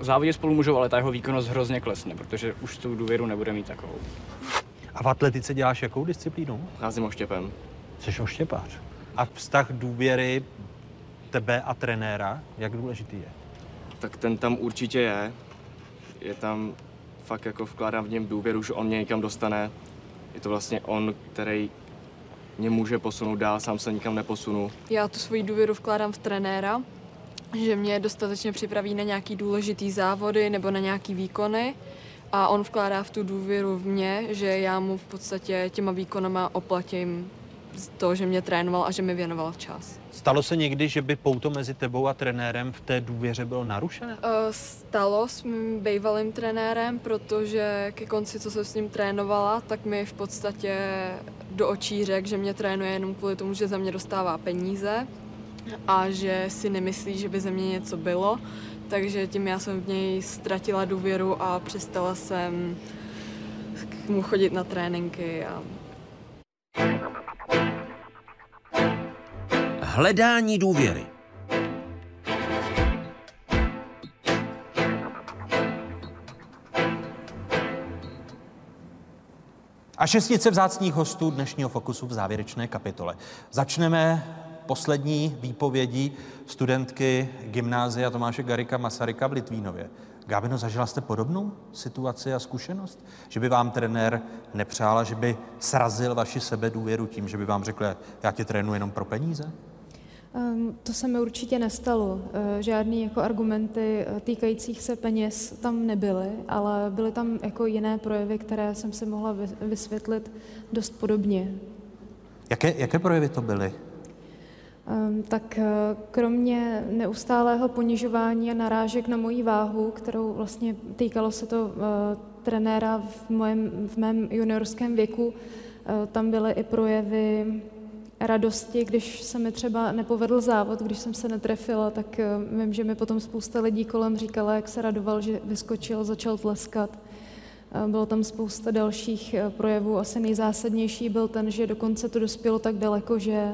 Závodit spolu můžou, ale ta jeho výkonnost hrozně klesne, protože už tu důvěru nebude mít takovou. A v atletice děláš jakou disciplínu? Házím oštěpem. Jseš oštěpář. A vztah důvěry tebe a trenéra, jak důležitý je? Tak ten tam určitě je. Je tam fakt jako vkládám v něm důvěru, že on mě někam dostane. Je to vlastně on, který mě může posunout dál, sám se nikam neposunu. Já tu svoji důvěru vkládám v trenéra, že mě dostatečně připraví na nějaký důležitý závody nebo na nějaký výkony a on vkládá v tu důvěru v mě, že já mu v podstatě těma výkonama oplatím to, že mě trénoval a že mi věnoval čas. Stalo se někdy, že by pouto mezi tebou a trenérem v té důvěře bylo narušené? Stalo s mým bývalým trenérem, protože ke konci, co jsem s ním trénovala, tak mi v podstatě do očí řekl, že mě trénuje jenom kvůli tomu, že za mě dostává peníze a že si nemyslí, že by ze mě něco bylo. Takže tím já jsem v něj ztratila důvěru a přestala jsem k mu chodit na tréninky. A... Hledání důvěry. A šestice vzácných hostů dnešního Fokusu v závěrečné kapitole. Začneme poslední výpovědí studentky gymnázia Tomáše Garrigua Masaryka v Litvínově. Gábino, zažila jste podobnou situaci a zkušenost? Že by vám trenér nepřála, že by srazil vaši sebedůvěru tím, že by vám řekl, já tě trénuji jenom pro peníze? To se mi určitě nestalo. Žádný jako argumenty týkajících se peněz tam nebyly, ale byly tam jako jiné projevy, které jsem si mohla vysvětlit dost podobně. Jaké, jaké projevy to byly? Tak kromě neustálého ponižování a narážek na moji váhu, kterou vlastně týkalo se to trenéra v, mojem, v mém juniorském věku, tam byly i projevy radosti, když se mi třeba nepovedl závod, když jsem se netrefila, tak vím, že mi potom spousta lidí kolem říkala, jak se radoval, že vyskočil, začal tleskat. Bylo tam spousta dalších projevů, asi nejzásadnější byl ten, že dokonce to dospělo tak daleko, že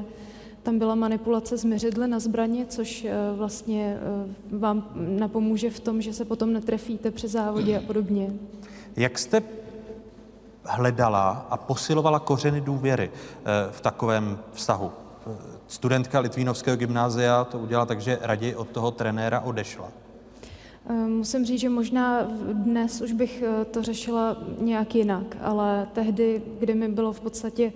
Tam byla manipulace s měřidly na zbraně, což vlastně vám napomůže v tom, že se potom netrefíte při závodě a podobně. Jak jste hledala a posilovala kořeny důvěry v takovém vztahu? Studentka Litvínovského gymnázia to udělala, takže raději od toho trenéra odešla. Musím říct, že možná dnes už bych to řešila nějak jinak, ale tehdy, kdy mi bylo v podstatě,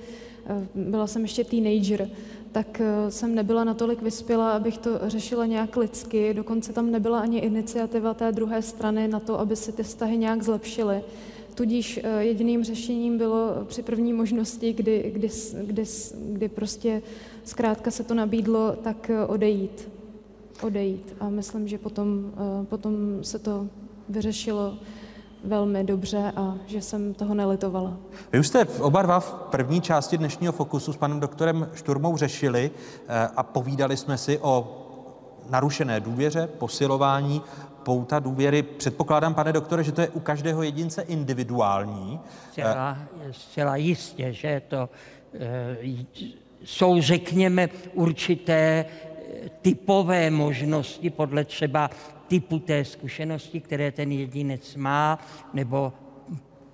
byla jsem ještě teenager, tak jsem nebyla natolik vyspělá, abych to řešila nějak lidsky. Dokonce tam nebyla ani iniciativa té druhé strany na to, aby se ty vztahy nějak zlepšily. Tudíž jediným řešením bylo při první možnosti, kdy, kdy, kdy, kdy prostě zkrátka se to nabídlo, tak odejít. odejít. A myslím, že potom, potom se to vyřešilo velmi dobře a že jsem toho nelitovala. Vy už jste oba dva v první části dnešního Fokusu s panem doktorem Šturmou řešili a povídali jsme si o narušené důvěře, posilování pouta důvěry. Předpokládám, pane doktore, že to je u každého jedince individuální. Zcela, zcela jistě, že to jsou, řekněme, určité typové možnosti podle třeba typu té zkušenosti, které ten jedinec má, nebo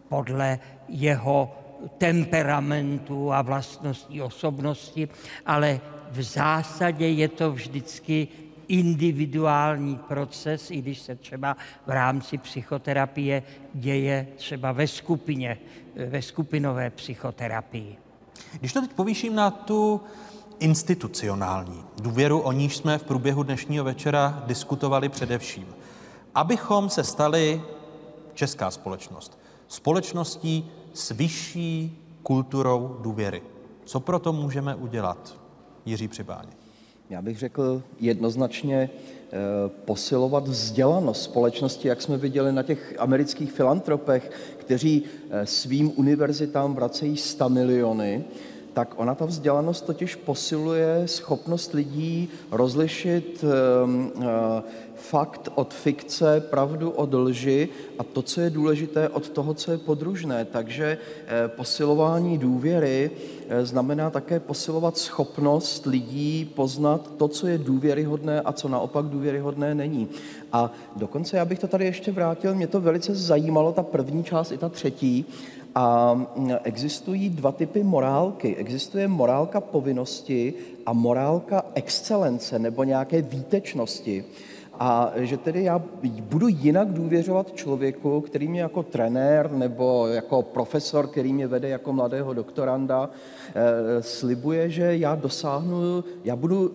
podle jeho temperamentu a vlastností osobnosti, ale v zásadě je to vždycky individuální proces, i když se třeba v rámci psychoterapie děje třeba ve skupině, ve skupinové psychoterapii. Když to teď povýším na tu institucionální důvěru, o níž jsme v průběhu dnešního večera diskutovali především. Abychom se stali, česká společnost, společností s vyšší kulturou důvěry. Co proto můžeme udělat, Jiří Přibáň? Já bych řekl jednoznačně eh, posilovat vzdělanost společnosti, jak jsme viděli na těch amerických filantropech, kteří eh, svým univerzitám vracejí stamiliony, tak ona ta vzdělanost totiž posiluje schopnost lidí rozlišit um, uh, fakt od fikce, pravdu od lži a to, co je důležité, od toho, co je podružné. Takže eh, posilování důvěry eh, znamená také posilovat schopnost lidí poznat to, co je důvěryhodné a co naopak důvěryhodné není. A dokonce já bych to tady ještě vrátil, mě to velice zajímalo, ta první část i ta třetí. A existují dva typy morálky. Existuje morálka povinnosti a morálka excelence nebo nějaké výtečnosti. A že tedy já budu jinak důvěřovat člověku, který mě jako trenér nebo jako profesor, který mě vede jako mladého doktoranda, slibuje, že já dosáhnu, já budu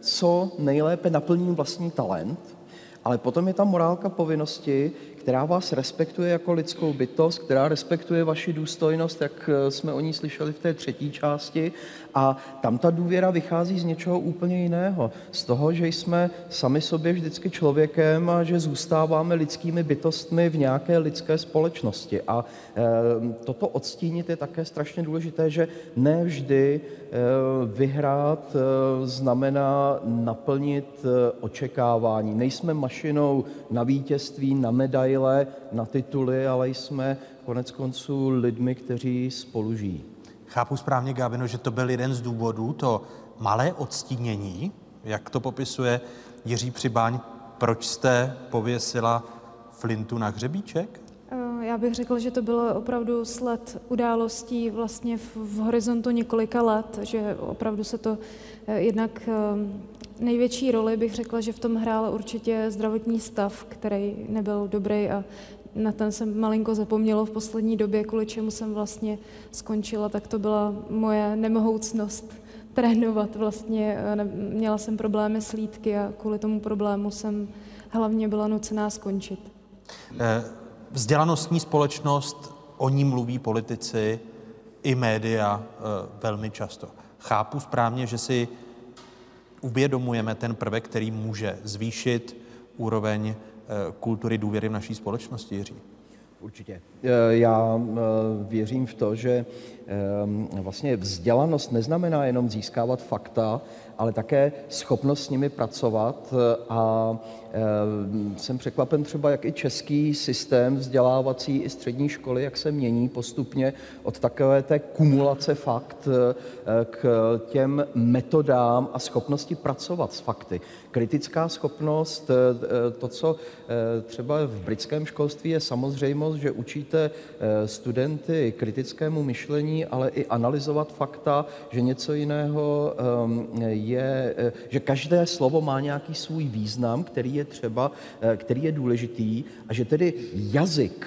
co nejlépe naplním vlastní talent, ale potom je ta morálka povinnosti, která vás respektuje jako lidskou bytost, která respektuje vaši důstojnost, jak jsme o ní slyšeli v té třetí části. A tam ta důvěra vychází z něčeho úplně jiného. Z toho, že jsme sami sobě vždycky člověkem a že zůstáváme lidskými bytostmi v nějaké lidské společnosti. A e, toto odstínit je také strašně důležité, že ne vždy e, vyhrát e, znamená naplnit e, očekávání. Nejsme mašinou na vítězství, na medaile, na tituly, ale jsme konec konců lidmi, kteří spolu žijí. Chápu správně, Gábino, že to byl jeden z důvodů, to malé odstínění, jak to popisuje Jiří Přibáň, proč jste pověsila flintu na hřebíček? Já bych řekla, že to bylo opravdu sled událostí vlastně v, v horizontu několika let, že opravdu se to jednak největší roli, bych řekla, že v tom hrál určitě zdravotní stav, který nebyl dobrý a na ten jsem malinko zapomněla v poslední době, kvůli čemu jsem vlastně skončila, tak to byla moje nemohoucnost trénovat vlastně. Měla jsem problémy s lítky a kvůli tomu problému jsem hlavně byla nucená skončit. Vzdělanostní společnost, o ní mluví politici i média velmi často. Chápu správně, že si uvědomujeme ten prvek, který může zvýšit úroveň kultury důvěry v naší společnosti, Jiří? Určitě. Já věřím v to, že vlastně vzdělanost neznamená jenom získávat fakta, ale také schopnost s nimi pracovat, a jsem překvapen třeba, jak i český systém vzdělávací i střední školy, jak se mění postupně od takové té kumulace fakt k těm metodám a schopnosti pracovat s fakty. Kritická schopnost, to, co třeba v britském školství je samozřejmost, že učíte studenty kritickému myšlení, ale i analyzovat fakta, že něco jiného je, že každé slovo má nějaký svůj význam, který je třeba, který je důležitý, a že tedy jazyk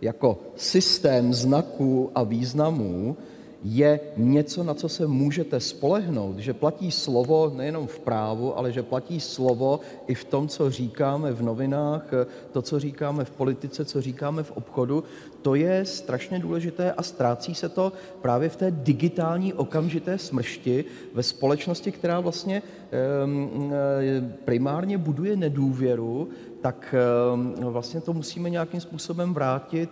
jako systém znaků a významů je něco, na co se můžete spolehnout, že platí slovo nejenom v právu, ale že platí slovo i v tom, co říkáme v novinách, to, co říkáme v politice, co říkáme v obchodu. To je strašně důležité a ztrácí se to právě v té digitální okamžité smršti ve společnosti, která vlastně primárně buduje nedůvěru, tak vlastně to musíme nějakým způsobem vrátit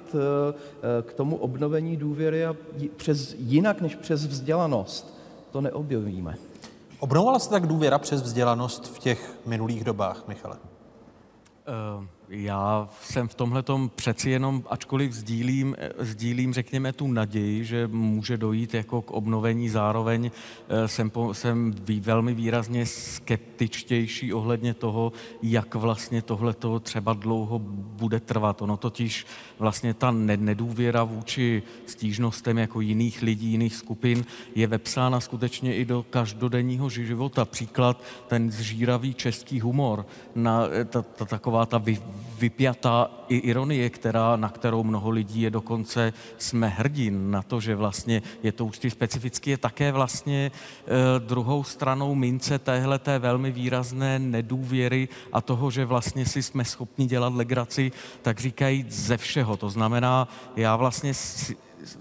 k tomu obnovení důvěry, a přes, jinak než přes vzdělanost to neobjevíme. Obnovala se tak důvěra přes vzdělanost v těch minulých dobách, Michale? Uh... Já jsem v tomhletom přeci jenom, ačkoliv sdílím, sdílím, řekněme, tu naději, že může dojít jako k obnovení, zároveň jsem, po, jsem velmi výrazně skeptičtější ohledně toho, jak vlastně tohleto třeba dlouho bude trvat. Ono totiž vlastně ta nedůvěra vůči stížnostem jako jiných lidí, jiných skupin je vepsána skutečně i do každodenního života. Příklad ten zžíravý český humor, na, ta, ta, taková ta vy vypjatá i ironie, která, na kterou mnoho lidí je, dokonce jsme hrdin na to, že vlastně je to určitě specificky, je také vlastně e, druhou stranou mince téhleté velmi výrazné nedůvěry a toho, že vlastně si jsme schopni dělat legraci, tak říkají ze všeho. To znamená, já vlastně s,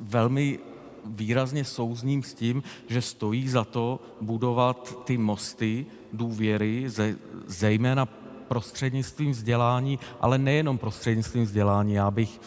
velmi výrazně souzním s tím, že stojí za to budovat ty mosty důvěry, ze, zejména prostřednictvím vzdělání, ale nejenom prostřednictvím vzdělání. Já bych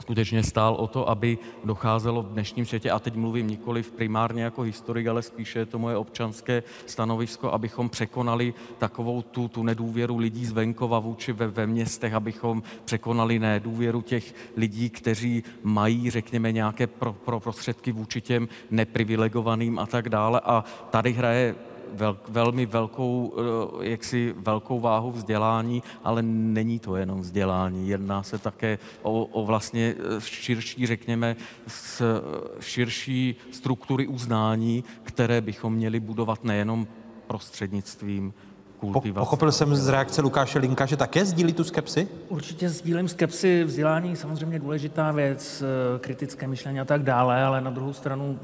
skutečně stál o to, aby docházelo v dnešním světě, a teď mluvím nikoliv primárně jako historik, ale spíše to moje občanské stanovisko, abychom překonali takovou tu, tu nedůvěru lidí z venkova vůči ve, ve městech, abychom překonali nedůvěru těch lidí, kteří mají, řekněme, nějaké pro, pro prostředky vůči těm neprivilegovaným a tak dále. A tady hraje Vel, velmi velkou, jaksi velkou váhu vzdělání, ale není to jenom vzdělání. Jedná se také o, o vlastně širší, řekněme, s, širší struktury uznání, které bychom měli budovat nejenom prostřednictvím kultivace. Pochopil jsem z reakce Lukáše Linka, že také sdílí tu skepsi? Určitě sdílím skepsi. Vzdělání samozřejmě důležitá věc, kritické myšlení a tak dále, ale na druhou stranu,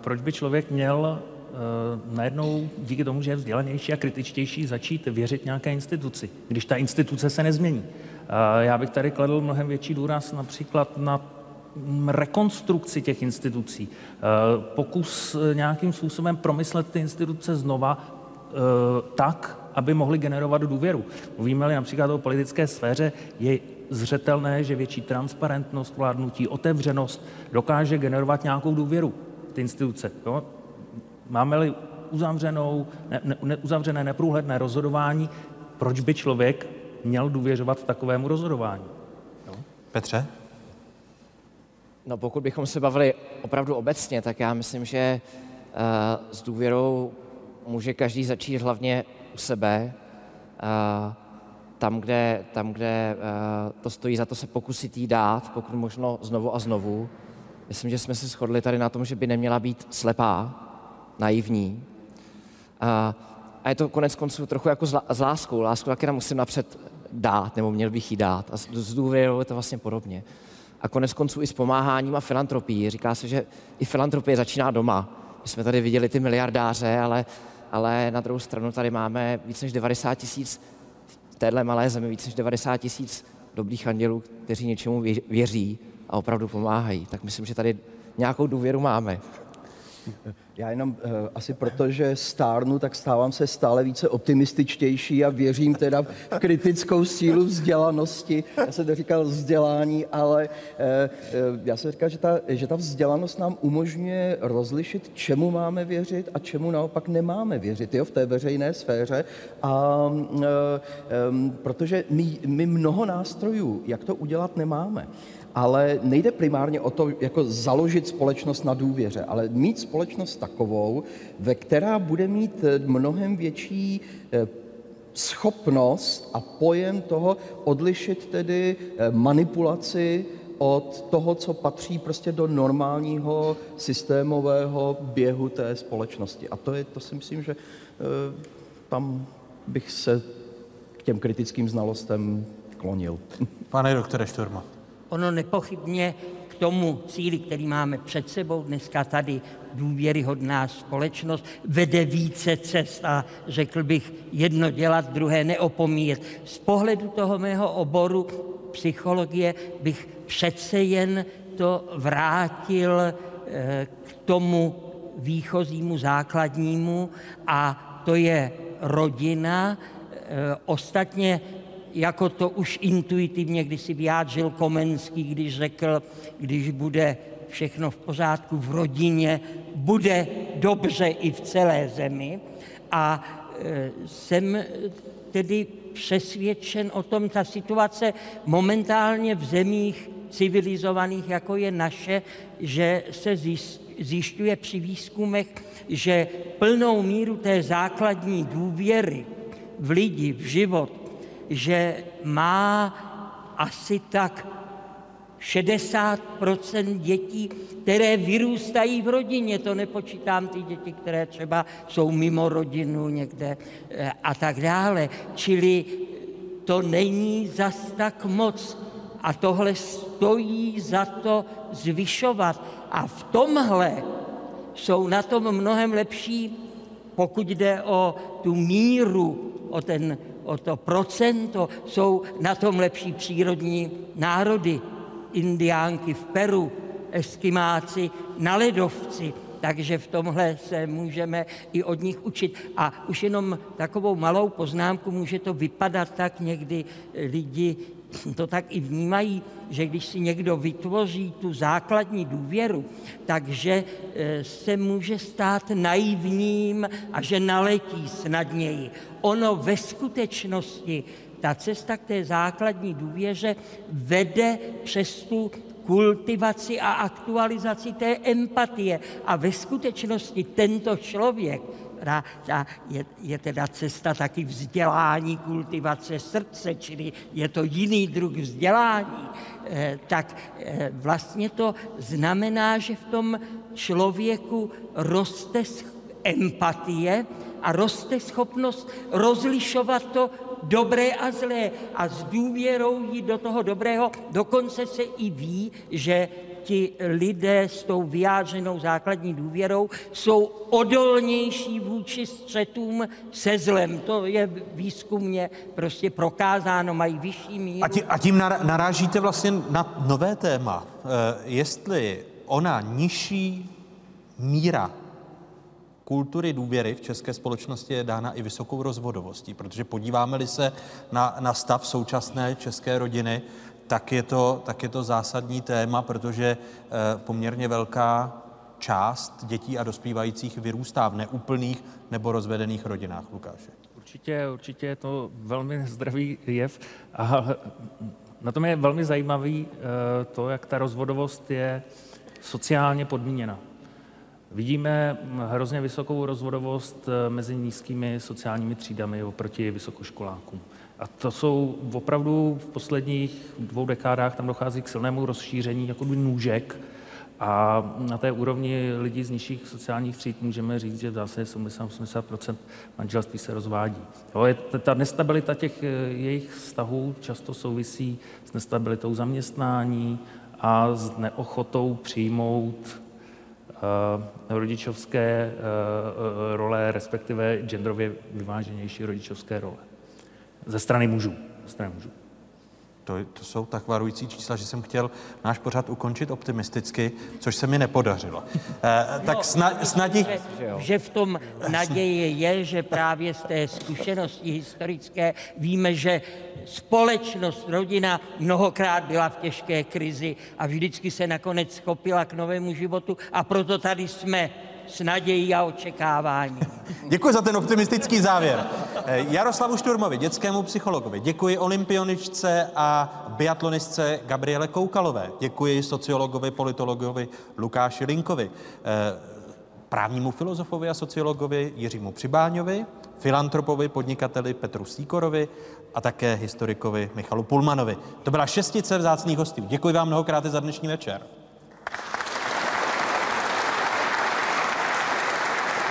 proč by člověk měl najednou díky tomu, že je vzdělanější a kritičtější, začít věřit nějaké instituci, když ta instituce se nezmění. Já bych tady kladl mnohem větší důraz například na rekonstrukci těch institucí. Pokus nějakým způsobem promyslet ty instituce znova tak, aby mohly generovat důvěru. Mluvíme-li například o politické sféře, je zřetelné, že větší transparentnost vládnutí, otevřenost dokáže generovat nějakou důvěru ty instituce. Jo? Máme-li uzavřenou, ne, ne, uzavřené neprůhledné rozhodování, proč by člověk měl důvěřovat takovému rozhodování? No. Petře? No, pokud bychom se bavili opravdu obecně, tak já myslím, že uh, s důvěrou může každý začít hlavně u sebe. Uh, tam, kde, tam, kde uh, to stojí za to se pokusit jí dát, pokud možno znovu a znovu. Myslím, že jsme se shodli tady na tom, že by neměla být slepá, naivní. A, a je to konec konců trochu jako s, s láskou. Lásku taky musím napřed dát, nebo měl bych jí dát. A s, s důvěrou je to vlastně podobně. A konec konců i s pomáháním a filantropií. Říká se, že i filantropie začíná doma. My jsme tady viděli ty miliardáře, ale, ale na druhou stranu tady máme víc než devadesát tisíc, v téhle malé zemi víc než devadesát tisíc dobrých andělů, kteří něčemu věří a opravdu pomáhají. Tak myslím, že tady nějakou důvěru máme. Já jenom uh, asi proto, že stárnu, tak stávám se stále více optimističtější a věřím teda v kritickou sílu vzdělanosti. Já jsem to říkal vzdělání, ale uh, uh, já jsem říkal, že ta, že ta vzdělanost nám umožňuje rozlišit, čemu máme věřit a čemu naopak nemáme věřit, jo, v té veřejné sféře. A uh, um, protože my, my mnoho nástrojů, jak to udělat, nemáme. Ale nejde primárně o to, jako založit společnost na důvěře, ale mít společnost takovou, ve která bude mít mnohem větší schopnost a pojem toho odlišit tedy manipulaci od toho, co patří prostě do normálního systémového běhu té společnosti. A to je, to si myslím, že tam bych se k těm kritickým znalostem klonil. Pane doktore Šturma. Ono nepochybně k tomu cíli, který máme před sebou dneska tady, důvěryhodná společnost, vede více cest a řekl bych jedno dělat, druhé neopomíjet. Z pohledu toho mého oboru psychologie bych přece jen to vrátil k tomu výchozímu základnímu a to je rodina. Ostatně jako to už intuitivně když si vyjádřil Komenský, když řekl, když bude všechno v pořádku v rodině, bude dobře i v celé zemi. A e, jsem tedy přesvědčen o tom, ta situace momentálně v zemích civilizovaných, jako je naše, že se zjišťuje při výzkumech, že plnou míru té základní důvěry v lidi, v život, že má asi tak šedesát procent dětí, které vyrůstají v rodině. To nepočítám ty děti, které třeba jsou mimo rodinu někde a tak dále. Čili to není zas tak moc a tohle stojí za to zvyšovat. A v tomhle jsou na tom mnohem lepší, pokud jde o tu míru, o ten o to procento, jsou na tom lepší přírodní národy, indiánky v Peru, eskimáci na ledovci, takže v tomhle se můžeme i od nich učit. A už jenom takovou malou poznámku, může to vypadat tak, někdy lidi to tak i vnímají, že když si někdo vytvoří tu základní důvěru, takže se může stát naivním a že naletí snadněji. Ono ve skutečnosti, ta cesta k té základní důvěře vede přes tu kultivaci a aktualizaci té empatie. A ve skutečnosti tento člověk, je, je teda cesta taky vzdělání, kultivace srdce, čili je to jiný druh vzdělání, tak vlastně to znamená, že v tom člověku roste empatie a roste schopnost rozlišovat to dobré a zlé a s důvěrou jít do toho dobrého. Dokonce se i ví, že ti lidé s tou vyjádřenou základní důvěrou jsou odolnější vůči střetům se zlem. To je výzkumně prostě prokázáno, mají vyšší míru. A tím narážíte vlastně na nové téma. Jestli ona nižší míra kultury důvěry v české společnosti je dána i vysokou rozvodovostí, protože podíváme-li se na, na stav současné české rodiny, tak je to, tak je to zásadní téma, protože eh, poměrně velká část dětí a dospívajících vyrůstá v neúplných nebo rozvedených rodinách. Lukáši. Určitě, určitě je to velmi zdravý jev. A na tom je velmi zajímavý eh, to, jak ta rozvodovost je sociálně podmíněna. Vidíme hrozně vysokou rozvodovost mezi nízkými sociálními třídami oproti vysokoškolákům. A to jsou opravdu v posledních dvou dekádách, tam dochází k silnému rozšíření jakoby nůžek a na té úrovni lidí z nižších sociálních tříd můžeme říct, že v zásadě sedmdesát až osmdesát procent manželství se rozvádí. Jo, je ta nestabilita těch jejich vztahů často souvisí s nestabilitou zaměstnání a s neochotou přijmout Uh, rodičovské uh, role, respektive genderově vyváženější rodičovské role. Ze strany mužů. Ze strany mužů. To, to jsou tak varující čísla, že jsem chtěl náš pořad ukončit optimisticky, což se mi nepodařilo. Eh, tak no, snad, snad jich... že, že v tom naděje je, že právě z té zkušenosti historické víme, že společnost, rodina mnohokrát byla v těžké krizi a vždycky se nakonec schopila k novému životu, a proto tady jsme s nadějí a očekáváním. Děkuji za ten optimistický závěr. Jaroslavu Šturmovi, dětskému psychologovi, děkuji olympioničce a biatlonistce Gabriele Koukalové, děkuji sociologovi, politologovi Lukáši Linkovi, právnímu filozofovi a sociologovi Jiřímu Přibáňovi, filantropovi, podnikateli Petru Sikorovi a také historikovi Michalu Pullmanovi. To byla šestice vzácných hostů. Děkuji vám mnohokrát za dnešní večer.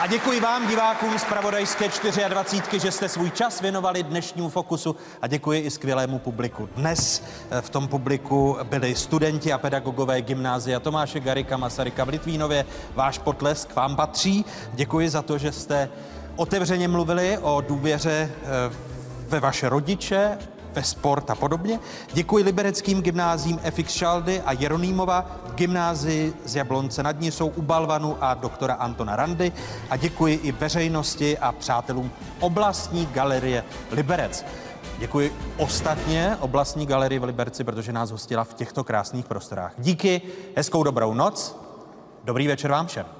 A děkuji vám, divákům z Pravodajské dvacet čtyři, že jste svůj čas věnovali dnešnímu Fokusu, a děkuji i skvělému publiku. Dnes v tom publiku byli studenti a pedagogové gymnázia Tomáše Garrigua Masaryka v Litvínově. Váš potlesk vám patří. Děkuji za to, že jste otevřeně mluvili o důvěře ve vaše rodiče, ve sport a podobně. Děkuji libereckým gymnáziím F X Šaldy a Jeronímova, gymnázii z Jablonce nad Nisou, u Balvanu a doktora Antona Randy, a děkuji i veřejnosti a přátelům oblastní galerie Liberec. Děkuji ostatně oblastní galerii v Liberci, protože nás hostila v těchto krásných prostorách. Díky, hezkou dobrou noc, dobrý večer vám všem.